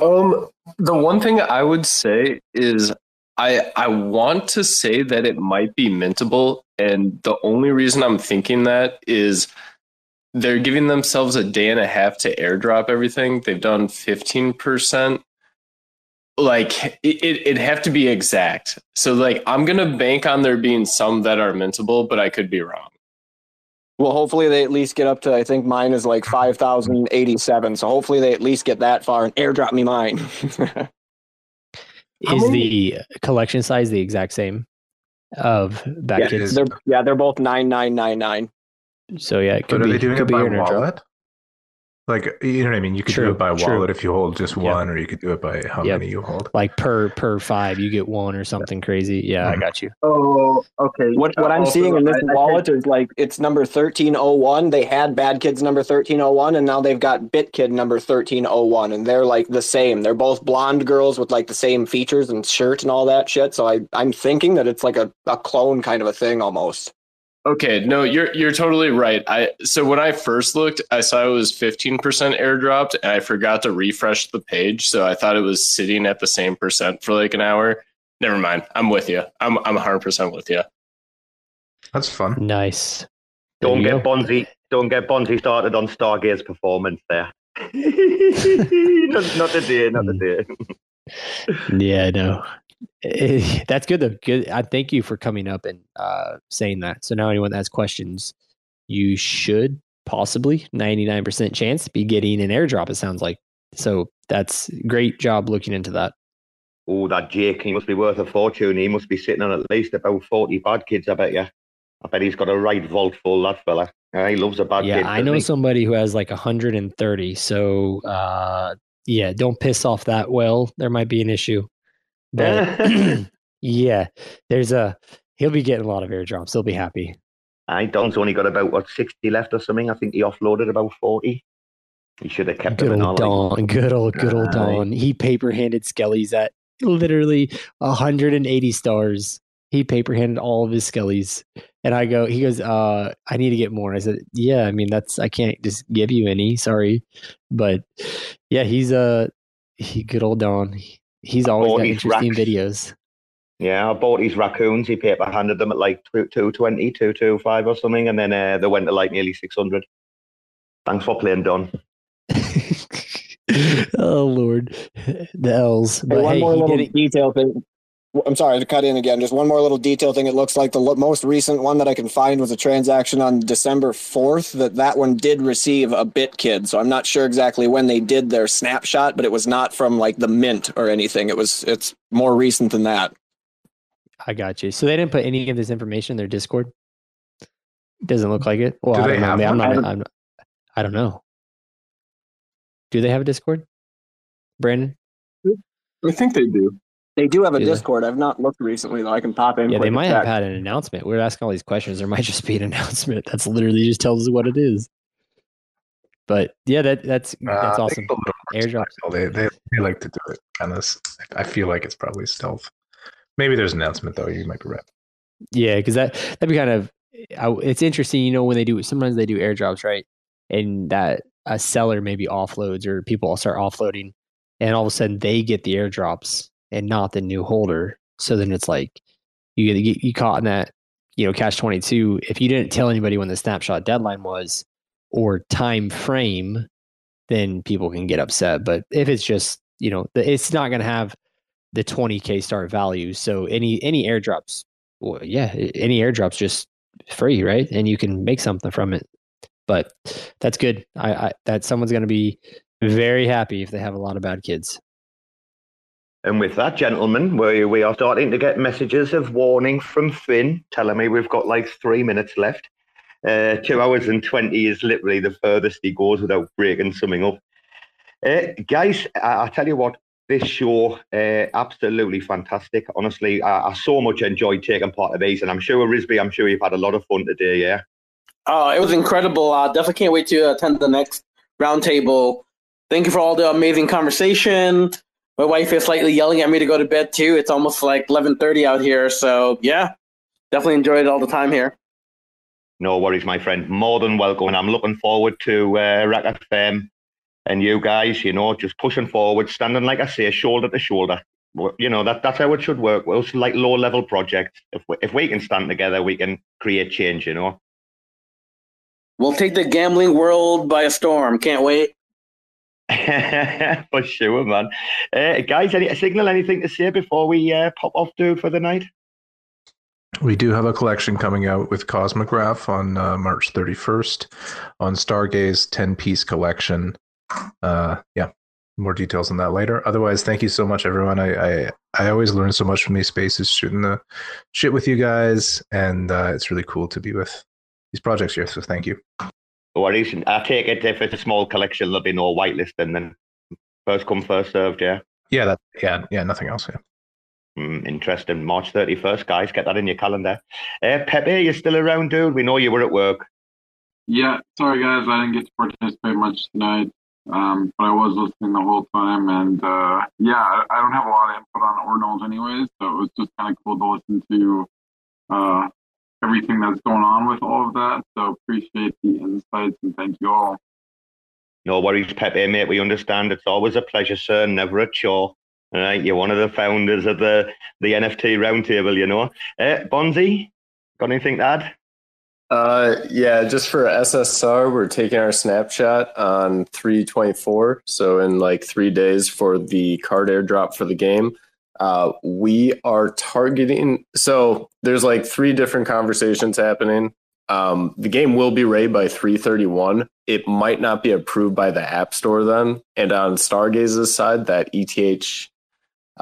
Um, the one thing I would say is I I want to say that it might be mintable, and the only reason I'm thinking that is they're giving themselves a day and a half to airdrop everything. They've done fifteen percent. Like it, it, it'd have to be exact. So like, I'm going to bank on there being some that are mintable, but I could be wrong. Well, hopefully they at least get up to, I think mine is like five thousand eighty-seven. So hopefully they at least get that far and airdrop me mine. Is the collection size the exact same of that? Yeah, kid's? They're, yeah, they're both nine nine nine nine. So yeah, it could but be, are they doing it, could it by wallet? Like, you know what I mean? You could true, do it by wallet true. if you hold just one, yep. or you could do it by how yep. many you hold. Like per per five, you get one or something crazy. Yeah, mm-hmm. I got you. Oh, okay. What what uh, I'm also, seeing in this I, wallet I think... is like it's number thirteen oh one. They had Bad Kids number thirteen oh one, and now they've got BitKid number thirteen oh one, and they're like the same. They're both blonde girls with like the same features and shirt and all that shit. So I I'm thinking that it's like a, a clone kind of a thing almost. Okay, no, you're you're totally right. I so when I first looked, I saw it was fifteen percent airdropped, and I forgot to refresh the page, so I thought it was sitting at the same percent for like an hour. Never mind. I'm with you. I'm I'm one hundred percent with you. That's fun. Nice. Don't get Bonzi. Don't get Bonzi started on Stargaze performance there. not, not the day. Not the day. Yeah, no. It, that's good though. Good. I thank you for coming up and uh, saying that. So now anyone that has questions, you should possibly ninety-nine percent chance be getting an airdrop, it sounds like. So that's great job looking into that. Oh, that Jake, he must be worth a fortune. He must be sitting on at least about forty bad kids, I bet you. I bet he's got a right vault full, that fella. He loves a bad yeah, kid. Yeah, I know he? somebody who has like one hundred thirty. So uh, yeah, don't piss off that well. There might be an issue. But yeah, there's a he'll be getting a lot of airdrops. He'll be happy. I Don's only got about what sixty left or something. I think he offloaded about forty. He should have kept good them old in all Don. Like, good old, good old uh, Don. He paper handed Skellies at literally one hundred eighty stars. He paper handed all of his Skellies, and I go. He goes, uh, I need to get more. I said, yeah. I mean, that's I can't just give you any. Sorry, but yeah, he's a he. Good old Don. He, He's always got interesting racks. videos. Yeah, I bought these raccoons. He paper-handed them at like two twenty, two twenty-five or something, and then uh, they went to like nearly six hundred. Thanks for playing, Don. Oh, Lord. The L's. But hey, one hey, more little detail thing. I'm sorry to cut in again. Just one more little detail thing. It looks like the lo- most recent one that I can find was a transaction on December fourth. That that one did receive a BitKid. So I'm not sure exactly when they did their snapshot, but it was not from like the mint or anything. It was it's more recent than that. I got you. So they didn't put any of this information in their Discord. Doesn't look like it. Well, do I, they don't have I'm not, I'm not, I'm not, I don't know. Do they have a Discord, Brandon? I think they do. They do have a do Discord. They? I've not looked recently, though. I can pop in. Yeah, they might have had an announcement. We're asking all these questions. There might just be an announcement. That's literally just tells us what it is. But yeah, that that's uh, that's awesome. Airdrops. They, they they like to do it kind of. I feel like it's probably stealth. Maybe there's an announcement though. You might be right. Yeah, because that that'd be kind of. I, it's interesting, you know, when they do. Sometimes they do airdrops, right? And that a seller maybe offloads, or people start offloading, and all of a sudden they get the airdrops and not the new holder. So then it's like you get you caught in that, you know, catch twenty-two. If you didn't tell anybody when the snapshot deadline was or time frame, then people can get upset. But if it's just, you know, it's not going to have the twenty K start value. So any any airdrops, well, yeah, any airdrops just free, right? And you can make something from it. But that's good. I, I that someone's going to be very happy if they have a lot of bad kids. And with that, gentlemen, we we are starting to get messages of warning from Finn telling me we've got like three minutes left. Uh, two hours and twenty is literally the furthest he goes without breaking something up. Uh, guys, I, I tell you what, this show, uh, absolutely fantastic. Honestly, I, I so much enjoyed taking part of these, and I'm sure Risby, I'm sure you've had a lot of fun today. Yeah. Oh, it was incredible. I uh, definitely can't wait to attend the next roundtable. Thank you for all the amazing conversation. My wife is slightly yelling at me to go to bed, too. It's almost like eleven thirty out here. So, yeah, definitely enjoyed all the time here. No worries, my friend. More than welcome. And I'm looking forward to uh, Rack F M and you guys, you know, just pushing forward, standing, like I say, shoulder to shoulder. You know, that that's how it should work. It's like low-level projects. If we, if we can stand together, we can create change, you know. We'll take the gambling world by a storm. Can't wait. For sure, man. Uh, guys, any Signal, anything to say before we uh, pop off to for the night? We do have a collection coming out with Cosmograph on uh, March thirty-first on Stargaze ten-piece collection. Uh, yeah, more details on that later. Otherwise, thank you so much, everyone. I I, I always learn so much from these spaces, shooting the shit with you guys, and uh, it's really cool to be with these projects here, so thank you. Or I take it if it's a small collection, there'll be no whitelisting. Then first come, first served. Yeah. Yeah. That, yeah. Yeah. Nothing else. Yeah. Mm, interesting. March thirty-first, guys. Get that in your calendar. Uh, Pepe, you're still around, dude. We know you were at work. Yeah. Sorry, guys. I didn't get to participate much tonight, um, but I was listening the whole time. And uh, yeah, I don't have a lot of input on Ordinals, anyways. So it was just kind of cool to listen to. Uh, everything that's going on with all of that. So appreciate the insights and thank you all. No worries, Pepe, mate. We understand. It's always a pleasure, sir. Never a chore. All right. You're one of the founders of the, the N F T roundtable, you know. Uh, Bonzi, got anything to add? Uh, yeah, just for S S R, we're taking our snapshot on three twenty-four. So in like three days for the card airdrop for the game. Uh, we are targeting, so there's like three different conversations happening. Um, the game will be ready by three thirty-one. It might not be approved by the App Store then. And on Stargaze's side, that E T H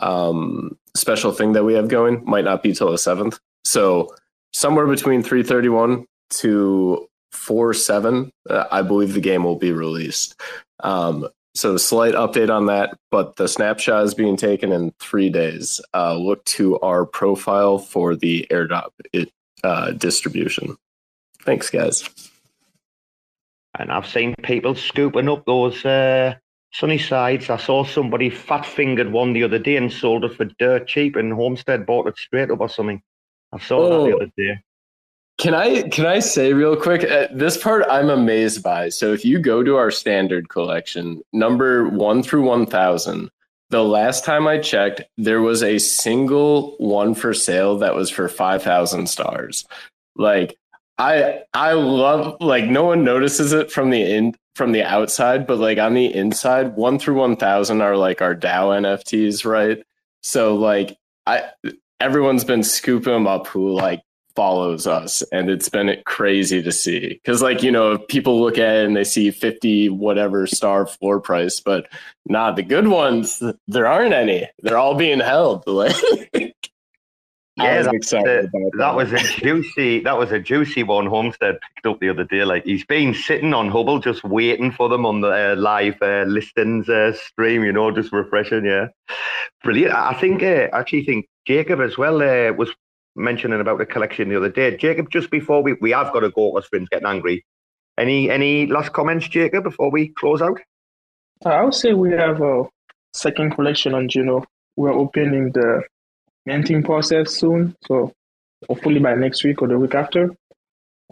um, special thing that we have going might not be till the seventh. So somewhere between three thirty-one to four seven, uh, I believe the game will be released. Um, So a slight update on that, but the snapshot is being taken in three days. Uh, look to our profile for the airdrop it, uh, distribution. Thanks, guys. And I've seen people scooping up those uh, sunny sides. I saw somebody fat-fingered one the other day and sold it for dirt cheap, and Homestead bought it straight up or something. I saw oh. that the other day. Can I can I say real quick, uh, this part I'm amazed by. So if you go to our standard collection, number one through one thousand, the last time I checked, there was a single one for sale that was for five thousand stars. Like I I love, like no one notices it from the in, from the outside, but like on the inside, one through one thousand are like our DAO N F Ts, right? So like I everyone's been scooping them up who like follows us, and it's been crazy to see, because like, you know, if people look at it and they see fifty whatever star floor price, but not the good ones, there aren't any, they're all being held. Like, yeah, was excited the, about that. That was a juicy that was a juicy one Homestead picked up the other day. Like, he's been sitting on Hubble just waiting for them on the uh, live uh, listings uh, stream, you know, just refreshing. Yeah, brilliant. I think uh, I actually think Jacob as well uh, was mentioning about the collection the other day. Jacob, just before we, we have got to go, because Finn's getting angry. Any any last comments, Jacob, before we close out? I would say we have a second collection on Juno. We're opening the minting process soon, so hopefully by next week or the week after.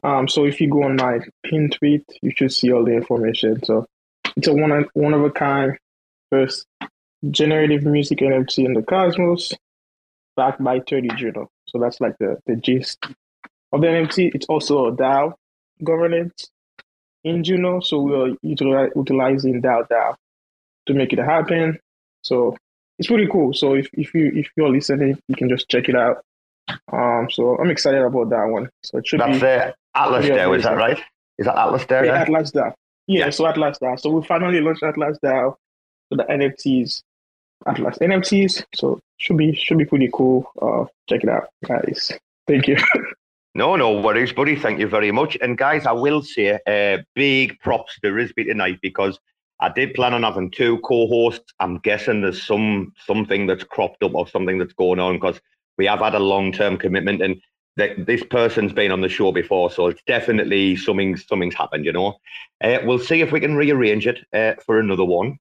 Um, so if you go on my pin tweet, you should see all the information. So it's a one of, one of a kind, first generative music N F T in the Cosmos, backed by thirty Juno. So that's like the, the gist of the N F T. It's also a DAO governance in Juno. So we're utilizing DAO DAO to make it happen. So it's pretty cool. So if, if you if you're listening, you can just check it out. Um, so I'm excited about that one. So it should that's be the Atlas DAO, is that right? Is that Atlas DAO? Yeah, right? Atlas DAO. Yeah, yeah, so Atlas DAO. So we finally launched Atlas DAO. So the N F Ts. Atlas N F Ts, so should be should be pretty cool. Uh, check it out, guys. Thank you. No, no worries, buddy. Thank you very much. And guys, I will say uh, big props to Risby tonight, because I did plan on having two co-hosts. I'm guessing there's some something that's cropped up or something that's going on, because we have had a long-term commitment, and th- this person's been on the show before, so it's definitely something something's happened, you know. Uh, we'll see if we can rearrange it uh, for another one.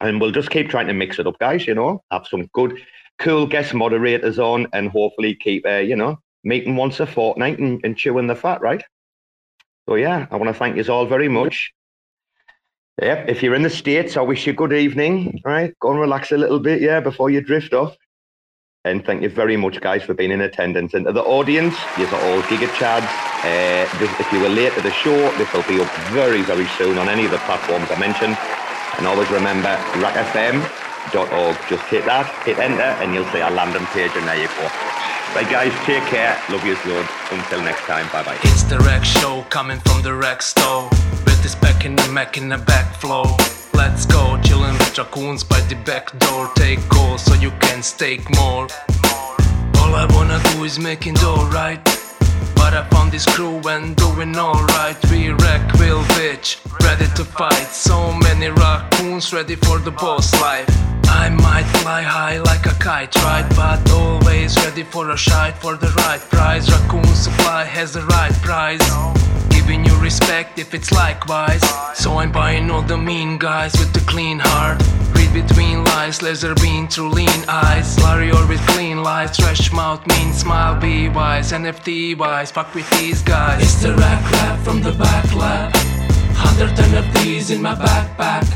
And we'll just keep trying to mix it up, guys, you know, have some good, cool guest moderators on, and hopefully keep, uh, you know, meeting once a fortnight and, and chewing the fat, right? So, yeah, I want to thank you all very much. Yep, if you're in the States, I wish you good evening, right? Go and relax a little bit, yeah, before you drift off. And thank you very much, guys, for being in attendance. And to the audience, you're all Giga Chads. Uh, this, if you were late to the show, this will be up very, very soon on any of the platforms I mentioned. And always remember, rack f m dot org. Just hit that, hit enter, and you'll see our landing page, and there you go. Right, guys, take care. Love you, Lord. Until next time, bye-bye. It's the Rack Show, coming from the Rack Store. With this back in the Mac in the back flow. Let's go, chillin' with raccoons by the back door. Take goals so you can stake more. All I wanna do is making dough, right? But I found this crew and doing alright. We wreck, will bitch, ready to fight. So many raccoons ready for the boss life. I might fly high like a kite, right? But always ready for a shite for the right price. Raccoon Supply has the right price. Giving you respect if it's likewise. So I'm buying all the mean guys with the clean heart. Between lines, laser beam through lean eyes. Larry or with clean lies, trash mouth, mean smile, be wise, N F T wise, fuck with these guys. It's the rack rap from the back lab. Hundred N F Ts in my backpack.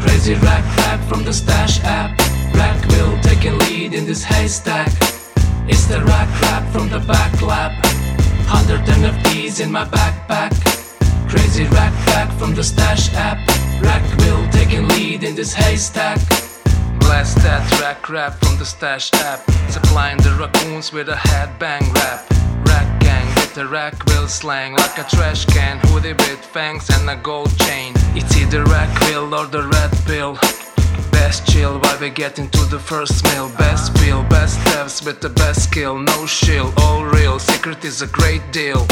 Crazy rack rap from the stash app. Rack will take a lead in this haystack. It's the rack rap from the back lab. Hundred N F Ts in my backpack. Crazy rack rap from the stash app. Rack will take a lead in this haystack. Blast that rack rap from the stash app. Supplying the raccoons with a headbang rap. Rack gang with the rack will slang. Like a trash can hoodie with fangs and a gold chain. It's either rack will or the red pill. Best chill while we get into the first meal. Best feel, best devs with the best skill. No shill, all real, secret is a great deal.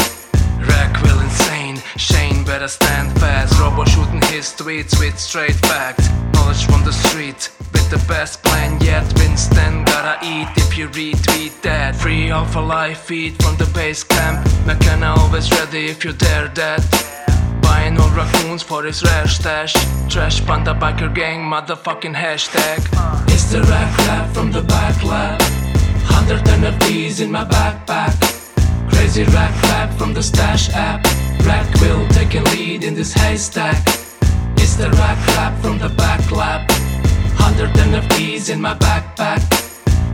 Rack will insane, Shane better stand fast. Robo shooting his tweets with straight facts. Knowledge from the street, with the best plan yet. Winston gotta eat if you retweet that. Free alpha live feed from the base camp. McKenna always ready if you dare that. Buying all raccoons for his rare stash. Trash panda biker gang, motherfucking hashtag. It's the rack lab from the back lab. Hundred N F Ts in my backpack. Crazy rack rap from the stash app. Rack will take a lead in this haystack. It's the rack rap from the back lab. Hundred N F Ts in my backpack.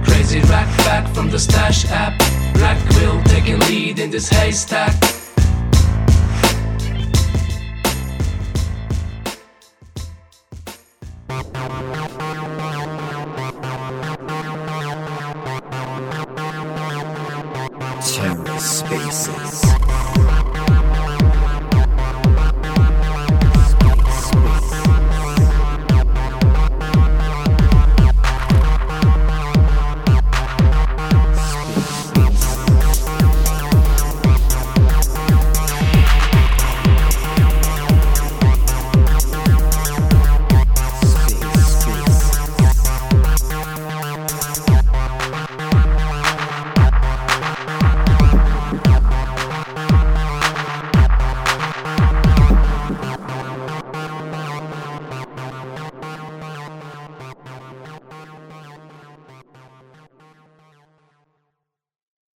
Crazy rack back from the stash app. Rack will take a lead in this haystack. Spaces.